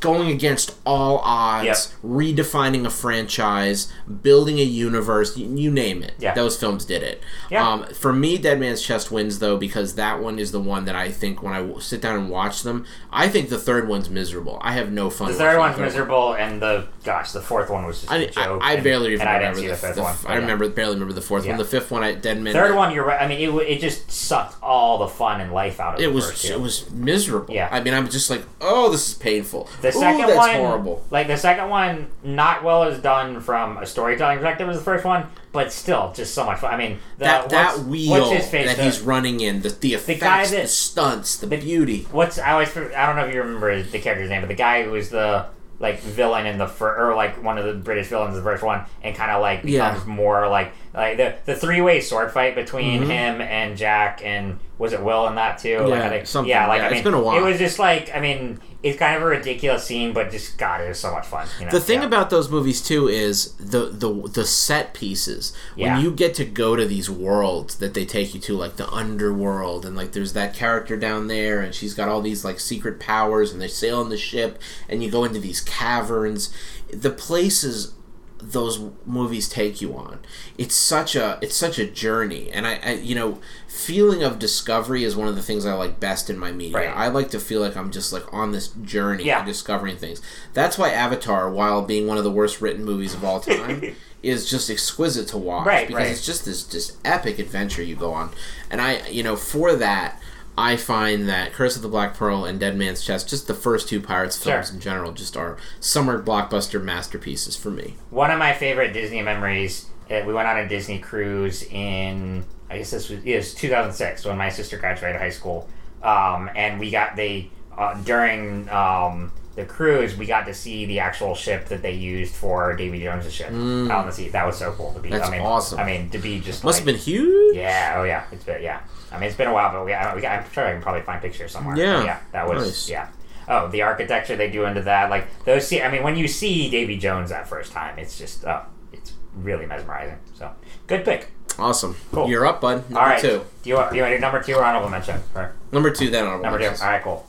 Going against all odds. Yep. Redefining a franchise. Building a universe. You, you name it. Yep. Those films did it. Yep. Um, for me, Dead Man's Chest wins, though, because that one is the one that I think when I sit down and watch them, I think the third one's miserable. I have no fun with it. The third one's miserable, and the, gosh, the fourth one was just I, a joke. I, I and, barely even remember the, the fifth one. F- I remember yeah. barely remember the fourth yeah. one. The fifth one, I, Dead Man. Third one, you're right. I mean, it it just sucked all the fun and life out of it. It was It was miserable. Yeah. I mean, I'm just like, oh, this is painful. Painful. The second Ooh, that's one, horrible. Like the second one, not well as done from a storytelling perspective as the first one, but still just so much fun. I mean, the, that that wheel that the, he's running in, the the effects, the, guy that, the stunts, the, the beauty. What's I always I don't know if you remember the character's name, but the guy who was the like villain in the first, or like one of the British villains in the first one, and kind of like becomes yeah. more like like the the three way sword fight between mm-hmm. him and Jack, and was it Will in that too? Yeah, like, I think, something. Yeah, like yeah, I mean, it's been a while. It was just like I mean. It's kind of a ridiculous scene, but just, God, it was so much fun. You know? The thing yeah. about those movies, too, is the the, the set pieces. Yeah. When you get to go to these worlds that they take you to, like the underworld, and like there's that character down there, and she's got all these like secret powers, and they sail on the ship, and you go into these caverns. The places those movies take you on. It's such a it's such a journey, and I, I you know, feeling of discovery is one of the things I like best in my media. Right. I like to feel like I'm just like on this journey yeah. of discovering things. That's why Avatar, while being one of the worst written movies of all time, is just exquisite to watch right, because right. it's just this just epic adventure you go on. And I you know for that I find that Curse of the Black Pearl and Dead Man's Chest, just the first two Pirates films sure. in general, just are summer blockbuster masterpieces for me. One of my favorite Disney memories, uh, we went on a Disney cruise in, I guess this was, it was two thousand six, when my sister graduated high school. Um, and we got, they, uh, during um, the cruise, we got to see the actual ship that they used for Davy Jones' ship mm. out on the sea. That was so cool to be. That's I mean, awesome. I mean, to be just Must like, have been huge. Yeah, oh yeah, it's been, yeah. I mean, it's been a while, but we, I don't, we, I'm sure I can probably find pictures somewhere. Yeah. Yeah, that was, nice. yeah. oh, the architecture they do into that, like those. See, I mean, when you see Davy Jones that first time, it's just oh, it's really mesmerizing. So good pick. Awesome. Cool. You're up, bud. Number all right. Two. Do you want do you want to do number two or honorable mention? Or? Number two, then honorable mention. Number mentions. Two. All right, cool.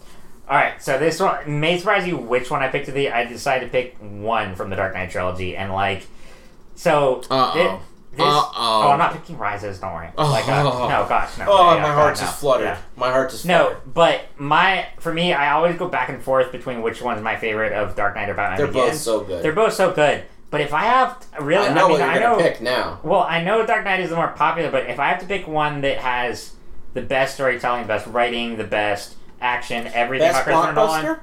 All right, so this one may surprise you which one I picked. To the I decided to pick one from the Dark Knight trilogy, and like, so. Uh oh. This, oh, I'm not picking Rises, don't worry. Oh, like, uh, no, gosh, no. Oh, yeah, my heart just no. fluttered. Yeah. My heart just fluttered. No, but my, for me, I always go back and forth between which one's my favorite of Dark Knight or Batman They're Begins. Both so good. They're both so good. But if I have, to, really, I know I mean, what you're I know, gonna pick now. Well, I know Dark Knight is the more popular, but if I have to pick one that has the best storytelling, best writing, the best action, everything about Christopher Nolan,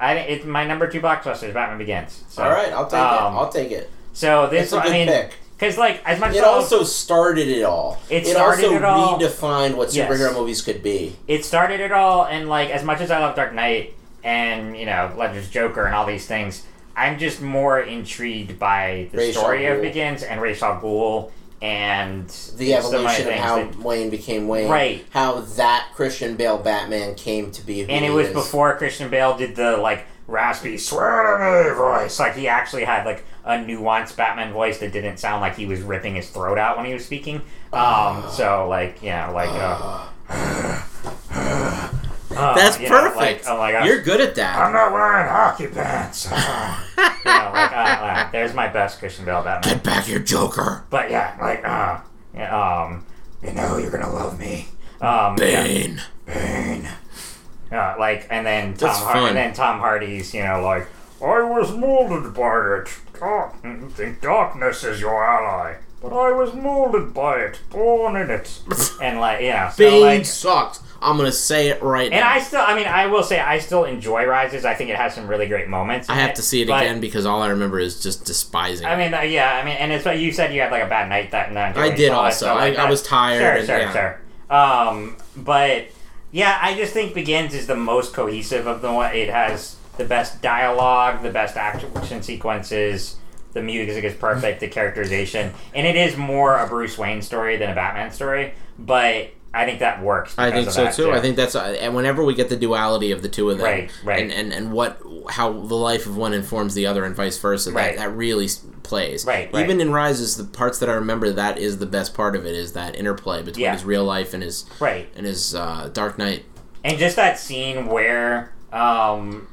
I it's my number two blockbuster is Batman Begins. So, all right, I'll take um, it. I'll take it. So this, it's a good I mean, pick. Because, like, as much as... It also started it all. It started it all. It also redefined what superhero movies could be. It started it all, and, like, as much as I love Dark Knight and, you know, Ledger's Joker and all these things, I'm just more intrigued by the story of Begins and Ra's al Ghul and... The evolution of how Wayne became Wayne. Right. How that Christian Bale Batman came to be who he is. And it was before Christian Bale did the, like, raspy, swear-to-me voice. Like, he actually had, like... a nuanced Batman voice that didn't sound like he was ripping his throat out when he was speaking. Um, uh, so, like, you know, like... Uh, uh, uh, uh, that's you perfect. Know, like, oh my gosh, you're good at that. I'm not wearing hockey pants. Uh, you know, like, uh, uh, there's my best Christian Bale Batman. Get back here, Joker. But, yeah, like, uh, yeah, um, you know you're gonna love me. Um, Bane. Yeah. Bane. Uh, like, and then Tom Hardy, and then Tom Hardy's, you know, like, I was molded by it. Oh, the darkness is your ally, but I was molded by it, born in it. And like, you know, so Bane like, sucks. I'm gonna say it right and now. And I still, I mean, I will say I still enjoy Rises. I think it has some really great moments. I have it, to see it but, again because all I remember is just despising it. I mean, uh, yeah, I mean, and it's what you said. You had like a bad night that night. I did also. It, so like, I, I was tired. Sure, and, sure, yeah. sure. Um, but yeah, I just think Begins is the most cohesive of the one. It has. The best dialogue, the best action sequences, the music is perfect, the characterization. And it is more a Bruce Wayne story than a Batman story, but I think that works. I think so, too. too. I think that's... And whenever we get the duality of the two of them, right, right. And, and, and what how the life of one informs the other and vice versa, right. that, that really plays. Right, right. Even in Rises, the parts that I remember, that is the best part of it, is that interplay between yeah. his real life and his, right. and his uh, Dark Knight. And just that scene where... Um,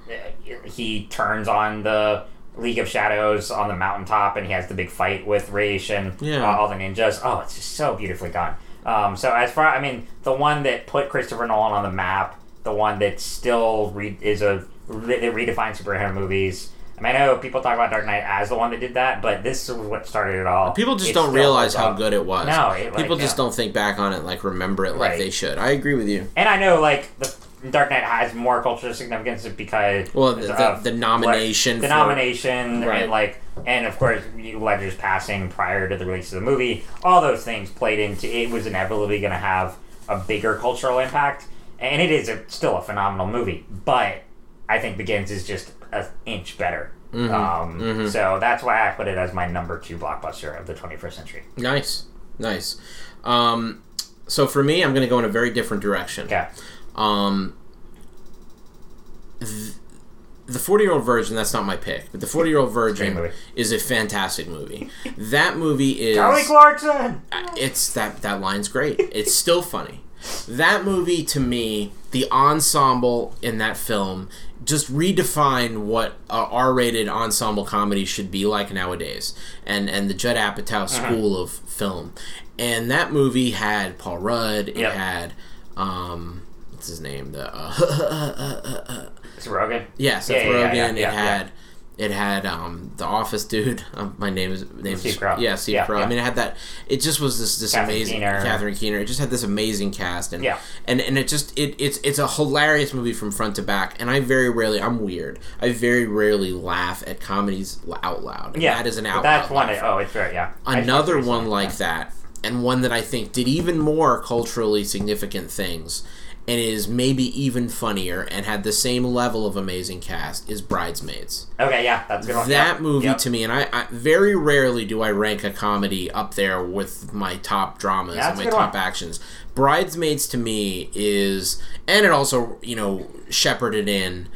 he turns on the League of Shadows on the mountaintop, and he has the big fight with Raish and yeah. uh, all the ninjas. Oh, it's just so beautifully done. Um, so as far, I mean, the one that put Christopher Nolan on the map, the one that still re- is a re- that redefines superhero movies. I mean, I know people talk about Dark Knight as the one that did that, but this is what started it all. People just it's don't realize how good it was. No, it, like, people just no. don't think back on it, like remember it, like right. they should. I agree with you. And I know, like the. Dark Knight has more cultural significance because well, the, the, the nomination, the for, nomination, right. and like, and of course, Ledger's passing prior to the release of the movie. All those things played into it. Was inevitably going to have a bigger cultural impact, and it is a, still a phenomenal movie. But I think Begins is just an inch better. Mm-hmm. Um, mm-hmm. So that's why I put it as my number two blockbuster of the twenty-first century. Nice, nice. Um, so for me, I'm going to go in a very different direction. Yeah. Um, th- the forty-year-old virgin. That's not my pick, but the forty-year-old virgin is a fantastic movie. That movie is Kelly Clarkson. Uh, it's that that line's great. It's still funny. That movie to me, the ensemble in that film just redefined what a R-rated ensemble comedy should be like nowadays, and and the Judd Apatow school uh-huh. of film. And that movie had Paul Rudd. It yep. had um. his name the uh, Seth Rogen yeah Seth yeah, Rogen yeah, yeah, yeah, it yeah, had yeah. it had um the Office dude um, my name is name Steve is, Crow yeah Steve yeah, Crow yeah. I mean it had that it just was this this Catherine amazing Keener. Catherine Keener it just had this amazing cast and yeah. and and it just it it's it's a hilarious movie from front to back and I very rarely I'm weird I very rarely laugh at comedies out loud yeah that is an out that's loud one oh it's right yeah another one like yeah. that and one that I think did even more culturally significant things and is maybe even funnier and had the same level of amazing cast is Bridesmaids. Okay, yeah, that's a good one. That yeah. movie yep. to me, and I, I very rarely do I rank a comedy up there with my top dramas yeah, and my top one. Actions. Bridesmaids to me is, and it also, you know, shepherded in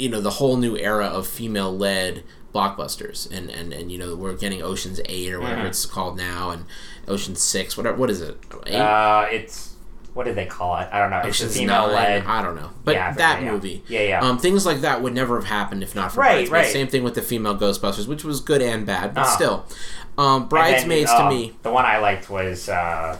you know, the whole new era of female-led blockbusters, and, and, and you know, we're getting Ocean's eight or whatever mm. it's called now, and Ocean's six, whatever, what is it? eight? Uh, it's, what did they call it? I don't know. Ocean's it's a female-led. I don't know. But yeah, that right, movie. Yeah. yeah, yeah. Um, things like that would never have happened if not for right, Bridesmaids. Right. Same thing with the female Ghostbusters, which was good and bad, but uh. still. Um, Bridesmaids then, uh, to me. The one I liked was, uh,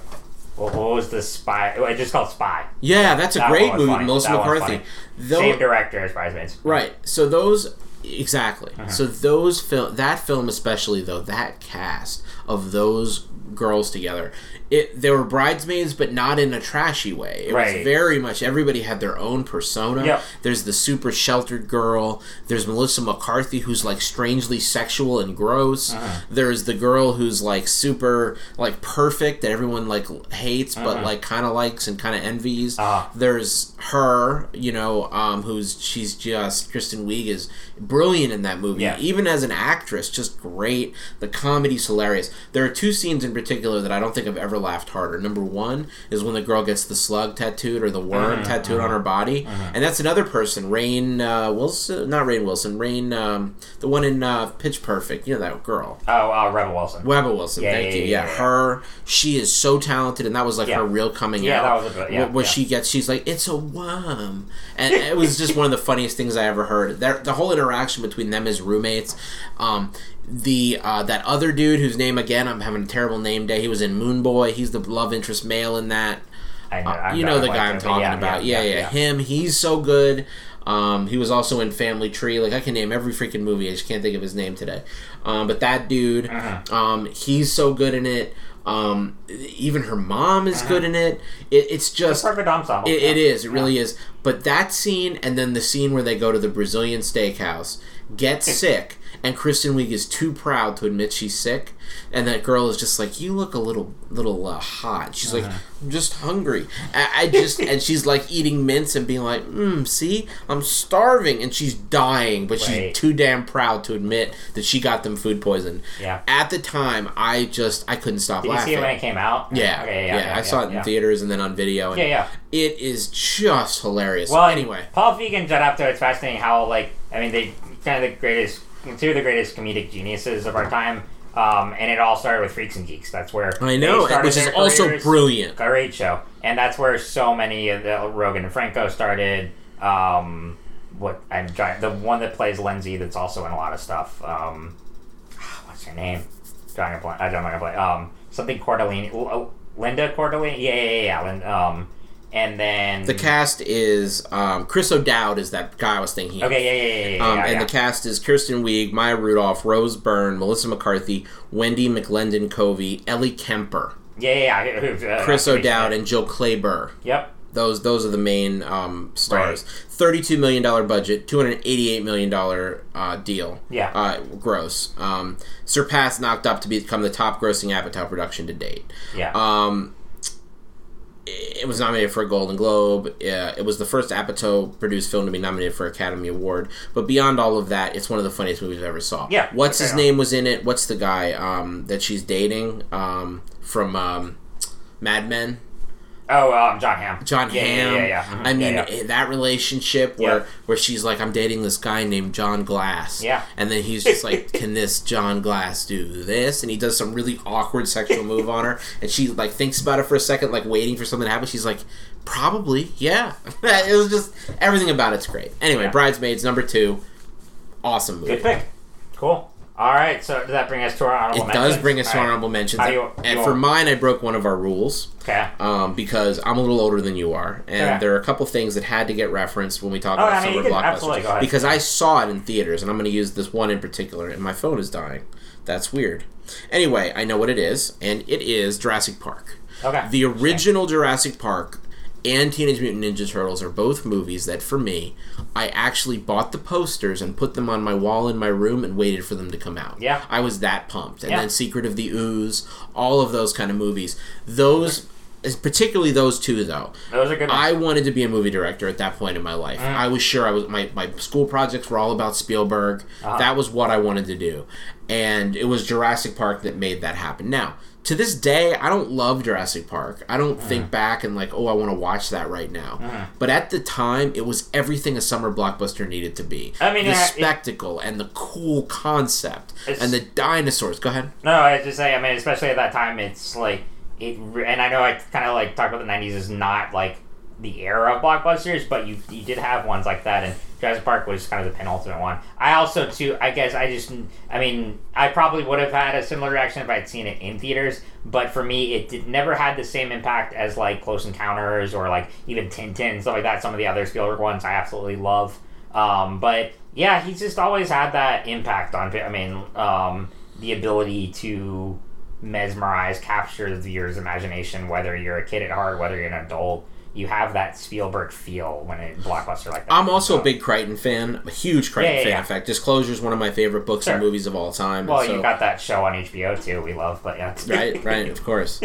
what, what was the spy? I just called Spy. Yeah, that's a that great movie. Melissa McCarthy. Those, Same director as Bridesmaids. Right. So those... Exactly. Uh-huh. So those film, that film especially though, that cast of those girls together, it they were bridesmaids, but not in a trashy way. It right. was very much everybody had their own persona. Yep. There's the super sheltered girl. There's Melissa McCarthy who's like strangely sexual and gross. Uh-huh. There's the girl who's like super like perfect that everyone like hates uh-huh. but like kind of likes and kind of envies. Uh-huh. There's her, you know, um, who's she's just Kristen Wiig is. Brilliant in that movie, yeah. even as an actress, just great. The comedy's hilarious. There are two scenes in particular that I don't think I've ever laughed harder. Number one is when the girl gets the slug tattooed or the worm uh-huh, tattooed uh-huh. on her body, uh-huh. and that's another person, Rainn uh, Wilson, not Rainn Wilson, Rainn, um, the one in uh, Pitch Perfect, you know that girl. Oh, uh, Rebel Wilson. Rebel Wilson, yeah, thank yeah, you. Yeah, yeah, yeah, her. She is so talented, and that was like yeah. her real coming yeah, out. Yeah, that was a bit, yeah. What yeah. she gets, she's like, it's a worm, and it was just one of the funniest things I ever heard. That, the whole interaction. Interaction between them as roommates. Um, the uh, that other dude whose name again I'm having a terrible name day. He was in Moon Boy. He's the love interest male in that. I know, uh, you know the guy I'm talking yeah, about. Yeah yeah, yeah, yeah, yeah. Him. He's so good. Um, he was also in Family Tree. Like I can name every freaking movie. I just can't think of his name today. Um, but that dude, uh-huh. um, he's so good in it. Um, even her mom is uh-huh. good in it. it it's just... It's perfect ensemble. It, yeah. it is. It yeah. really is. But that scene and then the scene where they go to the Brazilian steakhouse, get sick, and Kristen Wiig is too proud to admit she's sick, and that girl is just like, you look a little little uh, hot. She's uh-huh. like, I'm just hungry. I, I just... and she's like eating mints and being like, mm, see? I'm starving. And she's dying, but right. she's too damn proud to admit that she got them food poisoned. Yeah. At the time, I just... I couldn't stop laughing. Did you see it when it came out? Yeah. Okay, yeah, yeah, yeah, I yeah, saw it in yeah. theaters and then on video. And yeah, yeah. It is just hilarious. Well, anyway. Paul Feig's Judd Apatow, it's fascinating how, like... I mean, they... Kind of the greatest... Two of the greatest comedic geniuses of our time. Um, and it all started with Freaks and Geeks. That's where I know, they which is careers, also brilliant. Great show, and that's where so many of the Rogan and Franco started. Um, what I'm trying, the one that plays Lindsay, that's also in a lot of stuff. Um, what's her name? Drawing a blank. I don't know. Play. Um, something Cordellini. Oh, Linda Cordellini. Yeah, yeah, yeah. Linda, um, and then the cast is um, Chris O'Dowd is that guy I was thinking. Okay, yeah, yeah, yeah. yeah, um, yeah and yeah. the cast is Kirsten Wiig, Maya Rudolph, Rose Byrne, Melissa McCarthy, Wendy McLendon Covey, Ellie Kemper. Yeah, yeah, yeah. Chris O'Dowd and Jill Clayburgh. Yep. Those those are the main um, stars. Right. Thirty-two million dollar budget, two hundred eighty-eight million dollar uh, deal. Yeah. Uh, gross. Um, surpassed Knocked Up to become the top grossing Apatow production to date. Yeah. Um. It was nominated for a Golden Globe. Uh, it was the first Apatow-produced film to be nominated for an Academy Award. But beyond all of that, it's one of the funniest movies I ever saw. Yeah. What's his name was in it? What's the guy um, that she's dating um, from um, Mad Men? Oh, um, John Hamm. John yeah, Hamm. Yeah, yeah, yeah. Mm-hmm. I mean, yeah, yeah. that relationship where, yeah. where she's like, I'm dating this guy named John Glass. Yeah. And then he's just like, can this John Glass do this? And he does some really awkward sexual move on her. And she like thinks about it for a second, like waiting for something to happen. She's like, probably, yeah. It was just, everything about it's great. Anyway, yeah. Bridesmaids, number two. Awesome movie. Good pick. Cool. All right, so does that bring us to our honorable it mentions? It does bring us All to our right. honorable mentions. You, you and for mine, I broke one of our rules. Okay. Um, because I'm a little older than you are. And okay. there are a couple things that had to get referenced when we talk oh, about I mean, sober blockbusters. Because I saw it in theaters, and I'm going to use this one in particular, and my phone is dying. That's weird. Anyway, I know what it is, and it is Jurassic Park. Okay. The original okay. Jurassic Park and Teenage Mutant Ninja Turtles are both movies that, for me, I actually bought the posters and put them on my wall in my room and waited for them to come out. Yeah. I was that pumped. And yeah. then Secret of the Ooze, all of those kind of movies. Those... particularly those two, though. Those are good. I wanted to be a movie director at that point in my life. Mm. I was sure I was. My, my school projects were all about Spielberg. Uh-huh. That was what I wanted to do. And it was Jurassic Park that made that happen. Now, to this day, I don't love Jurassic Park. I don't uh-huh. think back and like, oh, I want to watch that right now. Uh-huh. But at the time, it was everything a summer blockbuster needed to be. I mean, the I, spectacle it, and the cool concept and the dinosaurs. Go ahead. No, I was just saying. I mean, especially at that time, it's like it. And I know I kind of like talk about the nineties is not like the era of blockbusters, but you you did have ones like that, and Jurassic Park was kind of the penultimate one. I also, too, I guess I just, I mean, I probably would have had a similar reaction if I'd seen it in theaters, but for me, it did, never had the same impact as, like, Close Encounters or, like, even Tintin, stuff like that. Some of the other Spielberg ones I absolutely love. Um, but, yeah, he's just always had that impact on, I mean, um, the ability to mesmerize, capture the viewer's imagination, whether you're a kid at heart, whether you're an adult. You have that Spielberg feel when a blockbuster like that. I'm also so. a big Crichton fan. I'm a huge Crichton yeah, yeah, fan, yeah. in fact. Disclosure is one of my favorite books sure. and movies of all time. Well, so. You got that show on H B O, too, we love, but yeah. Right, right, of course.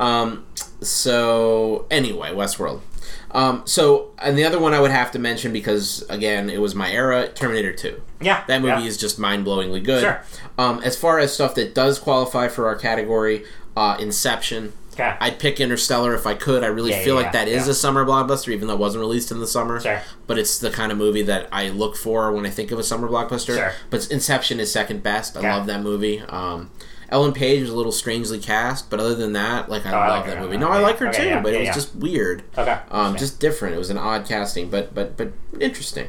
um, so, anyway, Westworld. Um, so, and the other one I would have to mention, because, again, it was my era, Terminator two. Yeah. That movie yeah. is just mind-blowingly good. Sure. Um, as far as stuff that does qualify for our category, uh, Inception. Okay. I'd pick Interstellar if I could. I really yeah, feel yeah, like that yeah. is a summer blockbuster, even though it wasn't released in the summer. Sure. But it's the kind of movie that I look for when I think of a summer blockbuster. Sure. But Inception is second best. I okay. love that movie. Um, Ellen Page was a little strangely cast, but other than that, like I oh, love I like that her. movie. No, I like her okay, too, yeah, but yeah, it was yeah. just weird. Okay. Um, just different. It was an odd casting, but but but interesting.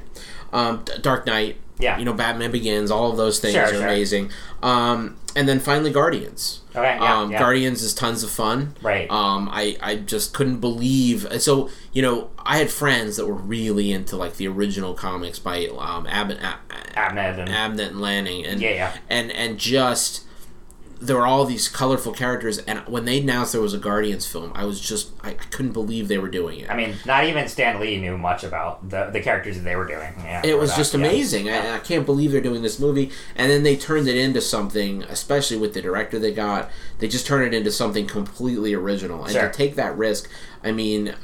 Um, Dark Knight. Yeah. You know, Batman Begins. All of those things sure, are sure. amazing. Um, and then finally, Guardians. Okay, yeah, um, yeah. Guardians is tons of fun. Right. Um, I, I just couldn't believe. So, you know, I had friends that were really into, like, the original comics by um, Ab- Ab- Abnett and Abnett and Lanning. And, yeah, yeah. And, and just, there were all these colorful characters. And when they announced there was a Guardians film, I was just, I, I couldn't believe they were doing it. I mean, not even Stan Lee knew much about the, the characters that they were doing. Yeah, it was that. just amazing. Yeah. I, I can't believe they're doing this movie. And then they turned it into something, especially with the director they got, they just turned it into something completely original. And sure. to take that risk, I mean,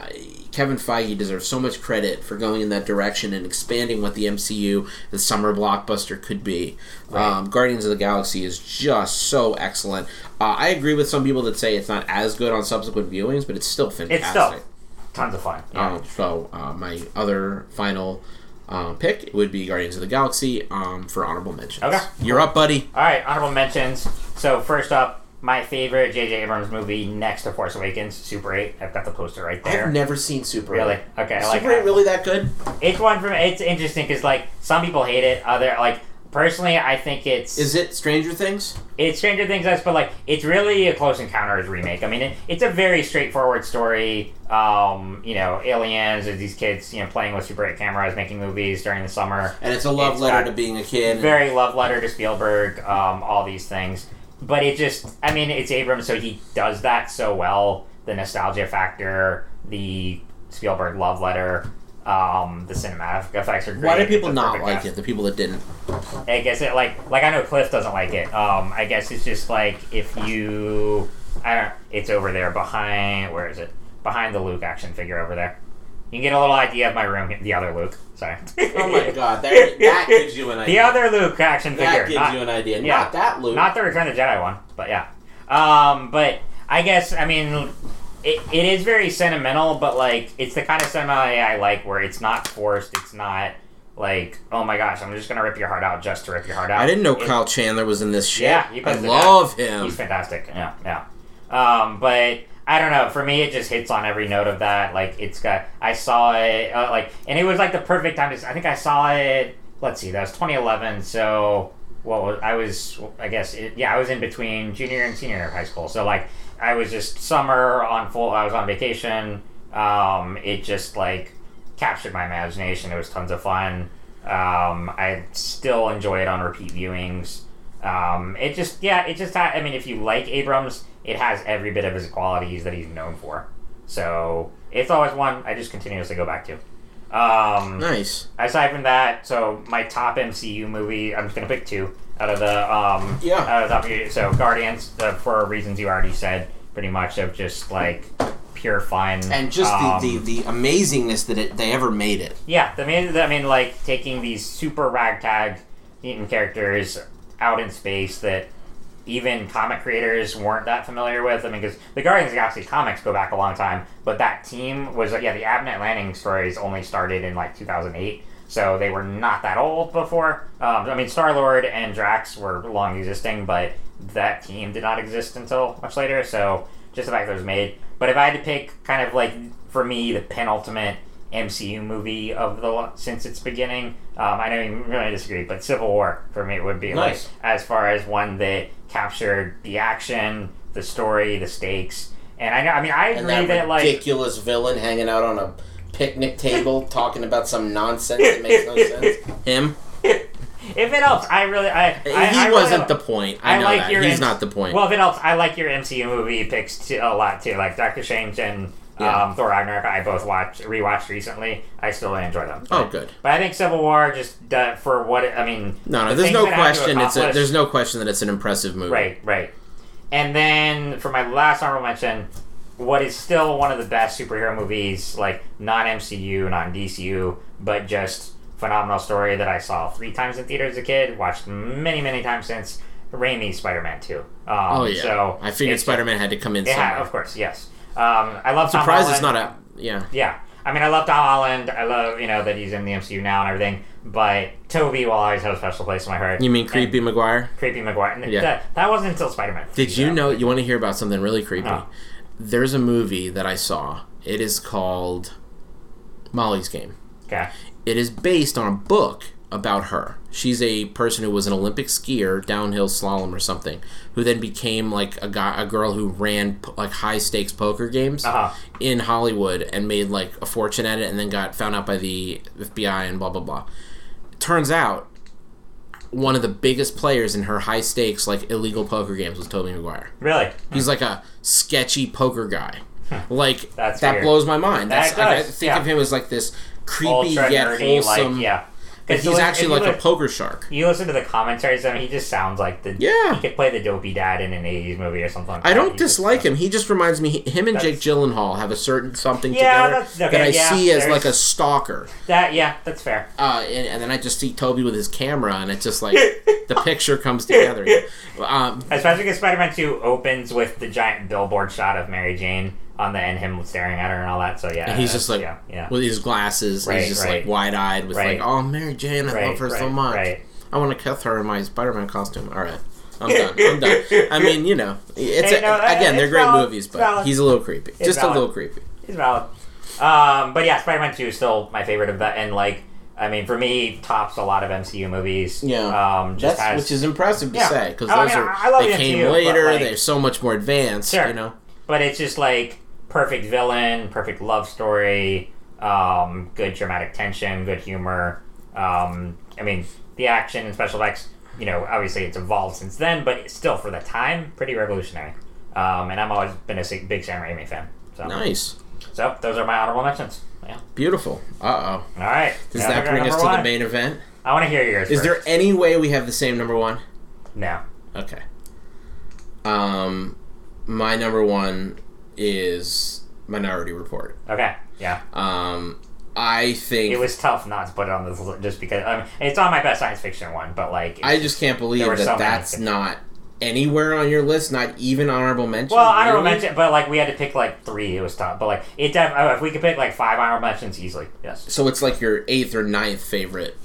Kevin Feige deserves so much credit for going in that direction and expanding what the M C U, the summer blockbuster, could be. Right. Um, Guardians of the Galaxy is just so excellent. Uh, I agree with some people that say it's not as good on subsequent viewings, but it's still fantastic. It's still tons of fun. Yeah. Um, so uh, my other final uh, pick would be Guardians of the Galaxy um, for honorable mentions. Okay. You're up, buddy. All right, honorable mentions. So first up, my favorite J J. Abrams movie next to Force Awakens, Super eight. I've got the poster right there. I've never seen Super eight. Really? Okay. Is I like Super eight that. really that good? It's one from. It's interesting because, like, some people hate it. Other, like, personally, I think it's. Is it Stranger Things? It's Stranger Things, but, like, it's really a Close Encounters remake. I mean, it, it's a very straightforward story. Um, you know, aliens, or these kids, you know, playing with Super eight cameras, making movies during the summer. And it's a love it's letter to being a kid. Very and... love letter to Spielberg, um, all these things. But it just, I mean, it's Abrams, so he does that so well. The nostalgia factor, the Spielberg love letter, um, the cinematic effects are great. Why do people not like cast. it, the people that didn't? I guess it, like, like I know Cliff doesn't like it. Um, I guess it's just like, if you, I don't, it's over there behind, where is it? Behind the Luke action figure over there. You can get a little idea of my room, the other Luke. Sorry. Oh my god, that, that gives you an idea. The other Luke action figure. That gives not, you an idea. Yeah, not that Luke. Not the Return of the Jedi one, but yeah. Um, but I guess, I mean, it, it is very sentimental, but, like, it's the kind of sentimentality I like where it's not forced, it's not, like, oh my gosh, I'm just going to rip your heart out just to rip your heart out. I didn't know it, Kyle Chandler was in this shit. Yeah, you I love him. He's fantastic. Yeah, yeah. Um, but... I don't know. For me, it just hits on every note of that. Like, it's got... I saw it, uh, like... And it was, like, the perfect time to... I think I saw it... Let's see. That was twenty eleven, so... Well, I was... I guess... It, yeah, I was in between junior and senior year of high school. So, like, I was just summer on full... I was on vacation. Um, it just, like, captured my imagination. It was tons of fun. Um, I still enjoy it on repeat viewings. Um, it just... Yeah, it just... I mean, if you like Abrams... It has every bit of his qualities that he's known for. So, it's always one I just continuously go back to. Um, nice. Aside from that, so my top M C U movie, I'm just going to pick two out of the... Um, yeah. Out of the top of, so, Guardians, uh, for reasons you already said, pretty much, of just, like, pure fun. And just um, the, the, the amazingness that it, they ever made it. Yeah. The, I mean, like, taking these super ragtag characters... out in space that even comic creators weren't that familiar with. I mean, because the Guardians of the Galaxy comics go back a long time, but that team was, like, yeah, the Abnett Landing stories only started in, like, two thousand eight, so they were not that old before. Um, I mean, Star-Lord and Drax were long existing, but that team did not exist until much later, so just the fact that it was made. But if I had to pick kind of, like, for me, the penultimate M C U movie of the since its beginning, um, I know you really disagree, but Civil War for me would be nice. Like, as far as one that captured the action, the story, the stakes, and I know I mean I agree that, that like ridiculous villain hanging out on a picnic table talking about some nonsense that makes no sense. Him. If it helps, I really I, I he I wasn't really, the point. I, I know like that. Your he's M- not the point. Well, if it helps, I like your M C U movie picks too, a lot too, like Doctor Strange and. Yeah. Um, Thor Ragnarok, I both watched, rewatched recently. I still really enjoy them. But, oh, good. But I think Civil War, just uh, for what it, I mean, no, no, the there's no question. It's a, there's no question that it's an impressive movie. Right, right. And then for my last honorable mention, what is still one of the best superhero movies, like non M C U, non D C U, but just phenomenal story that I saw three times in theaters as a kid, watched many, many times since Raimi's Spider-Man two. Um, oh yeah. So I figured Spider-Man had to come in. Yeah, of course, yes. Um, I love Tom Holland. Surprised it's not a... Yeah. Yeah. I mean, I love Tom Holland. I love, you know, that he's in the M C U now and everything. But Toby will always have a special place in my heart. You mean Creepy and Maguire? Creepy Maguire. Yeah. That, that wasn't until Spider-Man. Did you know... You want to hear about something really creepy? No. There's a movie that I saw. It is called Molly's Game. Okay. It is based on a book about her. She's a person who was an Olympic skier, downhill slalom or something, who then became like a guy, a girl who ran like high stakes poker games uh-huh. in Hollywood and made like a fortune at it, and then got found out by the F B I and blah blah blah. Turns out, one of the biggest players in her high stakes like illegal poker games was Tobey Maguire. Really? He's like a sketchy poker guy. Like That's that weird. Blows my mind. That's, that like, I think yeah. of him as like this creepy Ultra yet nerdy, wholesome. Like, yeah. Because he's actually like look, a poker shark. You listen to the commentaries, I mean, he just sounds like the... Yeah. He could play the dopey dad in an eighties movie or something like that. I don't he dislike just, him. He just reminds me... Him and that's, Jake Gyllenhaal have a certain something yeah, together that's, okay, that I yeah, see as like a stalker. That Yeah, that's fair. Uh, and, and then I just see Toby with his camera, and it's just like... the picture comes together. Um, Especially because Spider-Man two opens with the giant billboard shot of Mary Jane... on the end, him staring at her and all that, so yeah. And he's just like, yeah, yeah. with his glasses, right, he's just right. like wide-eyed with right. like, oh, Mary Jane, I right, love her right, so much. Right. I want to kiss her in my Spider-Man costume. All right, I'm done, I'm done. I mean, you know, it's hey, a, no, again, it's they're great valid. movies, but valid. he's a little creepy. It's just valid. a little creepy. He's valid. Um, but yeah, Spider-Man two is still my favorite of that, and like, I mean, for me, tops a lot of M C U movies. Yeah, um, just as, which is impressive to yeah. say, because no, those I mean, are, I love they the came M C U, later, like, they're so much more advanced, sure. you know? But it's just like, perfect villain, perfect love story, um, good dramatic tension, good humor. Um, I mean, the action and special effects, you know, obviously it's evolved since then, but still for the time, pretty revolutionary. Um, and I've always been a big Sam Raimi fan. So. Nice. So, those are my honorable mentions. Yeah. Beautiful. Uh-oh. All right. Does now that bring us to one? the main event? I want to hear yours Is first. There any way we have the same number one? No. Okay. Um, my number one... is Minority Report. Okay, yeah. Um, I think... It was tough not to put it on this list just because... I mean, it's on my best science fiction one, but like... I just can't believe that so that's not anywhere on your list, not even honorable mention. Well, honorable really? mention, but like we had to pick like three, it was tough. But like, it def- oh, if we could pick like five honorable mentions easily, yes. So it's like your eighth or ninth favorite.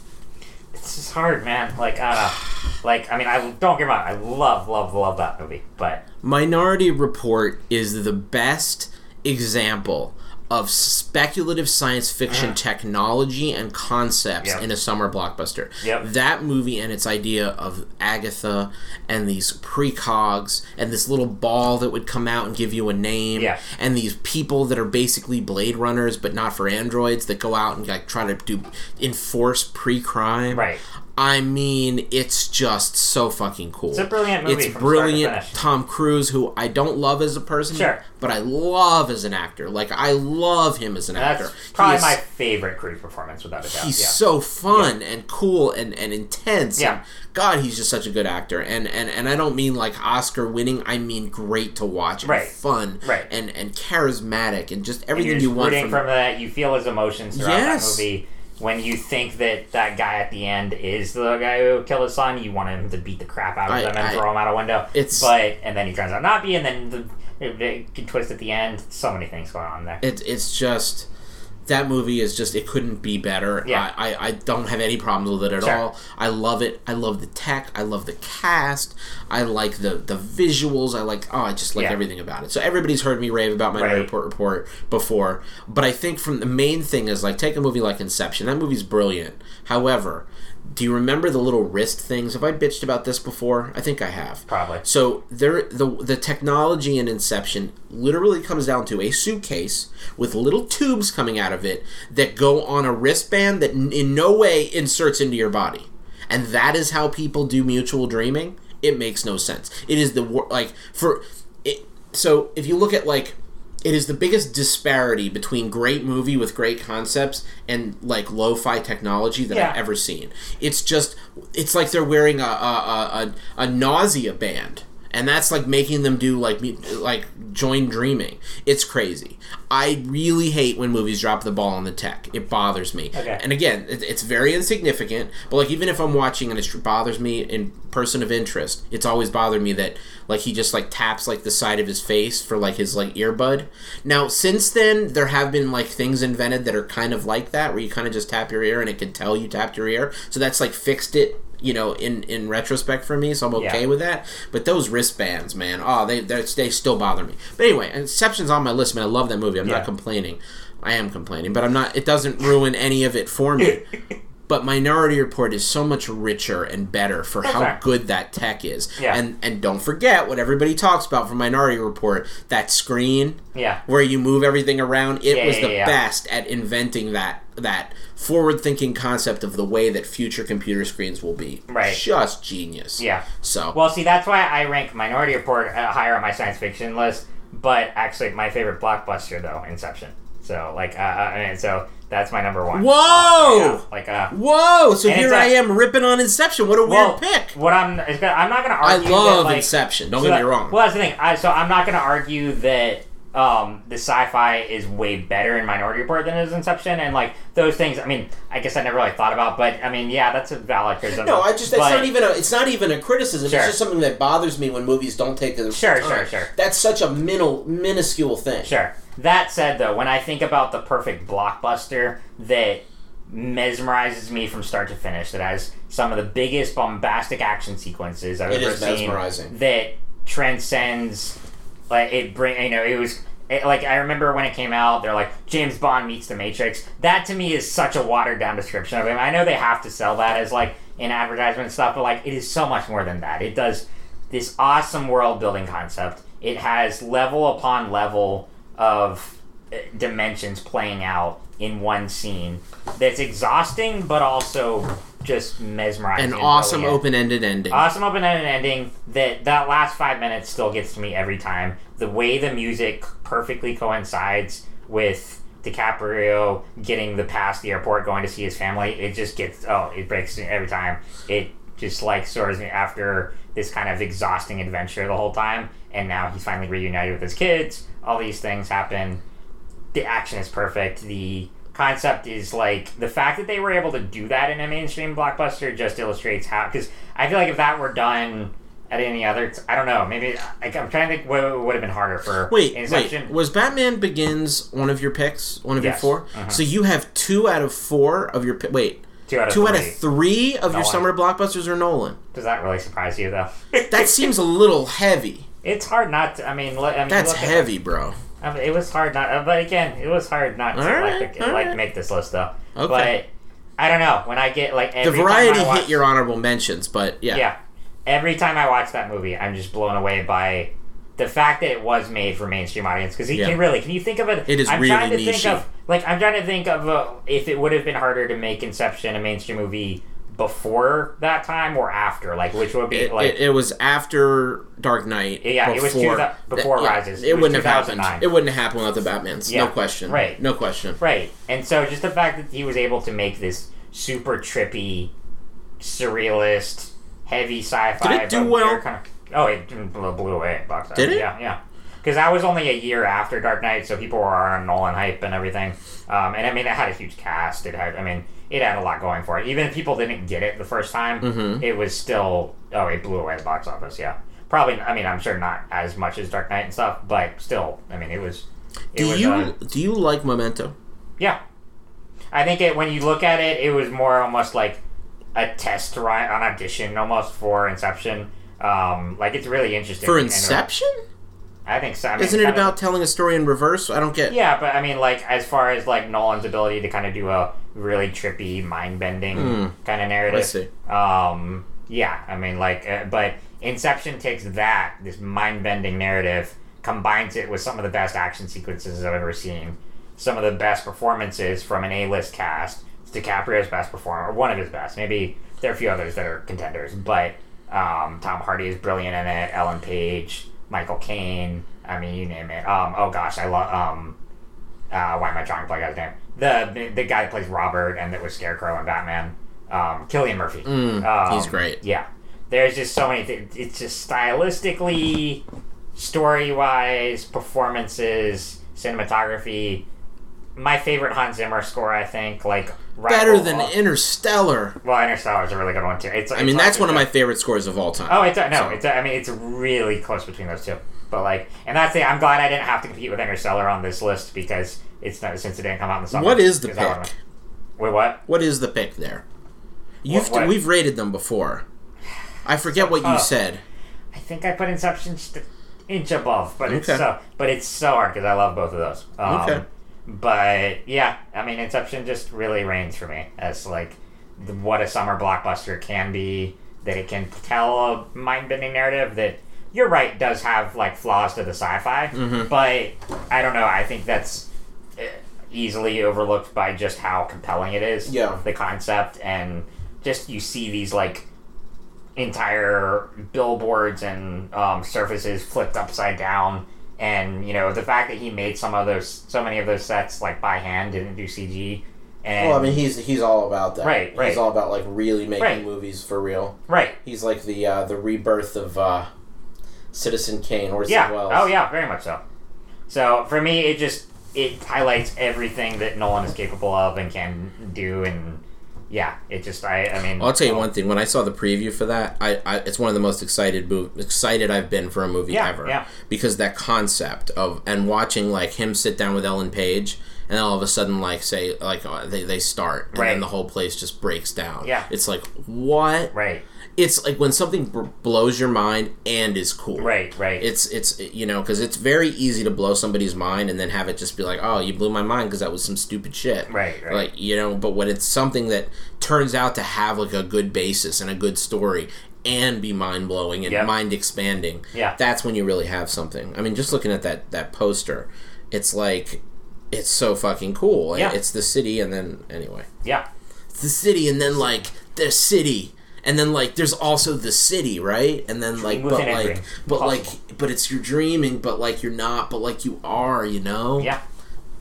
It's just hard, man. Like, I don't know. Like, I mean, I don't get me wrong. I love, love, love that movie, but... Minority Report is the best example of speculative science fiction mm. technology and concepts yep. in a summer blockbuster. Yep. That movie and its idea of Agatha and these precogs and this little ball that would come out and give you a name yeah. and these people that are basically Blade Runners but not for androids that go out and like try to do enforce pre-crime. Right. I mean, it's just so fucking cool. It's a brilliant movie. It's brilliant. Tom Cruise, who I don't love as a person, sure. but I love as an actor. Like, I love him as an That's actor. That's probably is, my favorite Cruise performance, without a doubt. He's yeah. so fun yeah. and cool and, and intense. Yeah. And God, he's just such a good actor. And, and, and I don't mean, like, Oscar-winning. I mean great to watch and right. fun right. And, and charismatic and just everything and you're just you want. From, from that. You feel his emotions throughout yes. that movie. when you think that that guy at the end is the guy who killed his son, you want him to beat the crap out of I, them and I, throw him out a window. It's, but and then he turns out not be, and then the big twist at the end. So many things going on there. It, it's just... That movie is just... It couldn't be better. Yeah. I, I, I don't have any problems with it at sure. all. I love it. I love the tech. I love the cast. I like the, the visuals. I like... Oh, I just like yeah. everything about it. So everybody's heard me rave about my right. report report before. But I think from the main thing is, like, take a movie like Inception. That movie's brilliant. However... Do you remember the little wrist things? Have I bitched about this before? I think I have. Probably. So there, the the technology in Inception literally comes down to a suitcase with little tubes coming out of it that go on a wristband that in no way inserts into your body. And that is how people do mutual dreaming? It makes no sense. It is the... like for it. So if you look at like... It is the biggest disparity between great movie with great concepts and, like, lo-fi technology that yeah. I've ever seen. It's just... It's like they're wearing a a, a a nausea band. And that's, like, making them do, like, like join dreaming. It's crazy. I really hate when movies drop the ball on the tech. It bothers me. Okay. And, again, it, it's very insignificant. But, like, even if I'm watching and it bothers me in person of interest, it's always bothered me that... Like, he just, like, taps, like, the side of his face for, like, his, like, earbud. Now, since then, there have been, like, things invented that are kind of like that, where you kind of just tap your ear and it can tell you tapped your ear. So that's, like, fixed it, you know, in, in retrospect for me, so I'm okay yeah. with that. But those wristbands, man, oh, they they still bother me. But anyway, Inception's on my list, man. I love that movie. I'm yeah. not complaining. I am complaining, but I'm not, it doesn't ruin any of it for me. But Minority Report is so much richer and better for That's how fair. good that tech is. Yeah. And and don't forget what everybody talks about from Minority Report, that screen yeah. where you move everything around. It yeah, was yeah, the yeah. best at inventing that that forward-thinking concept of the way that future computer screens will be. Right. Just genius. Yeah. So. Well, see, that's why I rank Minority Report higher on my science fiction list, but actually my favorite blockbuster, though, Inception. So, like, uh, I mean, so... That's my number one. Whoa! Uh, yeah, like uh, Whoa! So here I am ripping on Inception. What a well, weird pick. What I'm, it's gonna, I'm not going to argue. I love that, like, Inception. Don't so get that, me wrong. Well, that's the thing. I, so I'm not going to argue that um, the sci-fi is way better in Minority Report than it is Inception, and like those things. I mean, I guess I never really thought about, but I mean, yeah, that's a valid criticism. No, I just that's but, not even a, it's not even a criticism. Sure. It's just something that bothers me when movies don't take the sure, time. sure, sure. That's such a min- minuscule thing. Sure. That said, though, when I think about the perfect blockbuster that mesmerizes me from start to finish, that has some of the biggest bombastic action sequences I've it ever seen, mesmerizing. that transcends, like it bring, you know, it was it, like I remember when it came out, they're like James Bond meets The Matrix. That to me is such a watered down description of him. I know they have to sell that as like in advertisement and stuff, but like it is so much more than that. It does this awesome world building concept. It has level upon level of dimensions playing out in one scene that's exhausting but also just mesmerizing. An awesome brilliant. open-ended ending. Awesome open-ended ending that that last five minutes still gets to me every time. The way the music perfectly coincides with DiCaprio getting the past the airport going to see his family, it just gets, oh, it breaks me every time. It just like soars me after this kind of exhausting adventure the whole time, and now he's finally reunited with his kids. All these things happen. The action is perfect. The concept is like the fact that they were able to do that in a mainstream blockbuster just illustrates how. Because I feel like if that were done at any other, I don't know. Maybe like, I'm trying to think what would have been harder for. Wait, Inception. Wait. Was Batman Begins one of your picks? One of yes. your four? Mm-hmm. So you have two out of four of your wait. Two out of Two three, out of, three of your summer blockbusters are Nolan. Does that really surprise you though? That seems a little heavy. It's hard not to, I mean... Look, I mean That's look at, heavy, bro. I mean, it was hard not... But again, it was hard not to, right, like, like right. make this list, though. Okay. But, I don't know. When I get, like... Every the variety time I watch, hit your honorable mentions, but, yeah. Yeah. Every time I watch that movie, I'm just blown away by the fact that it was made for mainstream audience. Because yeah. can really... Can you think of it? It is I'm really trying to niche-y. Think of, like, I'm trying to think of uh, if it would have been harder to make Inception a mainstream movie... Before that time or after, like which would be it, like it, it was after Dark Knight. Yeah, before, it was two th- before th- Rises. Yeah, it, it wouldn't have happened. It wouldn't have happened without the Batmans. Yeah, no question. Right. No question. Right. And so just the fact that he was able to make this super trippy, surrealist, heavy sci-fi. Did it do well? Kind of, oh, it blew away. Box Did it? Yeah, yeah. Because that was only a year after Dark Knight, so people were on Nolan hype and everything. Um, and I mean, it had a huge cast. It had, I mean, it had a lot going for it. Even if people didn't get it the first time, mm-hmm. it was still, oh, it blew away the box office, yeah. Probably, I mean, I'm sure not as much as Dark Knight and stuff, but still, I mean, it was... It do was, you uh, do you like Memento? Yeah. I think it when you look at it, it was more almost like a test run, an audition almost for Inception. Um, like, it's really interesting. For Inception? I think so. I mean, Isn't it about of, telling a story in reverse? I don't get... Yeah, but I mean, like, as far as, like, Nolan's ability to kind of do a really trippy, mind-bending mm, kind of narrative. I see. Um, yeah, I mean, like, uh, but Inception takes that, this mind-bending narrative, combines it with some of the best action sequences I've ever seen, some of the best performances from an A-list cast. It's DiCaprio's best performer, one of his best. Maybe there are a few others that are contenders, but um, Tom Hardy is brilliant in it, Ellen Page... Michael Caine, I mean, you name it. Um, oh gosh, I love. Um, uh, why am I trying to play guy's name? The the guy that plays Robert and that was Scarecrow and Batman, um, Cillian Murphy. Mm, um, he's great. Yeah, there's just so many things. It's just stylistically, story wise, performances, cinematography. My favorite Hans Zimmer score, I think, like right better than off. Interstellar. Well, Interstellar is a really good one too. It's, it's I mean, that's one of my favorite scores of all time. Oh, it's a, no, so. it's a, I mean, it's really close between those two. But like, and that's it. I'm glad I didn't have to compete with Interstellar on this list because it's not since it didn't come out in the summer. What is the pick? One, wait, what? What is the pick there? You've what, what? we've rated them before. I forget so, what you oh, said. I think I put Inception just an inch above, but okay. it's so, but it's so hard because I love both of those. Um, okay. But, yeah, I mean, Inception just really reigns for me as, like, the, what a summer blockbuster can be, that it can tell a mind-bending narrative that, you're right, does have, like, flaws to the sci-fi, mm-hmm. but I don't know, I think that's easily overlooked by just how compelling it is, yeah. the concept, and just you see these, like, entire billboards and um, surfaces flipped upside down. And, you know, the fact that he made some of those, so many of those sets, like, by hand, didn't do C G. And well, I mean, he's he's all about that. Right, right. He's all about, like, really making right. movies for real. Right. He's like the uh, the rebirth of uh, Citizen Kane or yeah. Wells. Oh, yeah, very much so. So, for me, it just, it highlights everything that Nolan is capable of and can do. And, yeah, it just, I, I mean. I'll tell you well, one thing. When I saw the preview for that, I, I it's one of the most excited move, excited I've been for a movie yeah, ever. Yeah. Because that concept of, and watching, like, him sit down with Ellen Page, and then all of a sudden, like, say, like, uh, they, they start, and right. then the whole place just breaks down. Yeah. It's like, what? Right. It's like when something b- blows your mind and is cool. Right, right. It's, it's you know, because it's very easy to blow somebody's mind and then have it just be like, oh, you blew my mind because that was some stupid shit. Right, right. Like, you know, but when it's something that turns out to have, like, a good basis and a good story and be mind-blowing and yep. mind-expanding, yeah. that's when you really have something. I mean, just looking at that, that poster, it's like, it's so fucking cool. Yeah. It's the city and then, anyway. Yeah. It's the city and then, like, the city. And then, like, there's also the city, right? And then, like, but, like, but, like, but it's you're dreaming, but, like, you're not, but, like, you are, you know? Yeah.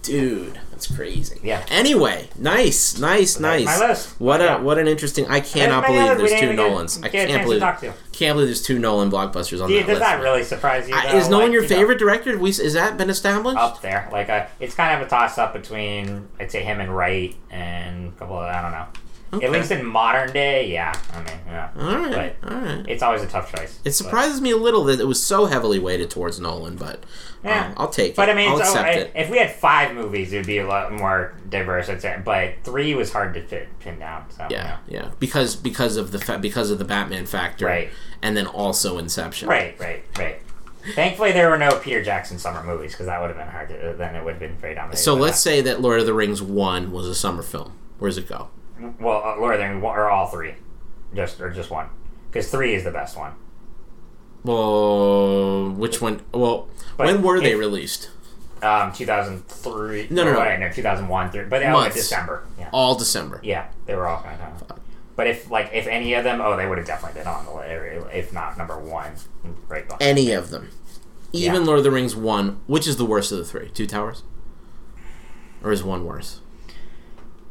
Dude, that's crazy. Yeah. Anyway, nice, nice, nice. That's my list. What yeah. a what an interesting. I cannot believe others. there's two Nolans. Get, I can't, can't believe. Can't believe there's two Nolan blockbusters on Dude, that does list. Does that really surprise you? I, is Nolan like, your you favorite know, director? We is that been established? Up there, like a, it's kind of a toss up between I'd say him and Wright and a couple of I don't know. Okay. At least in modern day, yeah. I mean, yeah. All right, but all right. It's always a tough choice. It surprises but. me a little that it was so heavily weighted towards Nolan, but yeah. um, I'll take it. But I mean, I'll so, accept I, it. If we had five movies, it would be a lot more diverse, I'd say. But three was hard to fit, pin down. So, yeah, yeah, yeah. Because because of the fa- because of the Batman factor, right? And then also Inception, right, right, right. Thankfully, there were no Peter Jackson summer movies because that would have been hard. To, then it would have been very dominated. So let's that. say that Lord of the Rings one was a summer film. Where does it go? Well, uh, Lord of the Rings, or all three, just or just one, because three is the best one. Well, which one? Well, but when were if, they released? Um, two thousand three. No, no, no, right, no two thousand one. But they all in December. Yeah. All December. Yeah, they were all kind of. Fuck. But if like if any of them, oh, they would have definitely been on the list. If not number one, right behind. Any of them, even yeah. Lord of the Rings one, which is the worst of the three, Two Towers, or is one worse?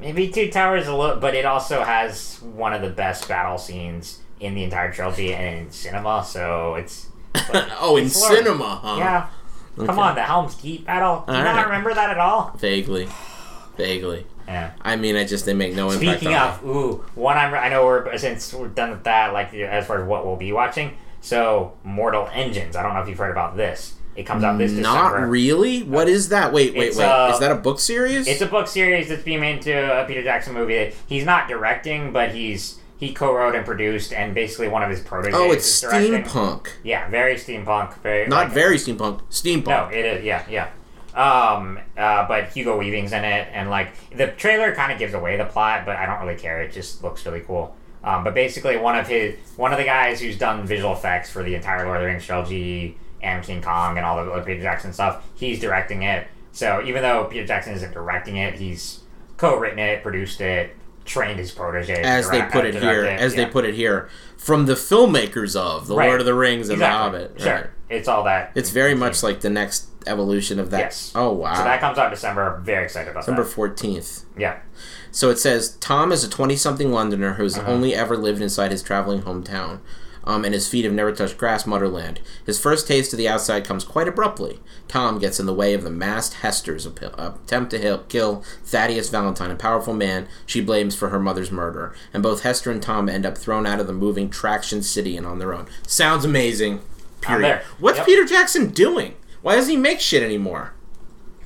Maybe Two Towers a little, but it also has one of the best battle scenes in the entire trilogy and in cinema, so it's... Like, oh, it's in Lord. cinema, huh? Yeah. Okay. Come on, the Helm's Deep at all. Do you all not right. remember that at all? Vaguely. Vaguely. Yeah. I mean, I just, they make no impact on me. Speaking of, ooh, one I'm, I know we're, since we're done with that, like, as far as what we'll be watching, so, Mortal Engines. I don't know if you've heard about this. It comes out this December. Not really? What is that? Wait, wait, it's wait. A, is that a book series? It's a book series that's being made into a Peter Jackson movie. He's not directing, but he's he co-wrote and produced, and basically one of his proteges Oh, it's is steampunk. Directing. Yeah, very steampunk. Very, not like, very steampunk. Steampunk. No, it is. Yeah, yeah. Um, uh, but Hugo Weaving's in it, and like the trailer kind of gives away the plot, but I don't really care. It just looks really cool. Um, but basically, one of his one of the guys who's done visual effects for the entire Lord of the Rings trilogy and King Kong and all the like, Peter Jackson stuff, he's directing it. So even though Peter Jackson isn't directing it, he's co-written it, produced it, trained his protege. As direct, they put it here, it, as yeah. they put it here, from the filmmakers of The right. Lord of the Rings and exactly. The Hobbit. Sure, right. It's all that. It's very much thing. Like the next evolution of that. Yes. Oh, wow. So that comes out December. I'm very excited about December that. December fourteenth. Yeah. So it says, Tom is a twenty-something Londoner who's uh-huh. only ever lived inside his traveling hometown. Um, and his feet have never touched grass, motherland. His first taste of the outside comes quite abruptly. Tom gets in the way of the masked Hester's attempt to kill Thaddeus Valentine, a powerful man she blames for her mother's murder. And both Hester and Tom end up thrown out of the moving Traction City and on their own. Sounds amazing. Period. What's yep. Peter Jackson doing? Why doesn't he make shit anymore?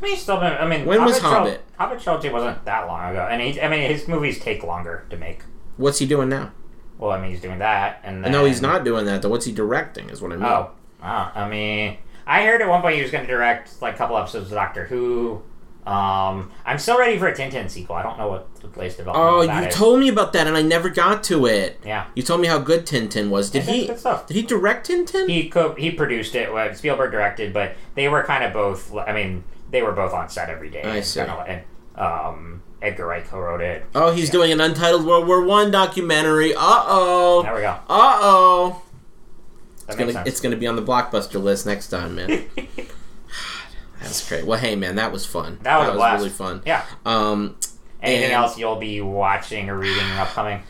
I mean, still, I mean when Hobbit was Hobbit? Tril- Hobbit trilogy wasn't that long ago. And he, I mean, his movies take longer to make. What's he doing now? Well, I mean, he's doing that, and then... No, he's not doing that, though. What's he directing is what I mean. Oh. oh. I mean, I heard at one point he was going to direct, like, a couple episodes of Doctor Who. Um, I'm still ready for a Tintin sequel. I don't know what the place development Oh, you is. Told me about that, and I never got to it. Yeah. You told me how good Tintin was. Did he good stuff. Did he direct Tintin? He co- he produced it. Spielberg directed, but they were kind of both... I mean, they were both on set every day. I see. And, um... Edgar Wright co-wrote it. Oh, he's yeah. doing an untitled World War One documentary. Uh-oh. There we go. Uh-oh. That it's makes gonna, sense. It's going to be on the blockbuster list next time, man. That's great. Well, hey, man, that was fun. That was, that was a blast. Really fun. Yeah. Um, Anything and, else you'll be watching or reading upcoming?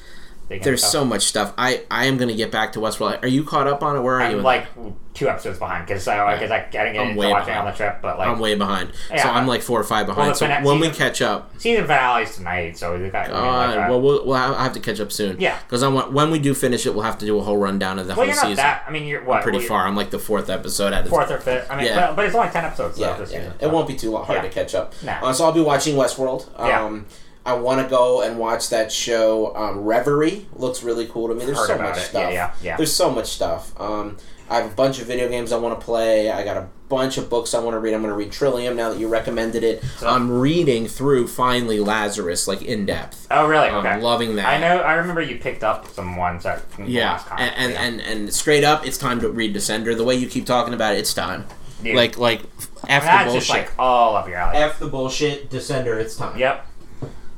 There's so much stuff. I, I am going to get back to Westworld. Are you caught up on it? Where are I'm you? I'm like two episodes behind because I, right. I didn't get I'm into watching on the trip. But like, I'm way behind. Yeah, so I'm like four or five behind. Well, so fina- when season, we catch up. Season finale is tonight. So we've got. God, like well, well, well, I have to catch up soon. Yeah. Because when we do finish it, we'll have to do a whole rundown of the well, whole you're not season. That, I mean, you're what? I'm pretty well, you're, far. I'm like the fourth episode. At Fourth or fifth. I mean, yeah. but, but it's only ten episodes yeah, left this yeah. season. So. It won't be too hard yeah. to catch up. Nah. Uh, so I'll be watching Westworld. Um, yeah. I want to go and watch that show, um, Reverie. Looks really cool to me. There's Heard so much it. stuff. Yeah, yeah, yeah. There's so much stuff. Um, I have a bunch of video games I want to play. I got a bunch of books I want to read. I'm going to read Trillium now that you recommended it. So, I'm reading through, finally, Lazarus, like, in depth. Oh, really? I'm um, okay. loving that. I know. I remember you picked up some ones that... Yeah, last and, and, yeah. And, and straight up, it's time to read Descender. The way you keep talking about it, it's time. Dude. Like, like, F the bullshit. Just, like, all up your alley. F the bullshit, Descender, it's time. Yep.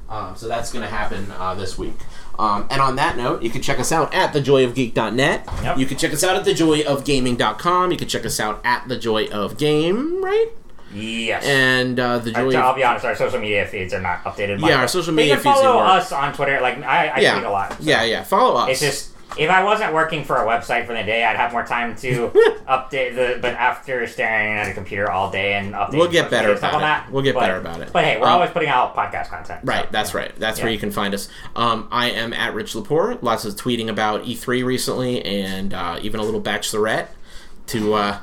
Um, so that's going to happen uh, this week. Um, and on that note, you can check us out at the joy of geek dot net. Yep. You can check us out at the joy of gaming dot com. You can check us out at the joy of game, right? Yes. And uh, the joy. I'll of... be honest, our social media feeds are not updated. Yeah, our social media feeds are. You can follow us on Twitter. Like I, I yeah. tweet a lot. So. Yeah, yeah. Follow us. It's just if I wasn't working for a website for the day, I'd have more time to update the. But after staring at a computer all day and updating, we'll get better about it. That, we'll get but, better about it. But hey, we're um, always putting out podcast content. Right. So, that's right. That's yeah. where you can find us. Um, I am at Rich Laporte. Lots of tweeting about E three recently, and uh, even a little Bachelorette to uh,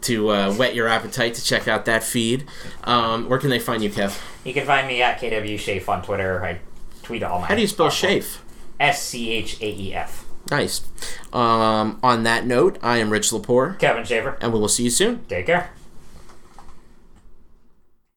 to uh, whet your appetite to check out that feed. Um, where can they find you, Kev? You can find me at K W Shafe on Twitter. I tweet all my. How do you spell Shafe? S C H A E F. Nice. Um, on that note, I am Rich Lepore. Kevin Shaver. And we will see you soon. Take care.